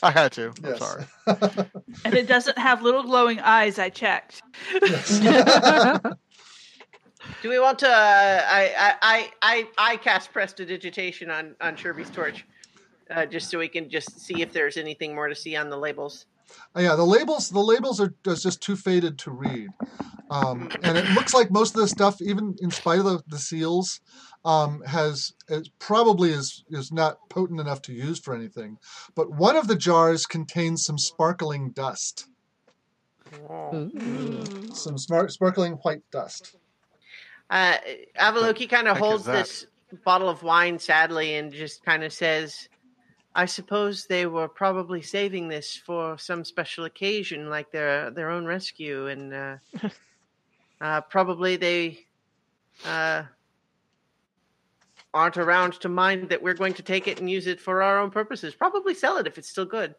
I had to. I'm yes. sorry. And it doesn't have little glowing eyes. I checked. Yes. Do we want to? Uh, I, I I I cast prestidigitation on on Sherby's torch. Uh, just so we can just see if there's anything more to see on the labels. Oh, yeah, the labels the labels are just too faded to read. Um, and it looks like most of the stuff, even in spite of the, the seals, um, has it probably is, is not potent enough to use for anything. But one of the jars contains some sparkling dust. Mm-hmm. Some smart, sparkling white dust. Uh, Avaloki kind of holds this bottle of wine sadly and just kind of says... I suppose they were probably saving this for some special occasion, like their their own rescue, and uh, uh, probably they uh, aren't around to mind that we're going to take it and use it for our own purposes. Probably sell it if it's still good.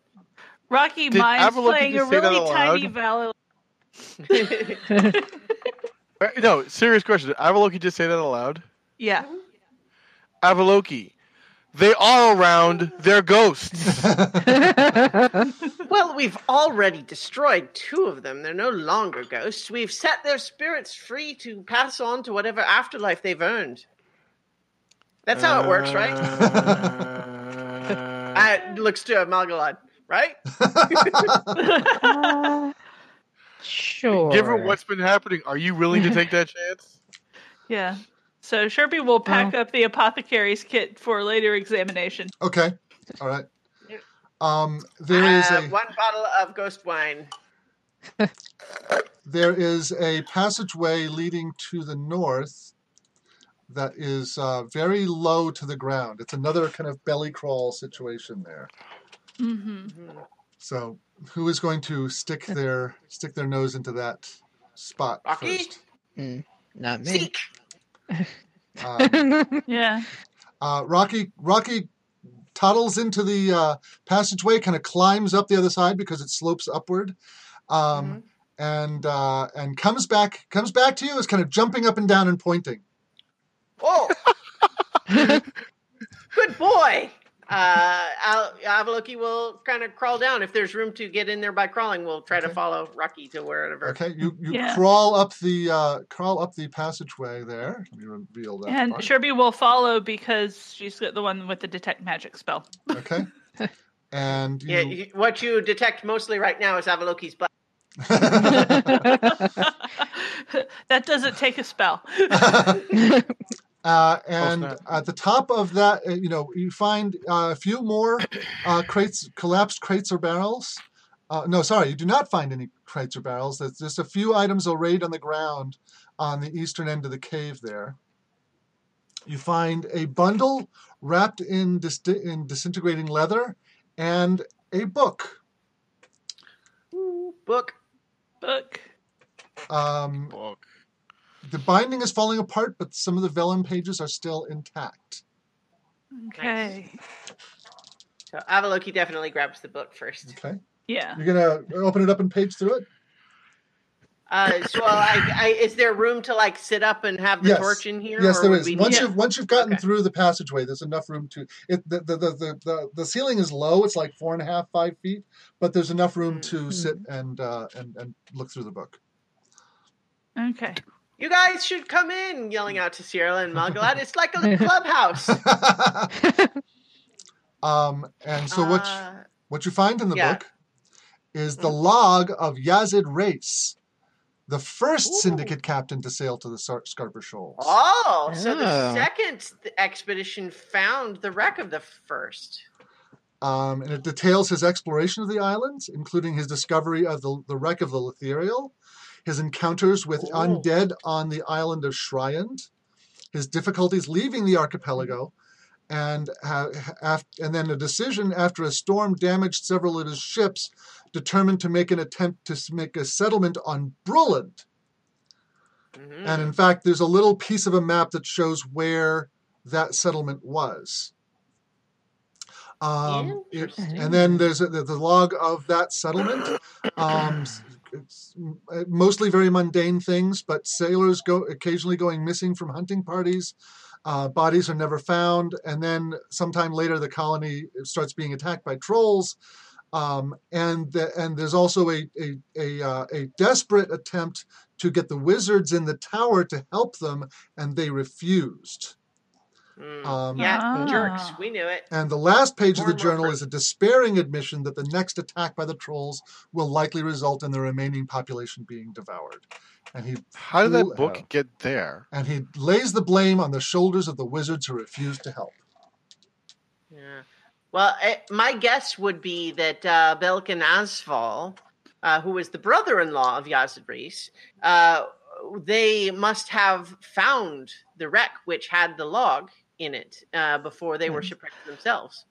Rocky Mine's playing a really tiny vowel. No, serious question. Did Avaloki just say that aloud? Yeah. Avaloki. They are around. They're ghosts. Well, we've already destroyed two of them. They're no longer ghosts. We've set their spirits free to pass on to whatever afterlife they've earned. That's how uh... it works, right? uh, looks to Malgalad, right? Sure. Given what's been happening, are you willing to take that chance? Yeah. So Sherby will pack oh. up the apothecary's kit for later examination. Okay. All right. Um, there uh, is a, one bottle of ghost wine. There is a passageway leading to the north that is uh, very low to the ground. It's another kind of belly crawl situation there. Mm-hmm. So who is going to stick their stick their nose into that spot Rocky? First? Mm, not me. Seek. Um, yeah. Uh, Rocky Rocky toddles into the uh, passageway, kind of climbs up the other side because it slopes upward, um, mm-hmm. and uh, and comes back comes back to you. Is kind of jumping up and down and pointing. Oh, good boy. Uh, Avaloki will kind of crawl down. If there's room to get in there by crawling, we'll try okay. to follow Rocky to wherever. Okay, you, you yeah. crawl up the uh, crawl up the passageway there. Let me reveal that. And part. Sherby will follow because she's the one with the detect magic spell. Okay. And you... yeah, what you detect mostly right now is Avaloki's blood. That doesn't take a spell. Uh, and at the top of that, you know, you find uh, a few more uh, crates, collapsed crates or barrels. Uh, no, sorry, you do not find any crates or barrels. There's just a few items arrayed on the ground on the eastern end of the cave there. You find a bundle wrapped in, dis- in disintegrating leather and a book. Ooh, book. Book. Um, book. The binding is falling apart, but some of the vellum pages are still intact. Okay. So Avaloki definitely grabs the book first. Okay. Yeah. You're going to open it up and page through it? Uh, so I, I, is there room to, like, sit up and have the yes. torch in here? Yes, or there is. Once, yeah. you've, once you've gotten okay. through the passageway, there's enough room to... It, the, the, the, the, the, the ceiling is low. It's like four and a half, five feet. But there's enough room to mm-hmm. sit and, uh, and and look through the book. Okay. You guys should come in, yelling out to Sierra and Malgalad. It's like a little clubhouse. um, and so uh, what, you, what you find in the yeah. book is the log of Yazid Reis, the first Ooh. syndicate captain to sail to the Scar- Scarper Shoals. Oh, so yeah. the second expedition found the wreck of the first. Um, and it details his exploration of the islands, including his discovery of the, the wreck of the Letherial, his encounters with Ooh. undead on the island of Shryand, his difficulties leaving the archipelago, and uh, after, and then a decision after a storm damaged several of his ships, determined to make an attempt to make a settlement on Bruland. Mm-hmm. And in fact, there's a little piece of a map that shows where that settlement was. Um, it, and then there's a, the, the log of that settlement. Um, It's mostly very mundane things, but sailors go occasionally going missing from hunting parties. Uh, bodies are never found. And then sometime later, the colony starts being attacked by trolls. Um, and, the, and there's also a, a, a, uh, a desperate attempt to get the wizards in the tower to help them, and they refused. Mm. Um, yeah, jerks. We knew it. And the last page more of the journal is a despairing admission that the next attack by the trolls will likely result in the remaining population being devoured. And he how did that book out. get there? And he lays the blame on the shoulders of the wizards who refused to help. Yeah. Well, it, my guess would be that uh, Belkin Osval, uh, who was the brother-in-law of Yazid Reis, uh, they must have found the wreck which had the log in it uh, before they mm. were shipwrecked themselves.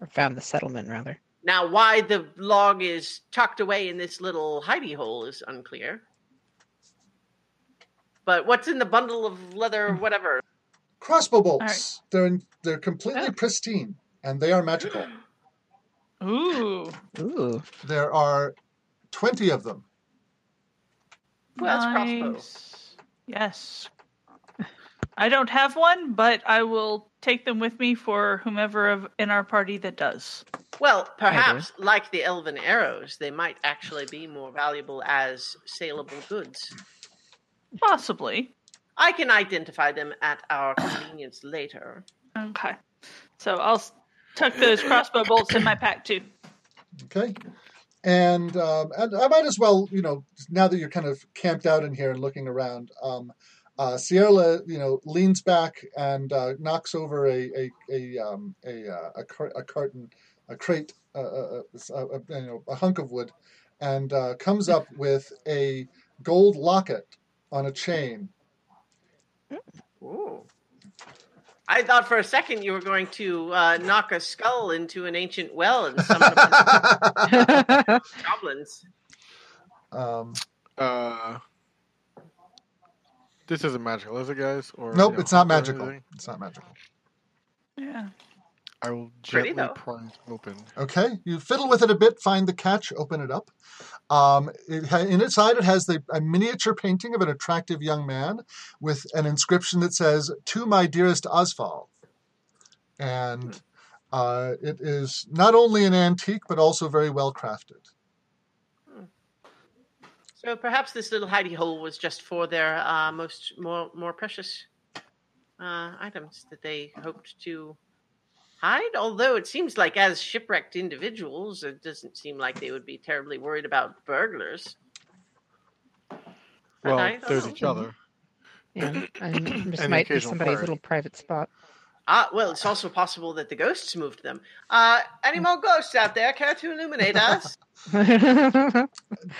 Or found the settlement, rather. Now, why the log is tucked away in this little hidey hole is unclear. But what's in the bundle of leather, whatever? Crossbow bolts. Right. They're in, they're completely oh. pristine, and they are magical. Ooh. Ooh. There are twenty of them. Well, nice. That's crossbows. Yes. I don't have one, but I will take them with me for whomever of, in our party that does. Well, perhaps, do. like the elven arrows, they might actually be more valuable as saleable goods. Possibly. I can identify them at our convenience later. Okay. So I'll tuck those crossbow bolts in my pack, too. Okay. And, um, and I might as well, you know, now that you're kind of camped out in here and looking around, um, uh, Ciela, you know, leans back and uh, knocks over a a a um, a, uh, a, car- a carton, a crate, uh, a, a, a, you know, a hunk of wood, and uh, comes up with a gold locket on a chain. Ooh. I thought for a second you were going to uh, knock a skull into an ancient well and summon the goblins. Um, uh, this isn't magical, is it, guys? Or, nope, you know, it's not magical. Anything? It's not magical. Yeah. I will gently pry it open. Okay, you fiddle with it a bit, find the catch, open it up. Um, it ha- in its side, it has the, a miniature painting of an attractive young man with an inscription that says, "To my dearest Osval." And uh, it is not only an antique, but also very well crafted. Hmm. So perhaps this little hidey hole was just for their uh, most more, more precious uh, items that they hoped to hide, although it seems like as shipwrecked individuals, it doesn't seem like they would be terribly worried about burglars. Well, I, there's each other. Yeah, and this might be somebody's pirate. Little private spot. Ah, well, it's also possible that the ghosts moved them. Uh, any more ghosts out there care to illuminate us?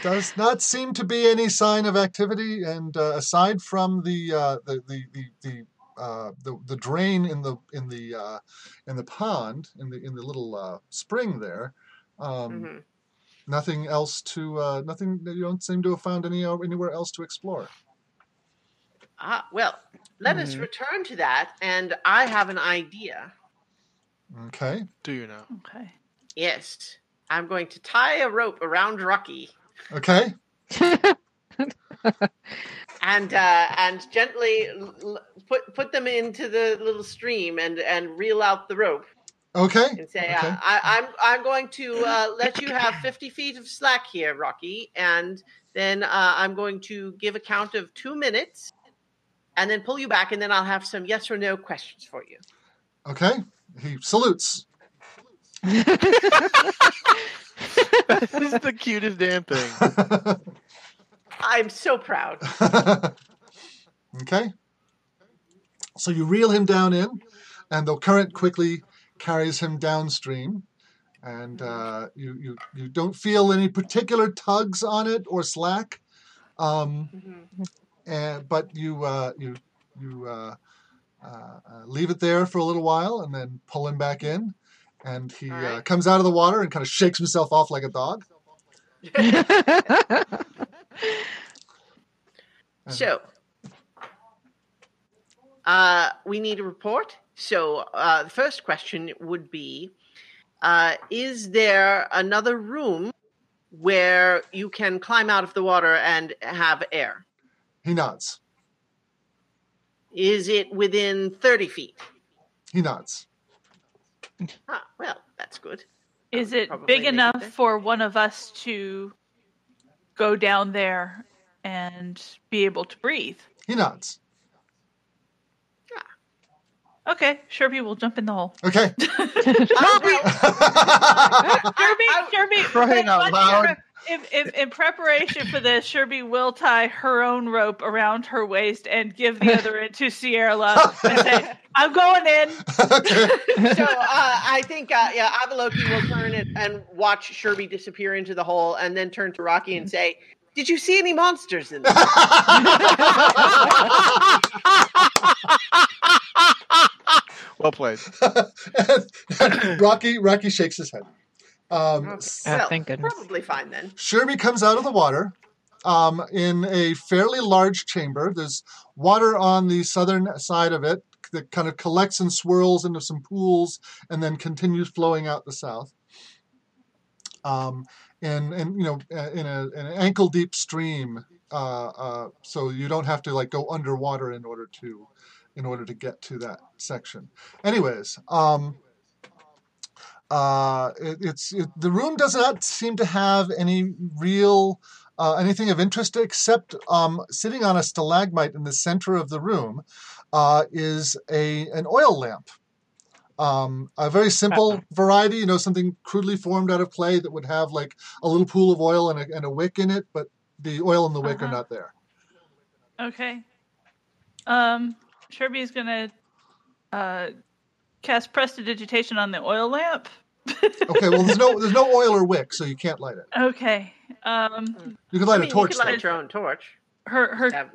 Does not seem to be any sign of activity, and uh, aside from the uh, the the the, the Uh, the the drain in the in the uh, in the pond in the in the little uh, spring there, um, mm-hmm. nothing else to uh, nothing. You don't seem to have found any anywhere else to explore. Ah, well, let mm. us return to that, and I have an idea. Okay, do you know? Okay, yes, I'm going to tie a rope around Rocky. Okay. And uh, and gently l- put put them into the little stream and, and reel out the rope. Okay. And say, okay. Uh, I, I'm I'm going to uh, let you have fifty feet of slack here, Rocky, and then uh, I'm going to give a count of two minutes, and then pull you back, and then I'll have some yes or no questions for you. Okay. He salutes. That is the cutest damn thing. I'm so proud. Okay. So you reel him down in, and the current quickly carries him downstream. And uh, you, you, you don't feel any particular tugs on it or slack. Um, mm-hmm. and, but you uh, you, you uh, uh, leave it there for a little while and then pull him back in. And he All right. uh, comes out of the water and kind of shakes himself off like a dog. So, uh, we need a report. So, uh, the first question would be, uh, is there another room where you can climb out of the water and have air? He nods. Is it within thirty feet? He nods. Ah, well, that's good. Is it big enough for one of us to go down there and be able to breathe? He nods. Yeah. Okay, Sherby will jump in the hole. Okay. Sherby! Sherby, Sherby! Crying out loud. In, in, in preparation for this, Sherby will tie her own rope around her waist and give the other end to Ciela and say, I'm going in. Okay. So uh, I think uh, yeah, Avaloki will turn and, and watch Sherby disappear into the hole and then turn to Rocky and say, did you see any monsters in there? Well played. and, and Rocky, Rocky shakes his head. Um, okay. so, oh, thank goodness. Probably fine then. Sherby comes out of the water um, in a fairly large chamber. There's water on the southern side of it that kind of collects and swirls into some pools and then continues flowing out the south. Um, and, and you know, in, a, in an ankle-deep stream, uh, uh, so you don't have to like go underwater in order to in order to get to that section. Anyways. Um, Uh, it, it's it, the room does not seem to have any real uh, anything of interest except um, sitting on a stalagmite in the center of the room uh, is a an oil lamp Um, a very simple variety, you know, something crudely formed out of clay that would have like a little pool of oil and a, and a wick in it, but the oil and the wick uh-huh. are not there. Okay. Um, Sherby is going to uh, cast prestidigitation on the oil lamp. Okay, well, there's no there's no oil or wick, so you can't light it. Okay. Um, you could light I mean, a torch. You could light your own torch. Her her her,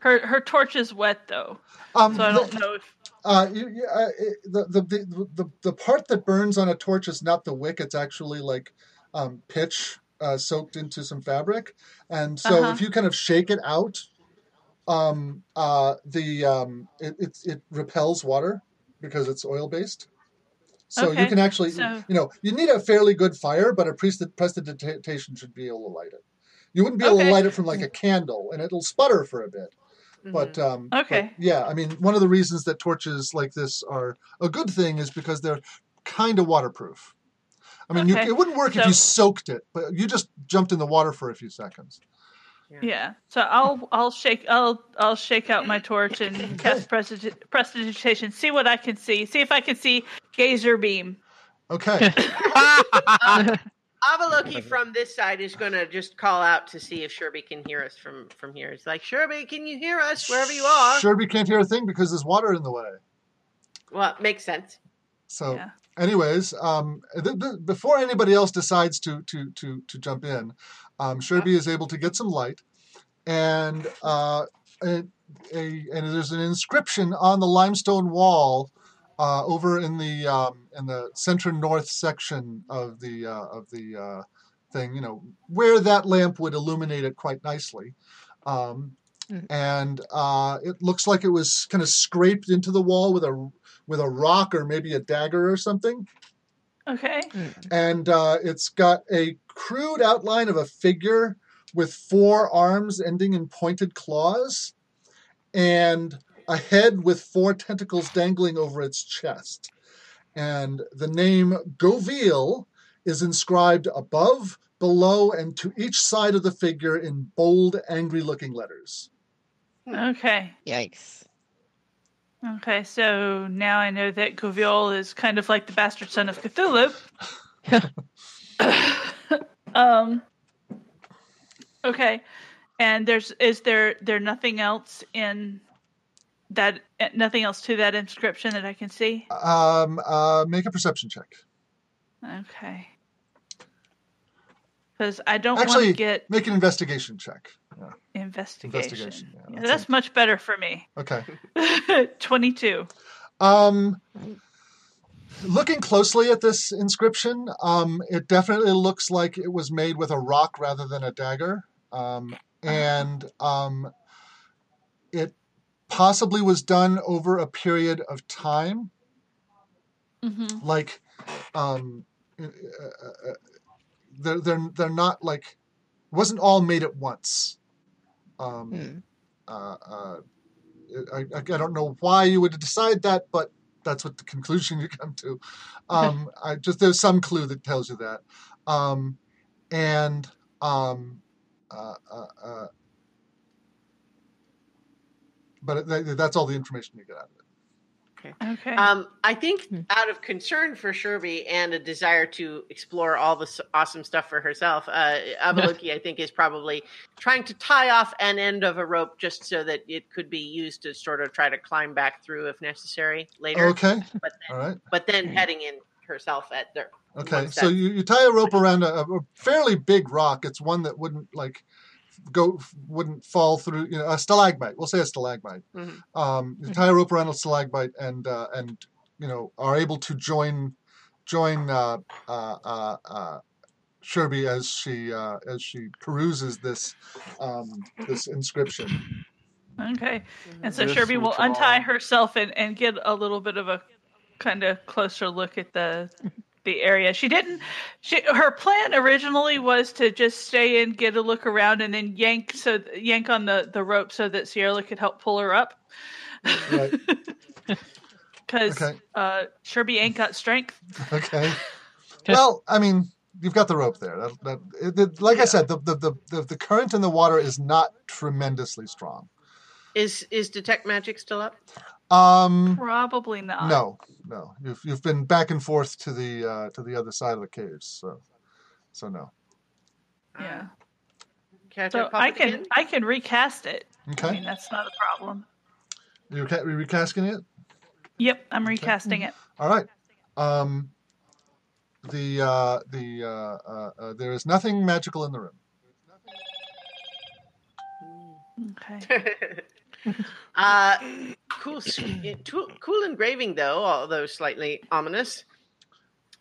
her her torch is wet though, um, so I don't the, know if. Uh, you, you, uh, the, the the the the part that burns on a torch is not the wick; it's actually like um, pitch uh, soaked into some fabric, and so uh-huh. if you kind of shake it out, um, uh, the um, it, it it repels water because it's oil based. So okay. you can actually, so, you know, you need a fairly good fire, but a prestidigitation should be able to light it. You wouldn't be able okay. to light it from like a candle, and it'll sputter for a bit. Mm-hmm. But um, okay, but yeah, I mean, one of the reasons that torches like this are a good thing is because they're kind of waterproof. I mean, okay. you, it wouldn't work so, if you soaked it, but you just jumped in the water for a few seconds. Yeah. yeah. So I'll I'll shake I'll I'll shake out my torch and okay. cast prestid- prestidigitation. See what I can see. See if I can see Gazer Beam. Okay. um, Avaloki from this side is going to just call out to see if Sherby can hear us from, from here. It's like, Sherby, can you hear us wherever you are? Sherby can't hear a thing because there's water in the way. Well, it makes sense. So, yeah. anyways, um, th- th- before anybody else decides to to to to jump in, um, Sherby yeah. is able to get some light, and uh, a, a, and there's an inscription on the limestone wall. Uh, over in the um, in the center north section of the uh, of the uh, thing, you know, where that lamp would illuminate it quite nicely, um, mm-hmm. and uh, it looks like it was kind of scraped into the wall with a with a rock or maybe a dagger or something. Okay. Mm-hmm. And uh, it's got a crude outline of a figure with four arms ending in pointed claws, and a head with four tentacles dangling over its chest. And the name Goviel is inscribed above, below, and to each side of the figure in bold, angry-looking letters. Okay. Yikes. Okay, so now I know that Goviel is kind of like the bastard son of Cthulhu. um. Okay. And there's is there there nothing else in... That nothing else to that inscription that I can see. Um, uh, make a perception check. Okay. Because I don't want to get make an investigation check. Yeah. Investigation. investigation. Yeah, that's yeah, that's much better for me. Okay. Twenty-two. Um, looking closely at this inscription, um, it definitely looks like it was made with a rock rather than a dagger, um, and um, it. Possibly was done over a period of time, mm-hmm. like um, uh, they're they're they're not like it wasn't all made at once. Um, mm. uh, uh, I, I don't know why you would decide that, but that's what the conclusion you come to. Um, I just there's some clue that tells you that, um, and um, uh, uh, uh, but that's all the information you get out of it. Okay. Okay. Um, I think out of concern for Sherby and a desire to explore all the awesome stuff for herself, uh, Avaloki, I think, is probably trying to tie off an end of a rope just so that it could be used to sort of try to climb back through if necessary later. Okay. But then, all right. But then heading in herself at their... Okay, so you, you tie a rope around a, a fairly big rock. It's one that wouldn't, like... Go wouldn't fall through, you know, a stalagmite. We'll say a stalagmite. Mm-hmm. Um, you tie a rope around a stalagmite, and uh, and you know are able to join join uh, uh, uh, uh, Sherby as she uh, as she peruses this um, this inscription. Okay, and so this Sherby will untie all... herself and, and get a little bit of a kind of closer look at the. The area. She didn't. She her plan originally was to just stay in, get a look around, and then yank so yank on the, the rope so that Sierra could help pull her up. Right. Because okay. uh, Sherby ain't got strength. Okay. Well, I mean, you've got the rope there. That, that, it, it, like yeah. I said, the the, the the the current in the water is not tremendously strong. Is is detect magic still up? Um, Probably not. No, no. You've you've been back and forth to the uh, to the other side of the caves, so so no. Yeah. Can I so I can again? I can recast it. Okay. I mean, that's not a problem. You're recasting it? Yep, I'm recasting okay. it. All right. Um, the uh, the uh, uh, uh, there is nothing magical in the room. Okay. uh, cool, cool engraving though, although slightly ominous.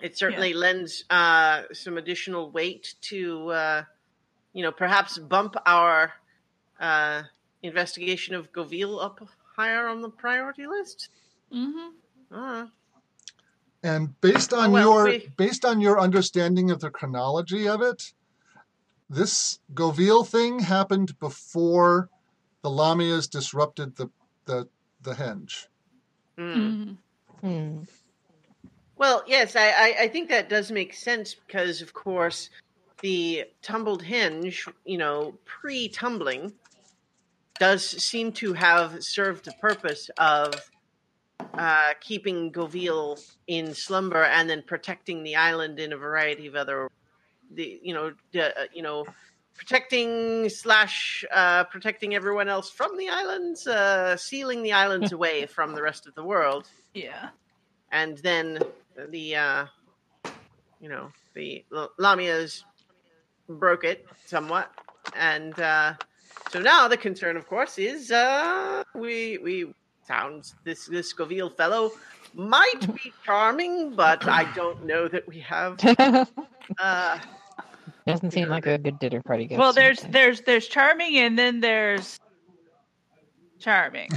It certainly yeah. lends uh, some additional weight to, uh, you know, perhaps bump our uh, investigation of Goviel up higher on the priority list. Mm-hmm. Uh. And based on well, your we... based on your understanding of the chronology of it, this Goviel thing happened before the Lamias disrupted the the, the henge. Mm. Mm. Well, yes, I, I, I think that does make sense because, of course, the tumbled henge, you know, pre-tumbling, does seem to have served the purpose of uh, keeping Goviel in slumber and then protecting the island in a variety of other The you know uh, you know protecting slash uh, protecting everyone else from the islands, uh, sealing the islands away from the rest of the world. Yeah, and then the uh, you know the Lamias broke it somewhat, and uh, so now the concern, of course, is uh, we we sounds this this Goviel fellow might be charming, but I don't know that we have. Uh, Doesn't seem like a good dinner party. Well, there's sometimes. there's there's charming, and then there's charming,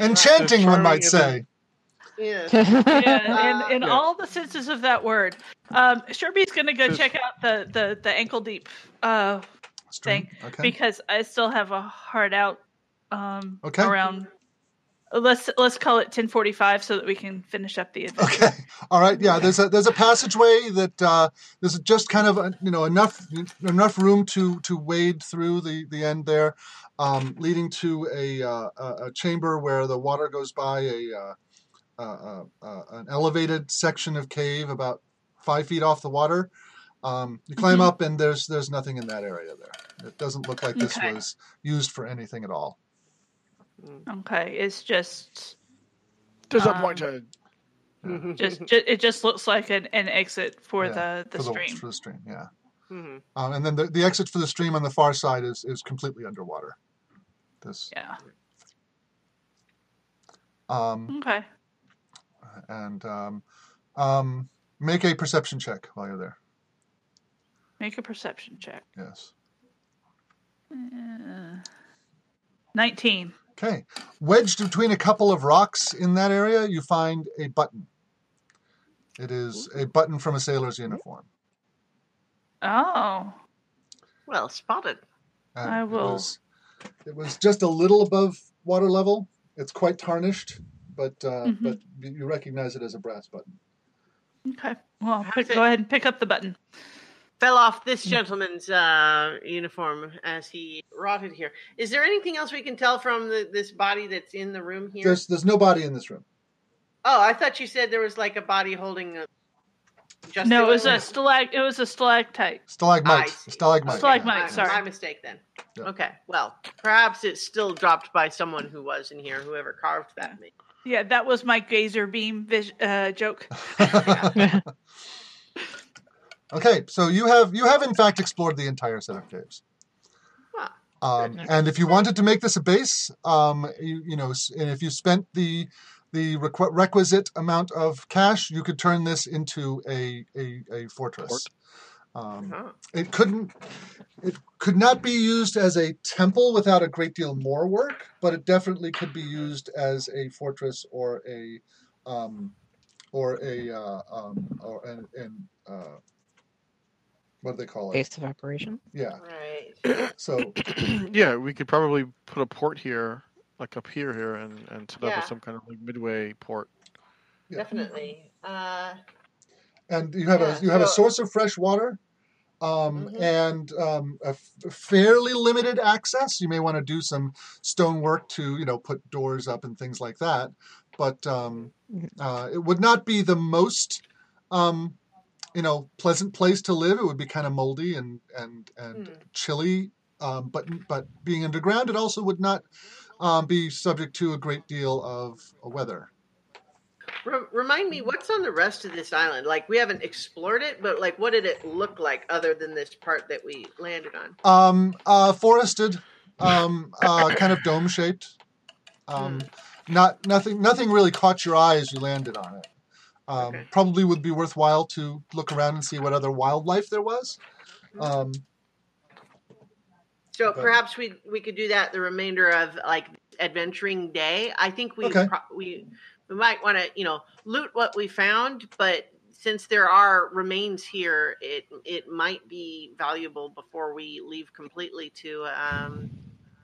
enchanting, one might say. Yeah, yeah, in, in yeah. all the senses of that word. Um, Sherby's gonna go check out the the, the ankle deep uh, thing okay. because I still have a heart out um, okay. around. Let's let's call it ten forty-five so that we can finish up the adventure. Okay. All right. Yeah. There's a there's a passageway that uh, there's just kind of you know enough enough room to to wade through the, the end there, um, leading to a uh, a chamber where the water goes by a uh, uh, uh, an elevated section of cave about five feet off the water. Um, you climb mm-hmm. up and there's there's nothing in that area there. It doesn't look like this okay. was used for anything at all. Okay, it's just disappointed. Um, just, just it just looks like an, an exit for yeah, the the for stream. The, for the stream, yeah. Mm-hmm. Um, and then the, the exit for the stream on the far side is, is completely underwater. This, yeah. Um, okay. And um, um, make a perception check while you're there. Make a perception check. Yes. Uh... nineteen. Okay. Wedged between a couple of rocks in that area, you find a button. It is a button from a sailor's uniform. Oh. Well spotted. And I will. It was, it was just a little above water level. It's quite tarnished, but uh, mm-hmm. but you recognize it as a brass button. Okay. Well, pick, go ahead and pick up the button. Fell off this gentleman's uh, uniform as he rotted here. Is there anything else we can tell from the, this body that's in the room here? There's, there's no body in this room. Oh, I thought you said there was like a body holding. A, just no, it was a stalag. It was a stalactite. Stalagmite. Stalagmite. Stalagmite. Yeah. Sorry, my mistake then. Yeah. Okay. Well, perhaps it's still dropped by someone who was in here, whoever carved that. Maybe. Yeah, that was my gazer beam vis- uh, joke. Okay, so you have you have in fact explored the entire set of caves, um, and if you wanted to make this a base, um, you, you know, and if you spent the the requ- requisite amount of cash, you could turn this into a a, a fortress. Um, it couldn't, it could not be used as a temple without a great deal more work, but it definitely could be used as a fortress or a um, or a uh, um, or an. an uh, What do they call it? Base of operation. Yeah. Right. So. Yeah, we could probably put a port here, like a pier here, and and set yeah. up with some kind of like midway port. Yeah. Definitely. Uh, and you have yeah, a you have so, a source of fresh water, Um, mm-hmm. And um, a f fairly limited access. You may want to do some stonework to, you know, put doors up and things like that. But um, uh, it would not be the most, um, you know, pleasant place to live. It would be kind of moldy and and and mm. chilly. Um, but but being underground, it also would not um, be subject to a great deal of weather. Remind me, what's on the rest of this island? Like, we haven't explored it, but, like, what did it look like other than this part that we landed on? Um, uh, forested, um, uh, kind of dome-shaped. Um, hmm. Not nothing. Nothing really caught your eye as you landed on it. Um, okay. Probably would be worthwhile to look around and see what other wildlife there was. Um, so but, perhaps we we could do that the remainder of, like, adventuring day. I think we okay. pro we. We might want to, you know, loot what we found, but since there are remains here, it it might be valuable before we leave completely to, um,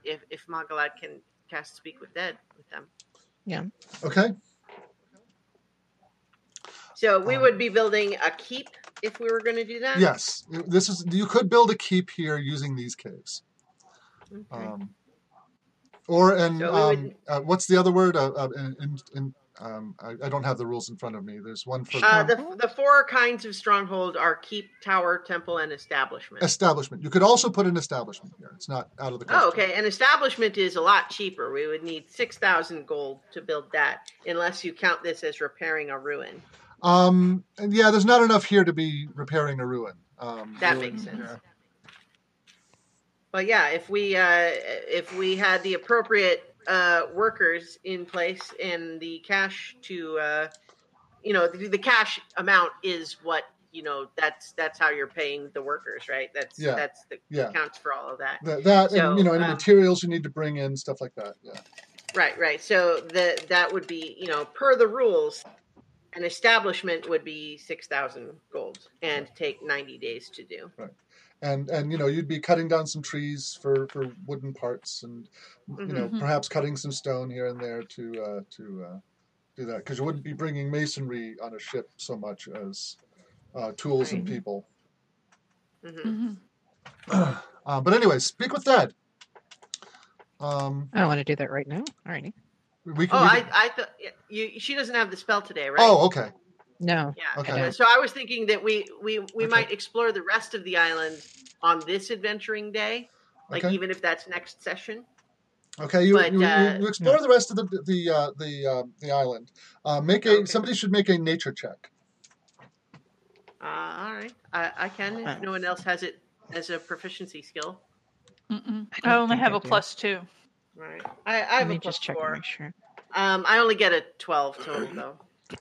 if if Malgalad can cast Speak with Dead with them. Yeah. Okay. So we um, would be building a keep if we were going to do that. Yes, this is you could build a keep here using these caves. Okay. Um, or and so um, would, uh, what's the other word? Uh, uh, in, in, Um, I, I don't have the rules in front of me. There's one for... Uh, the, the four kinds of stronghold are keep, tower, temple, and establishment. Establishment. You could also put an establishment here. It's not out of the question. Oh, okay. An establishment is a lot cheaper. We would need six thousand gold to build that, unless you count this as repairing a ruin. Um, and yeah, there's not enough here to be repairing a ruin. Um, that ruin, makes sense. Yeah. Well, yeah, if we, uh, if we had the appropriate... Uh, workers in place, and the cash to, uh, you know, the, the cash amount is what, you know, that's that's how you're paying the workers, right? That's yeah. that's the yeah. accounts for all of that. That, that so, and, you know, any um, materials you need to bring in, stuff like that. Yeah. Right, right. So the that would be, you know, per the rules, an establishment would be six thousand gold and right. take ninety days to do. Right. And, and you know, you'd be cutting down some trees for, for wooden parts and, you mm-hmm. know, perhaps cutting some stone here and there to uh, to uh, do that. Because you wouldn't be bringing masonry on a ship so much as uh, tools right. and people. Mm-hmm. Mm-hmm. Uh, but anyway, Speak with Dad. Um, I don't want to do that right now. All righty. We can, oh, we can... I, I thought you. She doesn't have the spell today, right? Oh, okay. No. Yeah. Okay. So I was thinking that we we, we okay. might explore the rest of the island on this adventuring day, like okay. even if that's next session. Okay. You but, you, uh, you explore yeah. the rest of the the uh, the uh, the island. Uh, make a okay. somebody should make a nature check. Uh, all right. I, I can. If no one else has it as a proficiency skill. Mm-mm. I, I only have I a do. plus two. All right. I, I have Let me a plus just check four. And make sure. Um, I only get a twelve total though.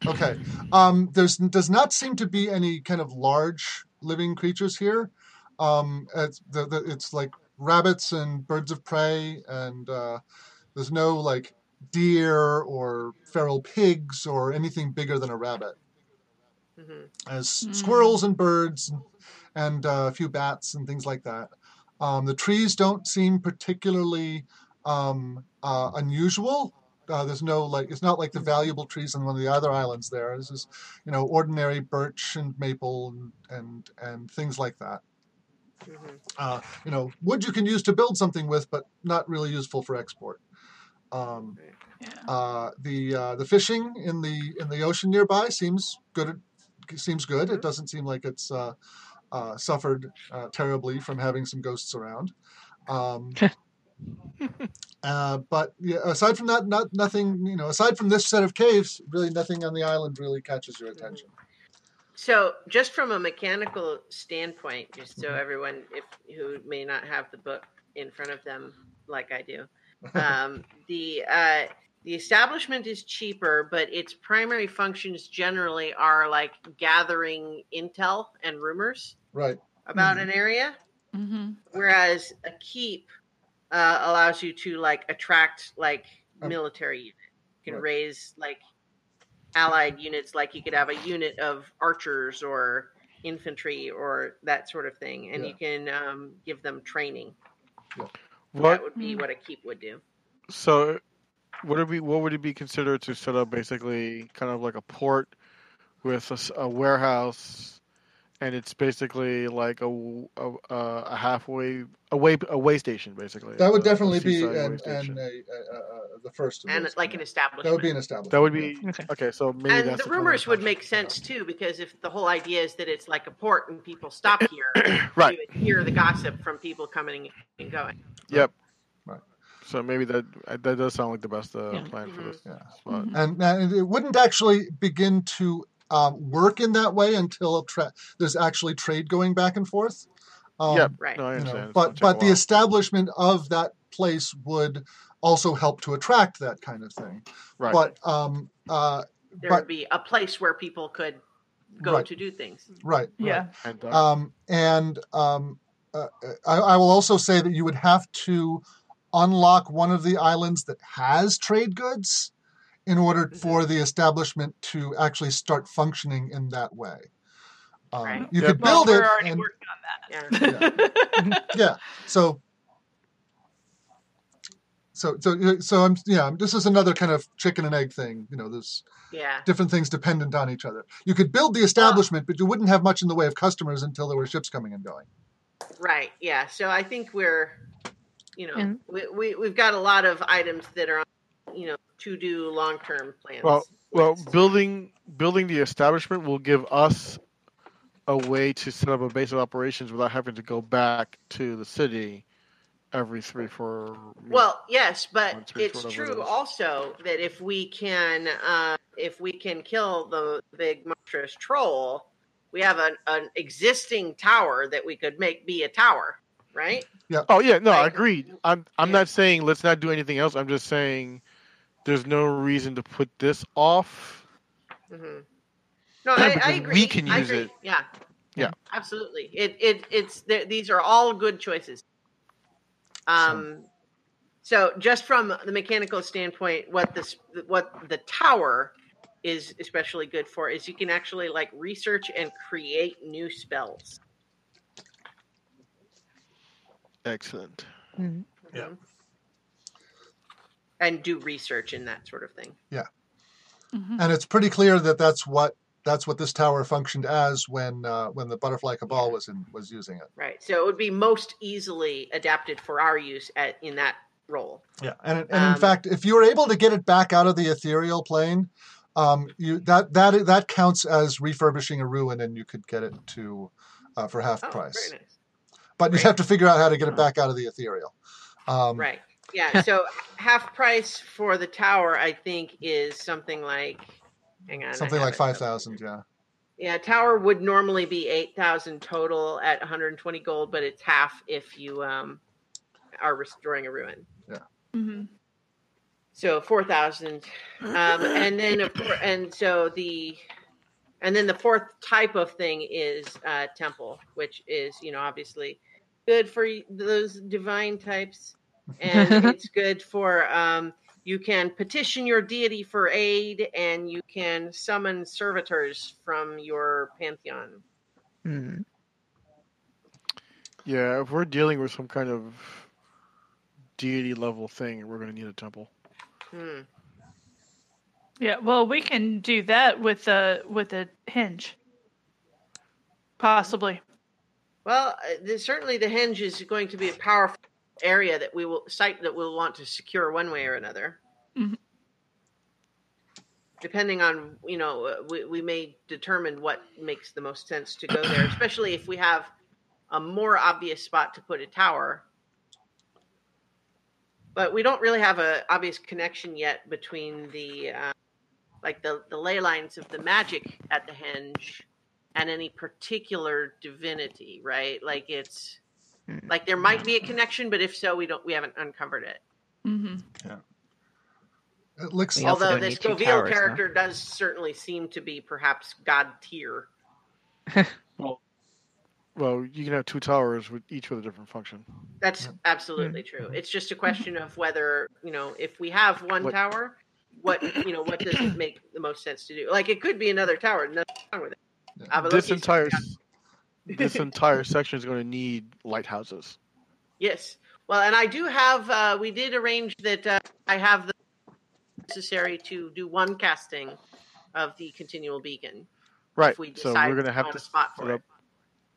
Okay. Um, there's does not seem to be any kind of large living creatures here. Um, it's, the, the, it's like rabbits and birds of prey, and uh, there's no like deer or feral pigs or anything bigger than a rabbit. Mm-hmm. As mm-hmm. squirrels and birds and uh, a few bats and things like that. Um, the trees don't seem particularly um, uh, unusual. Uh, there's no like it's not like the valuable trees on one of the other islands. There, this is you know ordinary birch and maple and and, and things like that. Mm-hmm. uh, you know, wood you can use to build something with, but not really useful for export. Um, yeah. uh, the uh, the fishing in the in the ocean nearby seems good. Seems good. Mm-hmm. It doesn't seem like it's uh, uh, suffered uh, terribly from having some ghosts around. Um, Uh, but yeah, aside from that, not nothing. You know, aside from this set of caves, really nothing on the island really catches your attention. So, just from a mechanical standpoint, just so everyone if, who may not have the book in front of them, like I do, um, the uh, the establishment is cheaper, but its primary functions generally are like gathering intel and rumors, right, about mm-hmm. an area. Mm-hmm. Whereas a keep. Uh, allows you to like attract like military unit. You can right. raise like allied units. Like you could have a unit of archers or infantry or that sort of thing, and yeah. you can um, give them training. Yeah. What, that would be what a keep would do. So, would it be what would it be considered to set up? Basically, kind of like a port with a, a warehouse and it's basically like a a, a halfway a way a way station basically. That would definitely be an, an, a, a, a, the first. Of and those. Like an establishment. That would be an establishment. That would be okay. okay so maybe and that's the, the rumors would make sense too, because if the whole idea is that it's like a port and people stop here, right? You would hear the gossip from people coming and going. Yep. So maybe that that does sound like the best uh, yeah. plan for this yeah. spot. And, and it wouldn't actually begin to um, work in that way until tra- there's actually trade going back and forth. Um, yeah, right. No, I understand. Know, but but the establishment of that place would also help to attract that kind of thing. Right. But um, uh, there but, would be a place where people could go right. to do things. Right. Yeah. Right. And, uh, um, and um, uh, I, I will also say that you would have to unlock one of the islands that has trade goods in order for the establishment to actually start functioning in that way. Um, right. You yep. could build well, we're it. Already and, working on that. Yeah. yeah. So, so, so, so I'm, yeah, this is another kind of chicken and egg thing. You know, there's yeah. different things dependent on each other. You could build the establishment, oh. but you wouldn't have much in the way of customers until there were ships coming and going. Right. Yeah. So I think we're, You know, mm-hmm. we, we, we've got a lot of items that are, on, you know, to-do long-term plans. Well, well, building building the establishment will give us a way to set up a base of operations without having to go back to the city every three, four... Well, yes, but one, three, it's true it also that if we can uh, if we can kill the big monstrous troll, we have an, an existing tower that we could make be a tower. Right? Yeah. Oh yeah, no, like, I agree. I'm I'm yeah. not saying let's not do anything else. I'm just saying there's no reason to put this off. Mm-hmm. No, I, I agree. We can use it. Yeah. Yeah. Absolutely. It it it's these are all good choices. Um so. so just from the mechanical standpoint, what this what the tower is especially good for is you can actually like research and create new spells. Excellent. Mm-hmm. Yeah. And do research and that sort of thing. Yeah. Mm-hmm. And it's pretty clear that that's what that's what this tower functioned as when uh, when the Butterfly Cabal was in was using it. Right. So it would be most easily adapted for our use at, in that role. Yeah. And and um, in fact, if you were able to get it back out of the ethereal plane, um, you that that that counts as refurbishing a ruin, and you could get it to uh, for half oh, price. Very nice. But you have to figure out how to get it back out of the ethereal. Um, right. Yeah. So half price for the tower, I think, is something like, hang on. Something like five thousand. Yeah. Yeah. Tower would normally be eight thousand total at one hundred twenty gold, but it's half if you um, are restoring a ruin. Yeah. Mm-hmm. So four thousand. Um, and then, of course, and so the, and then the fourth type of thing is uh, temple, which is, you know, obviously good for those divine types. And it's good for, um, you can petition your deity for aid, and you can summon servitors from your pantheon. Mm-hmm. Yeah, if we're dealing with some kind of deity level thing, we're going to need a temple. Hmm. Yeah, well, we can do that with a with a hinge, possibly. Well, certainly the hinge is going to be a powerful area that we will site that we'll want to secure one way or another. Mm-hmm. Depending on, you know, we we may determine what makes the most sense to go there, especially if we have a more obvious spot to put a tower. But we don't really have a obvious connection yet between the. Um, like the, the ley lines of the magic at the hinge and any particular divinity, right? Like it's like there might be a connection, but if so, we don't we haven't uncovered it. Mm-hmm. Yeah. It looks like although this Goviel character no? does certainly seem to be perhaps god tier. well, well, you can have two towers with each with a different function. That's yeah. absolutely mm-hmm. true. It's just a question of whether, you know, if we have one what? tower, what you know? What does it make the most sense to do? Like it could be another tower. Nothing wrong with it. Yeah. This entire this entire section is going to need lighthouses. Yes. Well, and I do have. Uh, we did arrange that uh, I have the necessary to do one casting of the continual beacon. Right. If we decide so we're going to have to spot for it. Up,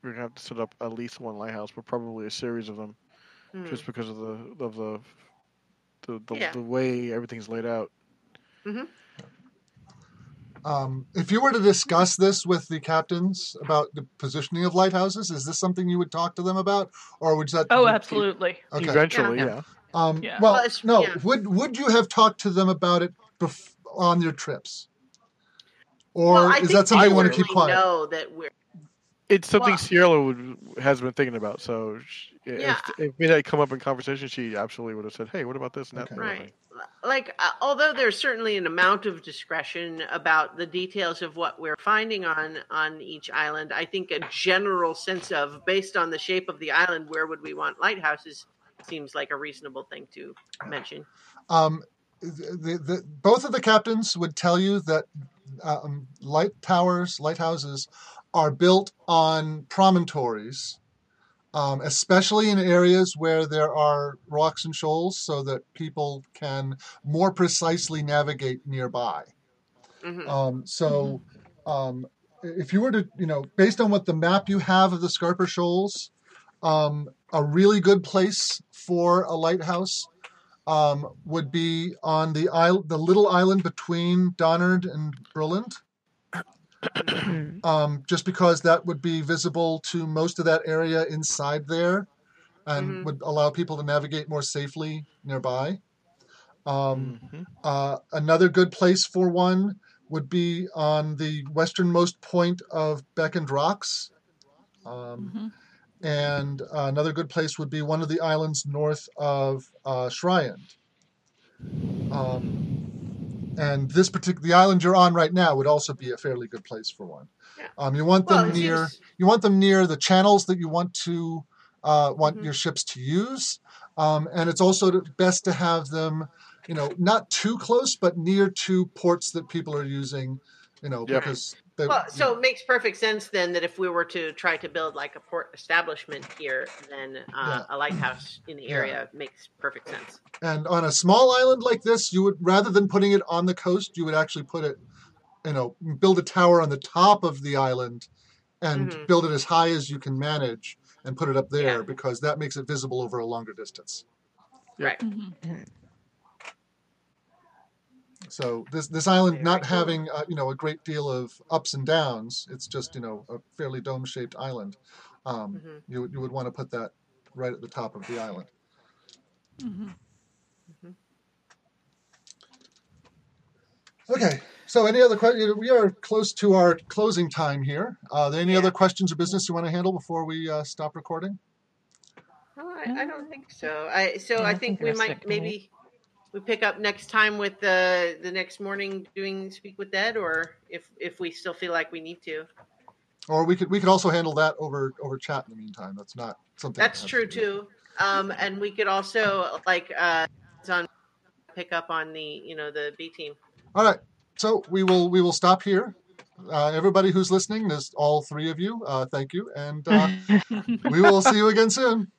we're gonna have to set up at least one lighthouse, but probably a series of them, mm. just because of the of the the the, yeah. the way everything's laid out. Mm-hmm. Um, if you were to discuss this with the captains about the positioning of lighthouses, is this something you would talk to them about, or would that? Oh, absolutely. Okay. Eventually, yeah. yeah. yeah. Um, yeah. Well, well no. Yeah. Would Would you have talked to them about it bef- on your trips, or well, is that something you want to keep quiet? Know that we're... It's something well, Ciela would has been thinking about. So, she, yeah. if, if it had come up in conversation, she absolutely would have said, "Hey, what about this?" And okay. that right. Like, uh, although there's certainly an amount of discretion about the details of what we're finding on, on each island, I think a general sense of, based on the shape of the island, where would we want lighthouses seems like a reasonable thing to mention. Um, the, the, both of the captains would tell you that um, light towers, lighthouses, are built on promontories, Um, especially in areas where there are rocks and shoals so that people can more precisely navigate nearby. Mm-hmm. Um, so mm-hmm. um, if you were to, you know, based on what the map you have of the Scarper Shoals, um, a really good place for a lighthouse um, would be on the isle- the little island between Donard and Groland. Um, just because that would be visible to most of that area inside there and mm-hmm. would allow people to navigate more safely nearby. Um, mm-hmm. uh, another good place for one would be on the westernmost point of Beckoned Rocks. Um, mm-hmm. And uh, another good place would be one of the islands north of uh, Shryand. Um And this particular, the island you're on right now would also be a fairly good place for one. Yeah. Um, you want them well, near, is... you want them near the channels that you want to uh, want mm-hmm. your ships to use, um, and it's also to, best to have them, you know, not too close, but near to ports that people are using, you know, yep. because. They, well, so know. It makes perfect sense then that if we were to try to build like a port establishment here, then uh, yeah. a lighthouse in the area yeah. makes perfect sense. And on a small island like this, you would, rather than putting it on the coast, you would actually put it, you know, build a tower on the top of the island and mm-hmm. build it as high as you can manage and put it up there yeah. because that makes it visible over a longer distance. Right. Mm-hmm. So this this island not having uh, you know a great deal of ups and downs, it's just you know a fairly dome shaped island. Um, mm-hmm. You you would want to put that right at the top of the island. Mm-hmm. Mm-hmm. Okay. So any other questions? We are close to our closing time here. Uh, are there any yeah. other questions or business you want to handle before we uh, stop recording? Oh, I, I don't think so. I so I, I think, think we might maybe. We pick up next time with the the next morning doing Speak with Ed, or if, if we still feel like we need to, or we could we could also handle that over over chat in the meantime. That's not something that's that true to too. Um, and we could also like uh, on pick up on the you know the B team. All right, so we will we will stop here. Uh, everybody who's listening, there's all three of you. Uh, thank you, and uh, we will see you again soon.